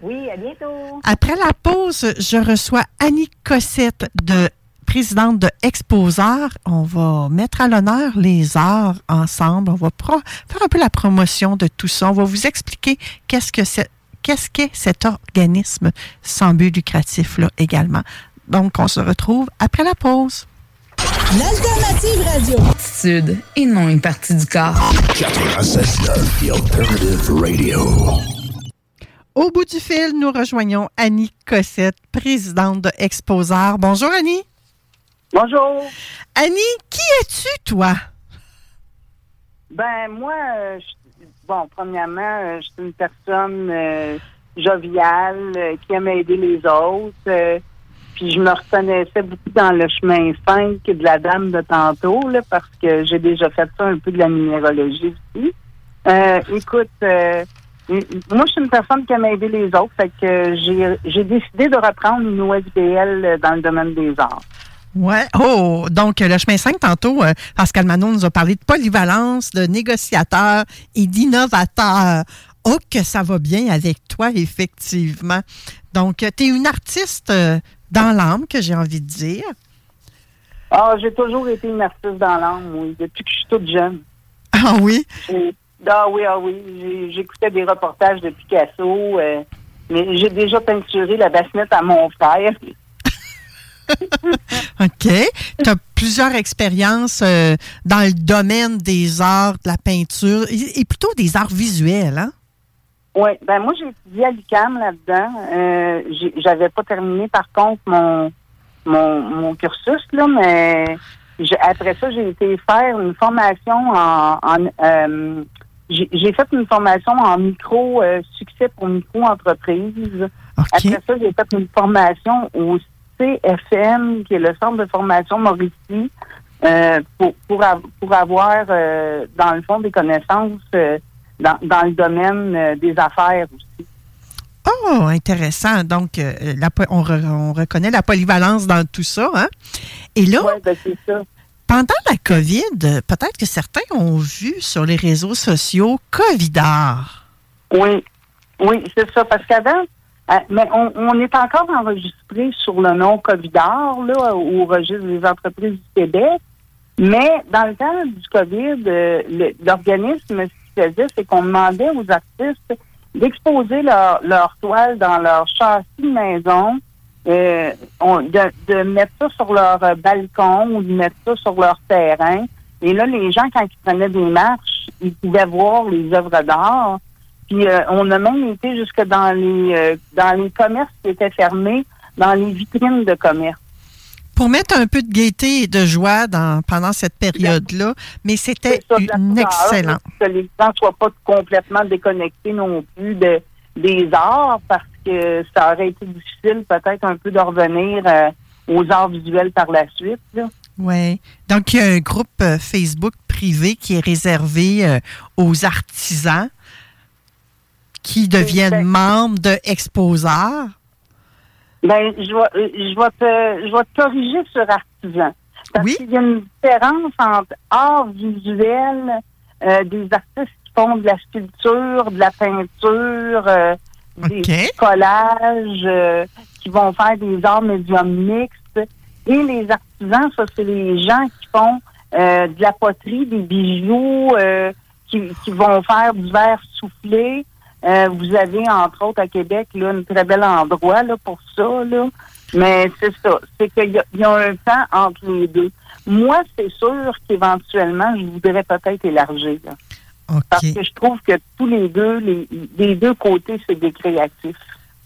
Oui, à bientôt. Après la pause, je reçois Annie Cossette de présidente de Exposart. On va mettre à l'honneur les arts ensemble. On va pro- faire un peu la promotion de tout ça. On va vous expliquer qu'est-ce que c'est, qu'est-ce qu'est cet organisme sans but lucratif-là également. Donc, on se retrouve après la pause. L'Alternative Radio. Attitude et non une partie du corps. quatre-vingt-seize neuf, The Alternative Radio. Au bout du fil, nous rejoignons Annie Cossette, présidente de Exposart. Bonjour Annie. Bonjour. Annie, qui es-tu, toi? Ben, moi, euh, je, bon, premièrement, euh, je suis une personne euh, joviale, euh, qui aime aider les autres. Euh, puis je me reconnaissais beaucoup dans le chemin cinq de la dame de tantôt, là, parce que j'ai déjà fait ça un peu de la minéralogie aussi. Euh, écoute... Euh, Moi, je suis une personne qui aime aider les autres, fait que j'ai, j'ai décidé de reprendre une O S B L dans le domaine des arts. Ouais. Oh, donc le chemin cinq, tantôt, Pascal Manon nous a parlé de polyvalence, de négociateur et d'innovateur. Oh, que ça va bien avec toi, effectivement. Donc, tu es une artiste dans l'âme, que j'ai envie de dire. Ah, j'ai toujours été une artiste dans l'âme, oui, depuis que je suis toute jeune. Ah oui? Et, Ah oui, ah oui. J'ai, j'écoutais des reportages de Picasso. Euh, mais j'ai déjà peinturé la bassinette à mon frère. OK. Tu as plusieurs expériences euh, dans le domaine des arts, de la peinture, et, et plutôt des arts visuels, hein? Oui. Ben moi, j'ai étudié à l'U Q A M là-dedans. Euh, j'ai, j'avais pas terminé, par contre, mon, mon, mon cursus, là, mais j'ai, après ça, j'ai été faire une formation en... en euh, J'ai, j'ai fait une formation en micro euh, succès pour micro-entreprises. Okay. Après ça, j'ai fait une formation au C F M, qui est le Centre de formation Mauricie, euh, pour, pour, av- pour avoir, euh, dans le fond, des connaissances euh, dans, dans le domaine euh, des affaires aussi. Oh, intéressant. Donc, euh, la, on, re, on reconnaît la polyvalence dans tout ça, hein? Et là... Oui, ben c'est ça. Pendant la COVID, peut-être que certains ont vu sur les réseaux sociaux Covidor. Oui, oui, c'est ça. Parce qu'avant, euh, mais on, on est encore enregistré sur le nom Covidor, là, au registre des entreprises du Québec. Mais dans le temps du COVID, euh, le, l'organisme, ce qu'il faisait, c'est qu'on demandait aux artistes d'exposer leur, leur toile dans leur châssis de maison. Euh, on, de, de mettre ça sur leur euh, balcon ou de mettre ça sur leur terrain. Et là, les gens, quand ils prenaient des marches, ils pouvaient voir les œuvres d'art. Puis euh, on a même été jusque dans les euh, dans les commerces qui étaient fermés, dans les vitrines de commerce. Pour mettre un peu de gaieté et de joie dans, pendant cette période-là, mais c'était ça, une excellente. Que les gens ne soient pas complètement déconnectés non plus de, des arts, parce que ça aurait été difficile peut-être un peu de revenir euh, aux arts visuels par la suite. Oui. Donc, il y a un groupe euh, Facebook privé qui est réservé euh, aux artisans qui deviennent ben, membres de Exposart. Bien, je vais, je vais te, je vais te corriger sur artisan. Parce oui? qu'il y a une différence entre arts visuels euh, des artistes qui font de la sculpture, de la peinture... Euh, des okay. collages euh, qui vont faire des arts médium mixtes. Et les artisans, ça, c'est les gens qui font euh, de la poterie, des bijoux, euh, qui, qui vont faire du verre soufflé. Euh, vous avez, entre autres, à Québec, là, un très bel endroit là, pour ça. Là. Mais c'est ça. C'est qu'il y a, il y a un temps entre les deux. Moi, c'est sûr qu'éventuellement, je voudrais peut-être élargir. Là. Okay. Parce que je trouve que tous les deux, les, les deux côtés, c'est des créatifs.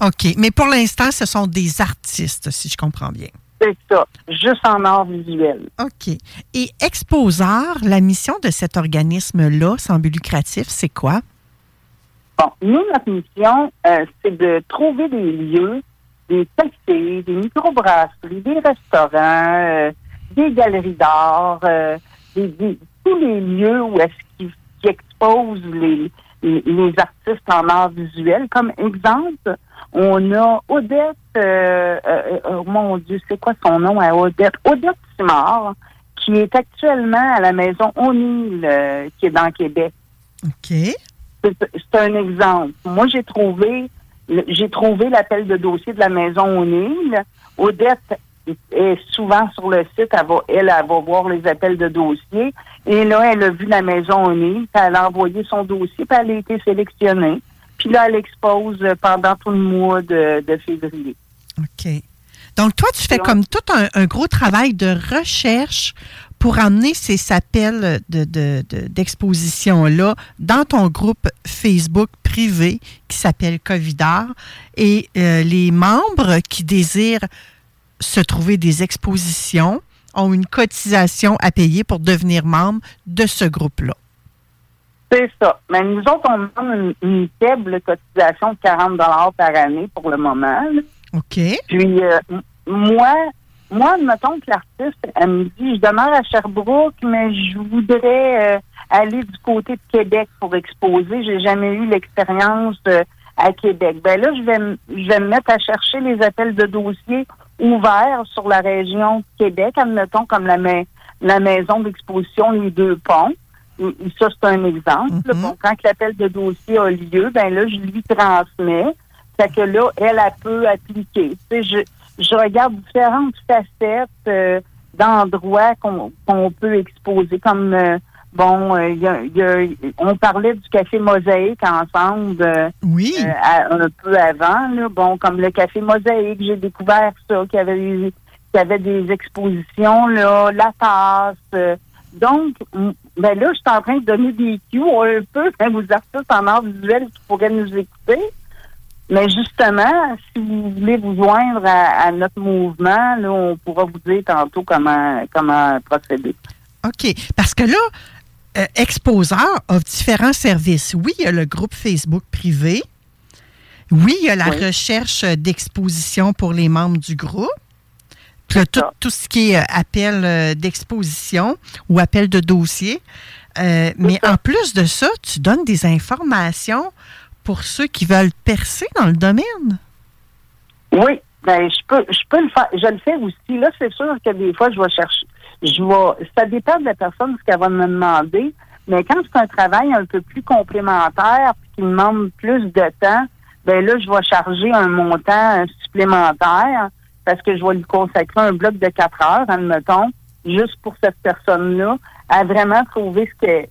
OK. Mais pour l'instant, ce sont des artistes, si je comprends bien. C'est ça. Juste en art visuel. OK. Et Exposart, la mission de cet organisme-là, sans but lucratif, c'est quoi? Bon, nous, notre mission, euh, c'est de trouver des lieux, des cafés, des microbrasseries, des restaurants, euh, des galeries d'art, euh, des, des, tous les lieux où est-ce qu'il qui expose les, les, les artistes en art visuel. Comme exemple, on a Odette, euh, euh, euh, mon Dieu, c'est quoi son nom à Odette? Odette Simard, qui est actuellement à la Maison O'Neill, euh, qui est dans Québec. OK. C'est, c'est un exemple. Moi, j'ai trouvé, j'ai trouvé l'appel de dossier de la Maison O'Neill. Odette est souvent sur le site. Elle va, elle, elle va voir les appels de dossiers. Et là, elle a vu la Maison O'Neill. Elle a envoyé son dossier, puis elle a été sélectionnée. Puis là, elle expose pendant tout le mois de, de février. OK. Donc, toi, tu fais comme tout un, un gros travail de recherche pour amener ces appels de, de, de, d'exposition-là dans ton groupe Facebook privé qui s'appelle Covidor. Et euh, les membres qui désirent se trouver des expositions ont une cotisation à payer pour devenir membre de ce groupe-là. C'est ça. Mais nous autres, on demande une, une faible cotisation de quarante dollars par année pour le moment. OK. Puis, euh, moi, moi, mettons que l'artiste, elle me dit, je demeure à Sherbrooke, mais je voudrais euh, aller du côté de Québec pour exposer. J'ai jamais eu l'expérience euh, à Québec. Ben là, je vais, m- je vais me mettre à chercher les appels de dossiers ouverts sur la région de Québec, admettons, comme la, ma- la maison d'exposition Les Deux Ponts. Et ça, c'est un exemple. Mm-hmm. Bon, quand l'appel de dossier a lieu, ben là, je lui transmets. Ça que là, elle, elle peut appliquer. Tu sais, je, je regarde différentes facettes euh, d'endroits qu'on, qu'on peut exposer. Comme, euh, bon, euh, y a, y a, on parlait du Café Mosaïque ensemble euh, oui. euh, à, un peu avant. Là. Bon, comme le Café Mosaïque, j'ai découvert ça, qu'il y avait des, qu'il y avait des expositions, là, la tasse. Euh, donc, ben là, je suis en train de donner des cues un peu à vos artistes en art visuel qui pourraient nous écouter. Mais justement, si vous voulez vous joindre à, à notre mouvement, là, on pourra vous dire tantôt comment, comment procéder. OK. Parce que là, euh, Exposart offre différents services. Oui, il y a le groupe Facebook privé. Oui, il y a la oui. recherche d'exposition pour les membres du groupe. Puis tout, tout ce qui est appel d'exposition ou appel de dossier. Euh, mais ça. En plus de ça, tu donnes des informations pour ceux qui veulent percer dans le domaine? Oui, ben je peux je peux le faire. Je le fais aussi. Là, c'est sûr que des fois, je vais chercher. Je vais. Ça dépend de la personne, ce qu'elle va me demander, mais quand c'est un travail un peu plus complémentaire puis qui demande plus de temps, ben là, je vais charger un montant supplémentaire parce que je vais lui consacrer un bloc de quatre heures, admettons, juste pour cette personne-là, à vraiment trouver ce qu'elle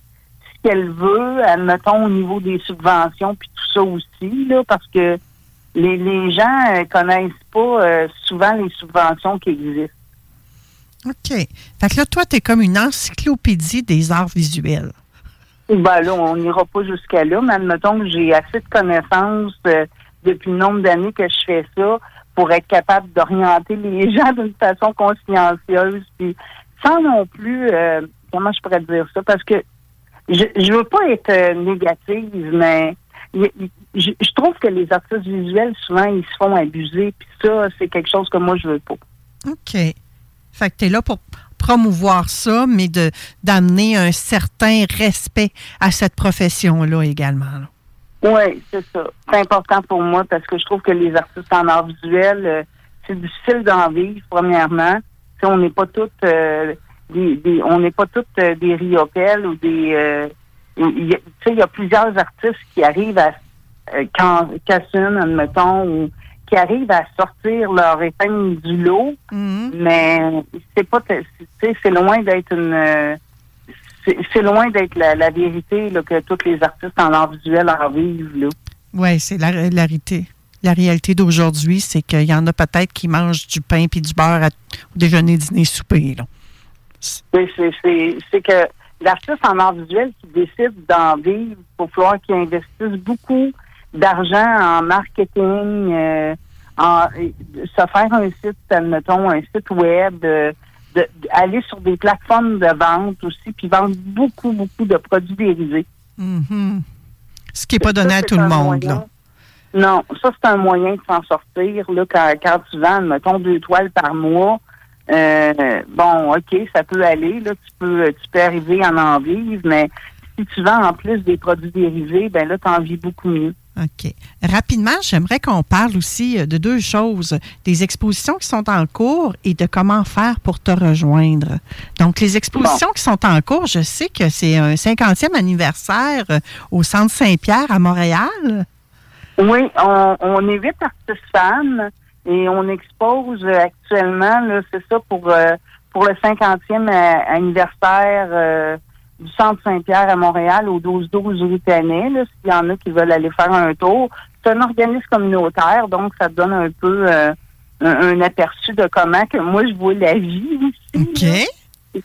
qu'elle veut, admettons, au niveau des subventions, puis tout ça aussi, là, parce que les, les gens ne euh, connaissent pas euh, souvent les subventions qui existent. OK. Fait que là, toi, t'es comme une encyclopédie des arts visuels. Ben là, on n'ira pas jusqu'à là, mais admettons que j'ai assez de connaissances euh, depuis le nombre d'années que je fais ça pour être capable d'orienter les gens d'une façon consciencieuse, puis sans non plus, euh, comment je pourrais dire ça, parce que Je, je veux pas être euh, négative, mais je, je trouve que les artistes visuels, souvent, ils se font abuser. Puis ça, c'est quelque chose que moi, je veux pas. OK. Fait que t'es là pour promouvoir ça, mais de d'amener un certain respect à cette profession-là également. Oui, c'est ça. C'est important pour moi parce que je trouve que les artistes en art visuel, euh, c'est difficile d'en vivre, premièrement. T'sais, on n'est pas toutes... Euh, Des, des, on n'est pas toutes euh, des Riopelle ou des... Euh, tu sais, il y a plusieurs artistes qui arrivent à... Euh, quand, Cassune, admettons, ou, qui arrivent à sortir leur épingle du lot, mm-hmm. mais c'est pas... Tu sais, c'est loin d'être une... Euh, c'est, c'est loin d'être la, la vérité là, que tous les artistes en art visuel en vivent. Oui, c'est la, la réalité. La réalité d'aujourd'hui, c'est qu'il y en a peut-être qui mangent du pain puis du beurre à, au déjeuner, dîner, souper, là. C'est, c'est, c'est, c'est que l'artiste en art visuel qui décide d'en vivre, il faut falloir qu'il investisse beaucoup d'argent en marketing, euh, en, se faire un site, admettons, un site web, euh, de, aller sur des plateformes de vente aussi, puis vendre beaucoup, beaucoup de produits dérivés. Mm-hmm. Ce qui n'est pas donné ça, à tout le monde, moyen, là. Non, ça, c'est un moyen de s'en sortir, là, quand, quand tu vends, admettons, deux toiles par mois. Euh, bon, OK, ça peut aller, là, tu peux, tu peux arriver à en vivre, mais si tu vends en plus des produits dérivés, ben là, tu en vis beaucoup mieux. OK. Rapidement, j'aimerais qu'on parle aussi de deux choses, des expositions qui sont en cours et de comment faire pour te rejoindre. Donc, les expositions bon. qui sont en cours, je sais que c'est un cinquantième anniversaire au Centre Saint-Pierre à Montréal. Oui, on, on est huit artistes femmes. Et on expose actuellement, là, c'est ça, pour euh, pour le cinquantième euh, anniversaire euh, du Centre Saint-Pierre à Montréal, au douze douze rue Canet, là, s'il y en a qui veulent aller faire un tour. C'est un organisme communautaire, donc ça donne un peu euh, un, un aperçu de comment que moi je vois la vie ici. OK.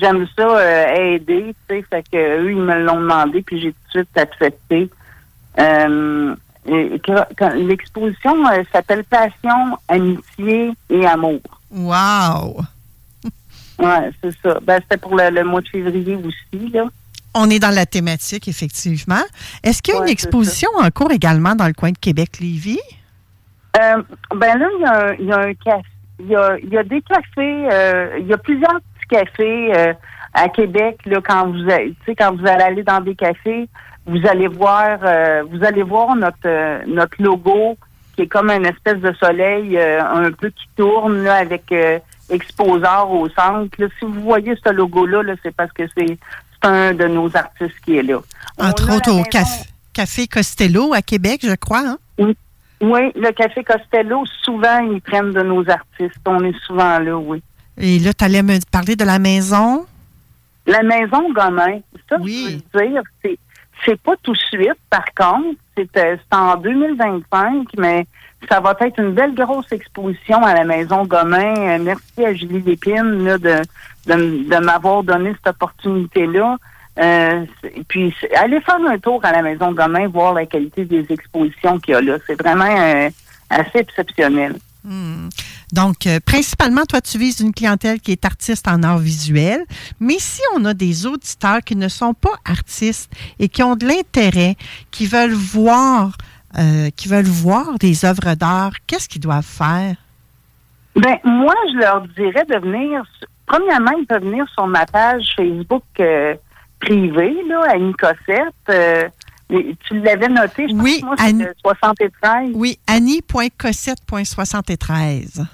J'aime ça euh, aider, tu sais, fait que eux, ils me l'ont demandé, puis j'ai tout de suite accepté. Euh, L'exposition euh, s'appelle Passion, Amitié et Amour. Wow! Ouais, c'est ça. Ben, c'était pour le, le mois de février aussi, là. On est dans la thématique, effectivement. Est-ce qu'il y a ouais, une exposition en cours également dans le coin de Québec-Lévis? Euh, ben là, il y, y a un café. Il y a, y a des cafés. Il euh, y a plusieurs petits cafés euh, à Québec, là, quand vous, tu sais, quand vous allez aller dans des cafés. Vous allez voir, euh, vous allez voir notre euh, notre logo qui est comme une espèce de soleil euh, un peu qui tourne là, avec euh, Exposart au centre. Là, si vous voyez ce logo-là, là, c'est parce que c'est, c'est un de nos artistes qui est là. Entre autres au café, café Costello à Québec, je crois. Hein? Oui. Oui, le Café Costello, souvent, ils prennent de nos artistes. On est souvent là, oui. Et là, tu allais me parler de la maison? La maison Gomain. Ça, oui. Je veux dire, c'est... C'est pas tout de suite, par contre. C'est, euh, c'est en deux mille vingt-cinq, mais ça va être une belle grosse exposition à la Maison Gomain. Euh, merci à Julie Lépine là, de, de, de m'avoir donné cette opportunité-là. Euh, puis, allez faire un tour à la Maison Gomain, voir la qualité des expositions qu'il y a là. C'est vraiment euh, assez exceptionnel. Mmh. Donc, euh, principalement, toi, tu vises une clientèle qui est artiste en art visuel, mais si on a des auditeurs qui ne sont pas artistes et qui ont de l'intérêt, qui veulent voir, euh, qui veulent voir des œuvres d'art, qu'est-ce qu'ils doivent faire? Bien, moi, je leur dirais de venir, premièrement, ils peuvent venir sur ma page Facebook euh, privée, là, Annie Cossette. Euh, Tu l'avais noté, je pense oui, que moi, Annie, c'est soixante-treize. Oui, annie point cossette point soixante-treize.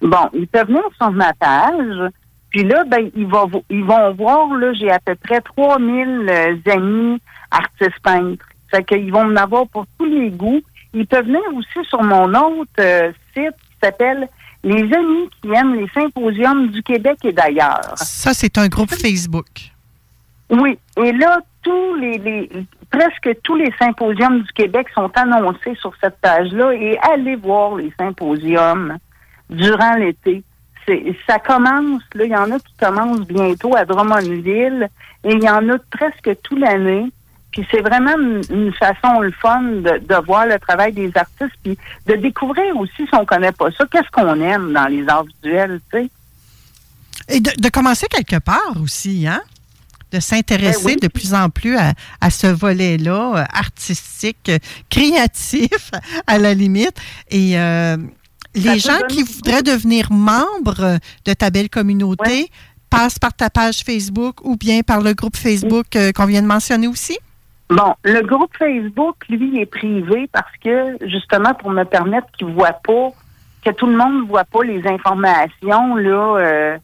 Bon, ils peuvent venir sur ma page. Puis là, ben, ils vont, ils vont voir, là, j'ai à peu près trois mille euh, amis artistes peintres. Fait qu'ils vont en avoir pour tous les goûts. Ils peuvent venir aussi sur mon autre euh, site qui s'appelle Les amis qui aiment les symposiums du Québec et d'ailleurs. Ça, c'est un groupe Facebook. Oui, et là, tous les... les presque tous les symposiums du Québec sont annoncés sur cette page-là et allez voir les symposiums durant l'été. C'est, ça commence, là, il y en a qui commencent bientôt à Drummondville et il y en a presque toute l'année. Puis c'est vraiment une, une façon le fun de, de voir le travail des artistes puis de découvrir aussi, si on connaît pas ça, qu'est-ce qu'on aime dans les arts visuels, tu sais. Et de, de commencer quelque part aussi, hein? De s'intéresser eh oui. de plus en plus à, à ce volet-là, artistique, créatif, à la limite. Et euh, les gens qui voudraient devenir membres de ta belle communauté ouais. passent par ta page Facebook ou bien par le groupe Facebook euh, qu'on vient de mentionner aussi? Bon, le groupe Facebook, lui, est privé parce que, justement, pour me permettre qu'il ne voit pas, que tout le monde ne voit pas les informations, là... Euh,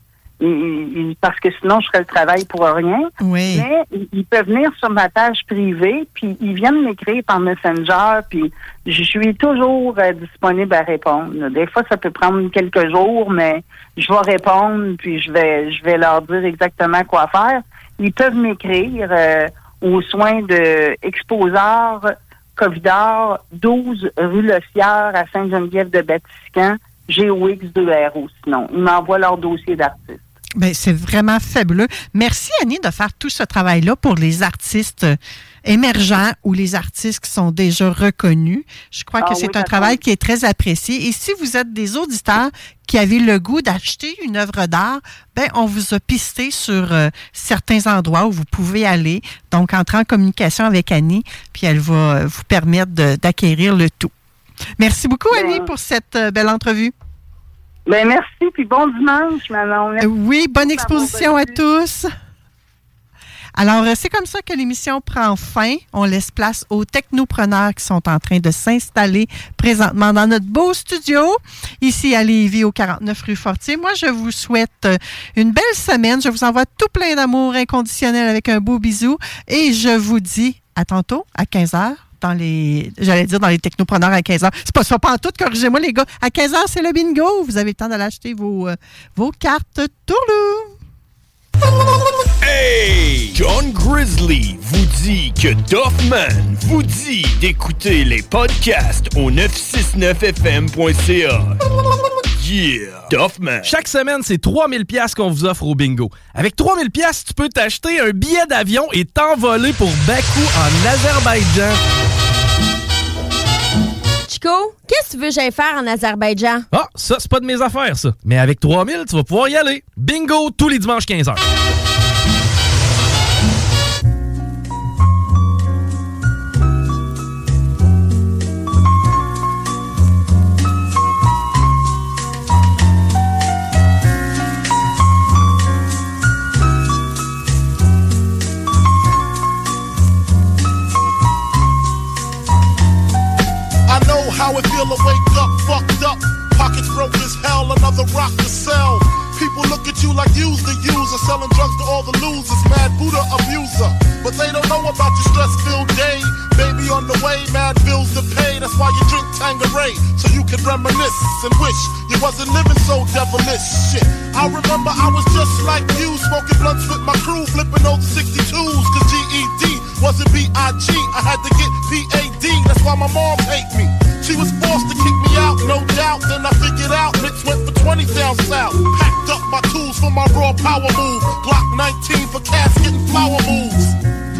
parce que sinon, je ferais le travail pour rien. Oui. Mais ils peuvent venir sur ma page privée, puis ils viennent m'écrire par Messenger, puis je suis toujours euh, disponible à répondre. Des fois, ça peut prendre quelques jours, mais je vais répondre, puis je vais je vais leur dire exactement quoi faire. Ils peuvent m'écrire euh, aux soins de Exposart, Covidor, douze rue Le Sieur à Sainte-Geneviève-de-Batiscan, G O X deux R O, sinon. Ils m'envoient leur dossier d'artiste. Bien, c'est vraiment fabuleux. Merci, Annie, de faire tout ce travail-là pour les artistes émergents ou les artistes qui sont déjà reconnus. Je crois ah, que c'est oui, un travail qui est très apprécié. Et si vous êtes des auditeurs qui avez le goût d'acheter une œuvre d'art, bien, on vous a pisté sur euh, certains endroits où vous pouvez aller. Donc, entrez en communication avec Annie, puis elle va vous permettre de, d'acquérir le tout. Merci beaucoup, Annie, pour cette euh, belle entrevue. Ben merci, puis bon dimanche, Manon. Merci. Oui, bonne exposition à tous. Alors, c'est comme ça que l'émission prend fin. On laisse place aux technopreneurs qui sont en train de s'installer présentement dans notre beau studio, ici à Lévis, au quarante-neuf rue Fortier. Moi, je vous souhaite une belle semaine. Je vous envoie tout plein d'amour inconditionnel avec un beau bisou. Et je vous dis à tantôt, à quinze heures. dans les, j'allais dire dans les technopreneurs à quinze heures. C'est pas ça, pas en tout, corrigez-moi les gars. À quinze heures, c'est le bingo. Vous avez le temps d'aller acheter vos, euh, vos cartes Tourlou. Hey! John Grizzly vous dit que Duffman vous dit d'écouter les podcasts au neuf six neuf f m point c a. Yeah! Duffman! Chaque semaine, c'est trois mille dollars qu'on vous offre au bingo. Avec trois mille dollars, tu peux t'acheter un billet d'avion et t'envoler pour Bakou en Azerbaïdjan. Chico, qu'est-ce que tu veux que j'aille faire en Azerbaïdjan? Ah, ça, c'est pas de mes affaires, ça. Mais avec trois mille dollars, tu vas pouvoir y aller. Bingo, tous les dimanches quinze heures. How it feel to wake up, fucked up, pockets broke as hell, another rock to sell. People look at you like you's the user, selling drugs to all the losers, mad Buddha abuser. But they don't know about your stress-filled day, baby on the way, mad bills to pay. That's why you drink Tanqueray, so you can reminisce and wish you wasn't living so devilish shit. I remember I was just like you, smoking blunts with my crew, flipping old sixty-twos, cause G E D wasn't B I G, I had to get P A D, that's why my mom hate me. She was forced to kick me out, no doubt. Then I figured out, Mitch went for twenty down south. Packed up my tools for my raw power move. Glock nineteen for casket and flower moves.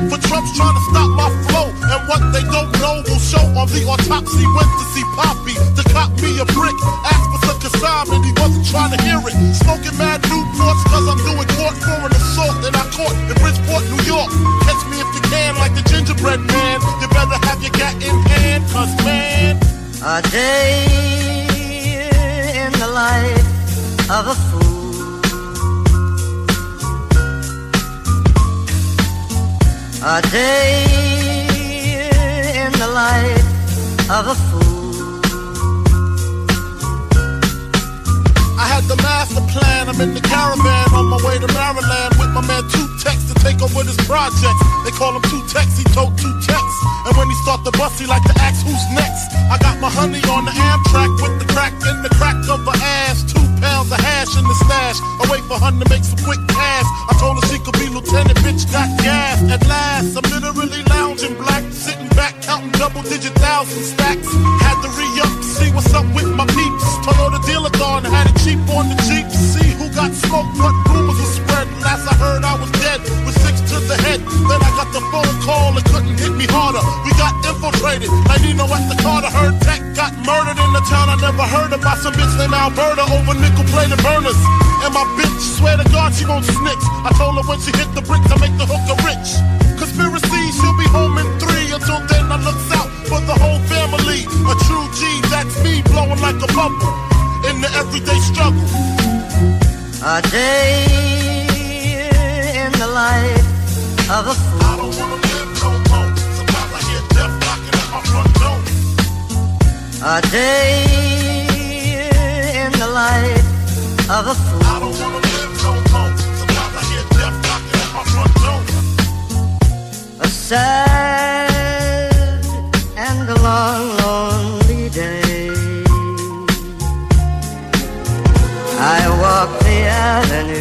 For Trump's trying to stop my flow. And what they don't know will show on the autopsy. Went to see Poppy to cop me a brick. Asked for some consignment, he wasn't trying to hear it. Smoking mad Newports cause I'm doing court for an assault. And I caught in Bridgeport, New York. Catch me if you can like the gingerbread man. You better have your gat in hand cause man. A day in the life of a fool. A day in the life of a fool. I had the master plan, I'm in the caravan on my way to Maryland with my man Two Tex to take over this project. They call him Two Tex, he told Two Tex. And when he start the bus, he like to ask who's next. I got my honey on the Amtrak with the crack in the crack of her ass. Two pounds of hash in the stash. I wait for her to make some quick cash. I told her she could be lieutenant, bitch got gas. At last, I'm literally lounging black, sitting back, counting double-digit thousand stacks. Had to re-up to see what's up with my peeps. Told her the dealer gone, had it cheap on the Jeep. See who got smoked, what rumors were spread. Last I heard, I was dead with six to the head. Then I got the phone call, it couldn't hit me harder. We got infiltrated, like Nino at the Carter. Heard Tech got murdered in the town I never heard of by some bitch named Alberta over nickel-plated burners. And my bitch, swear to God, she won't snitch. I told her when she hit the bricks, I make the hooker rich. Conspiracy, she'll be home in three. Until then, I looks out for the whole family. A true G, that's me, blowing like a bubble in the everyday struggle. A day in the life of a fool. I don't wanna live no more. Sometimes I hear death knocking at my front door. A day in the life of a fool. I don't wanna live no more. Sometimes I hear death knocking at my front door. A sad and a long, lonely day. I walk the avenue.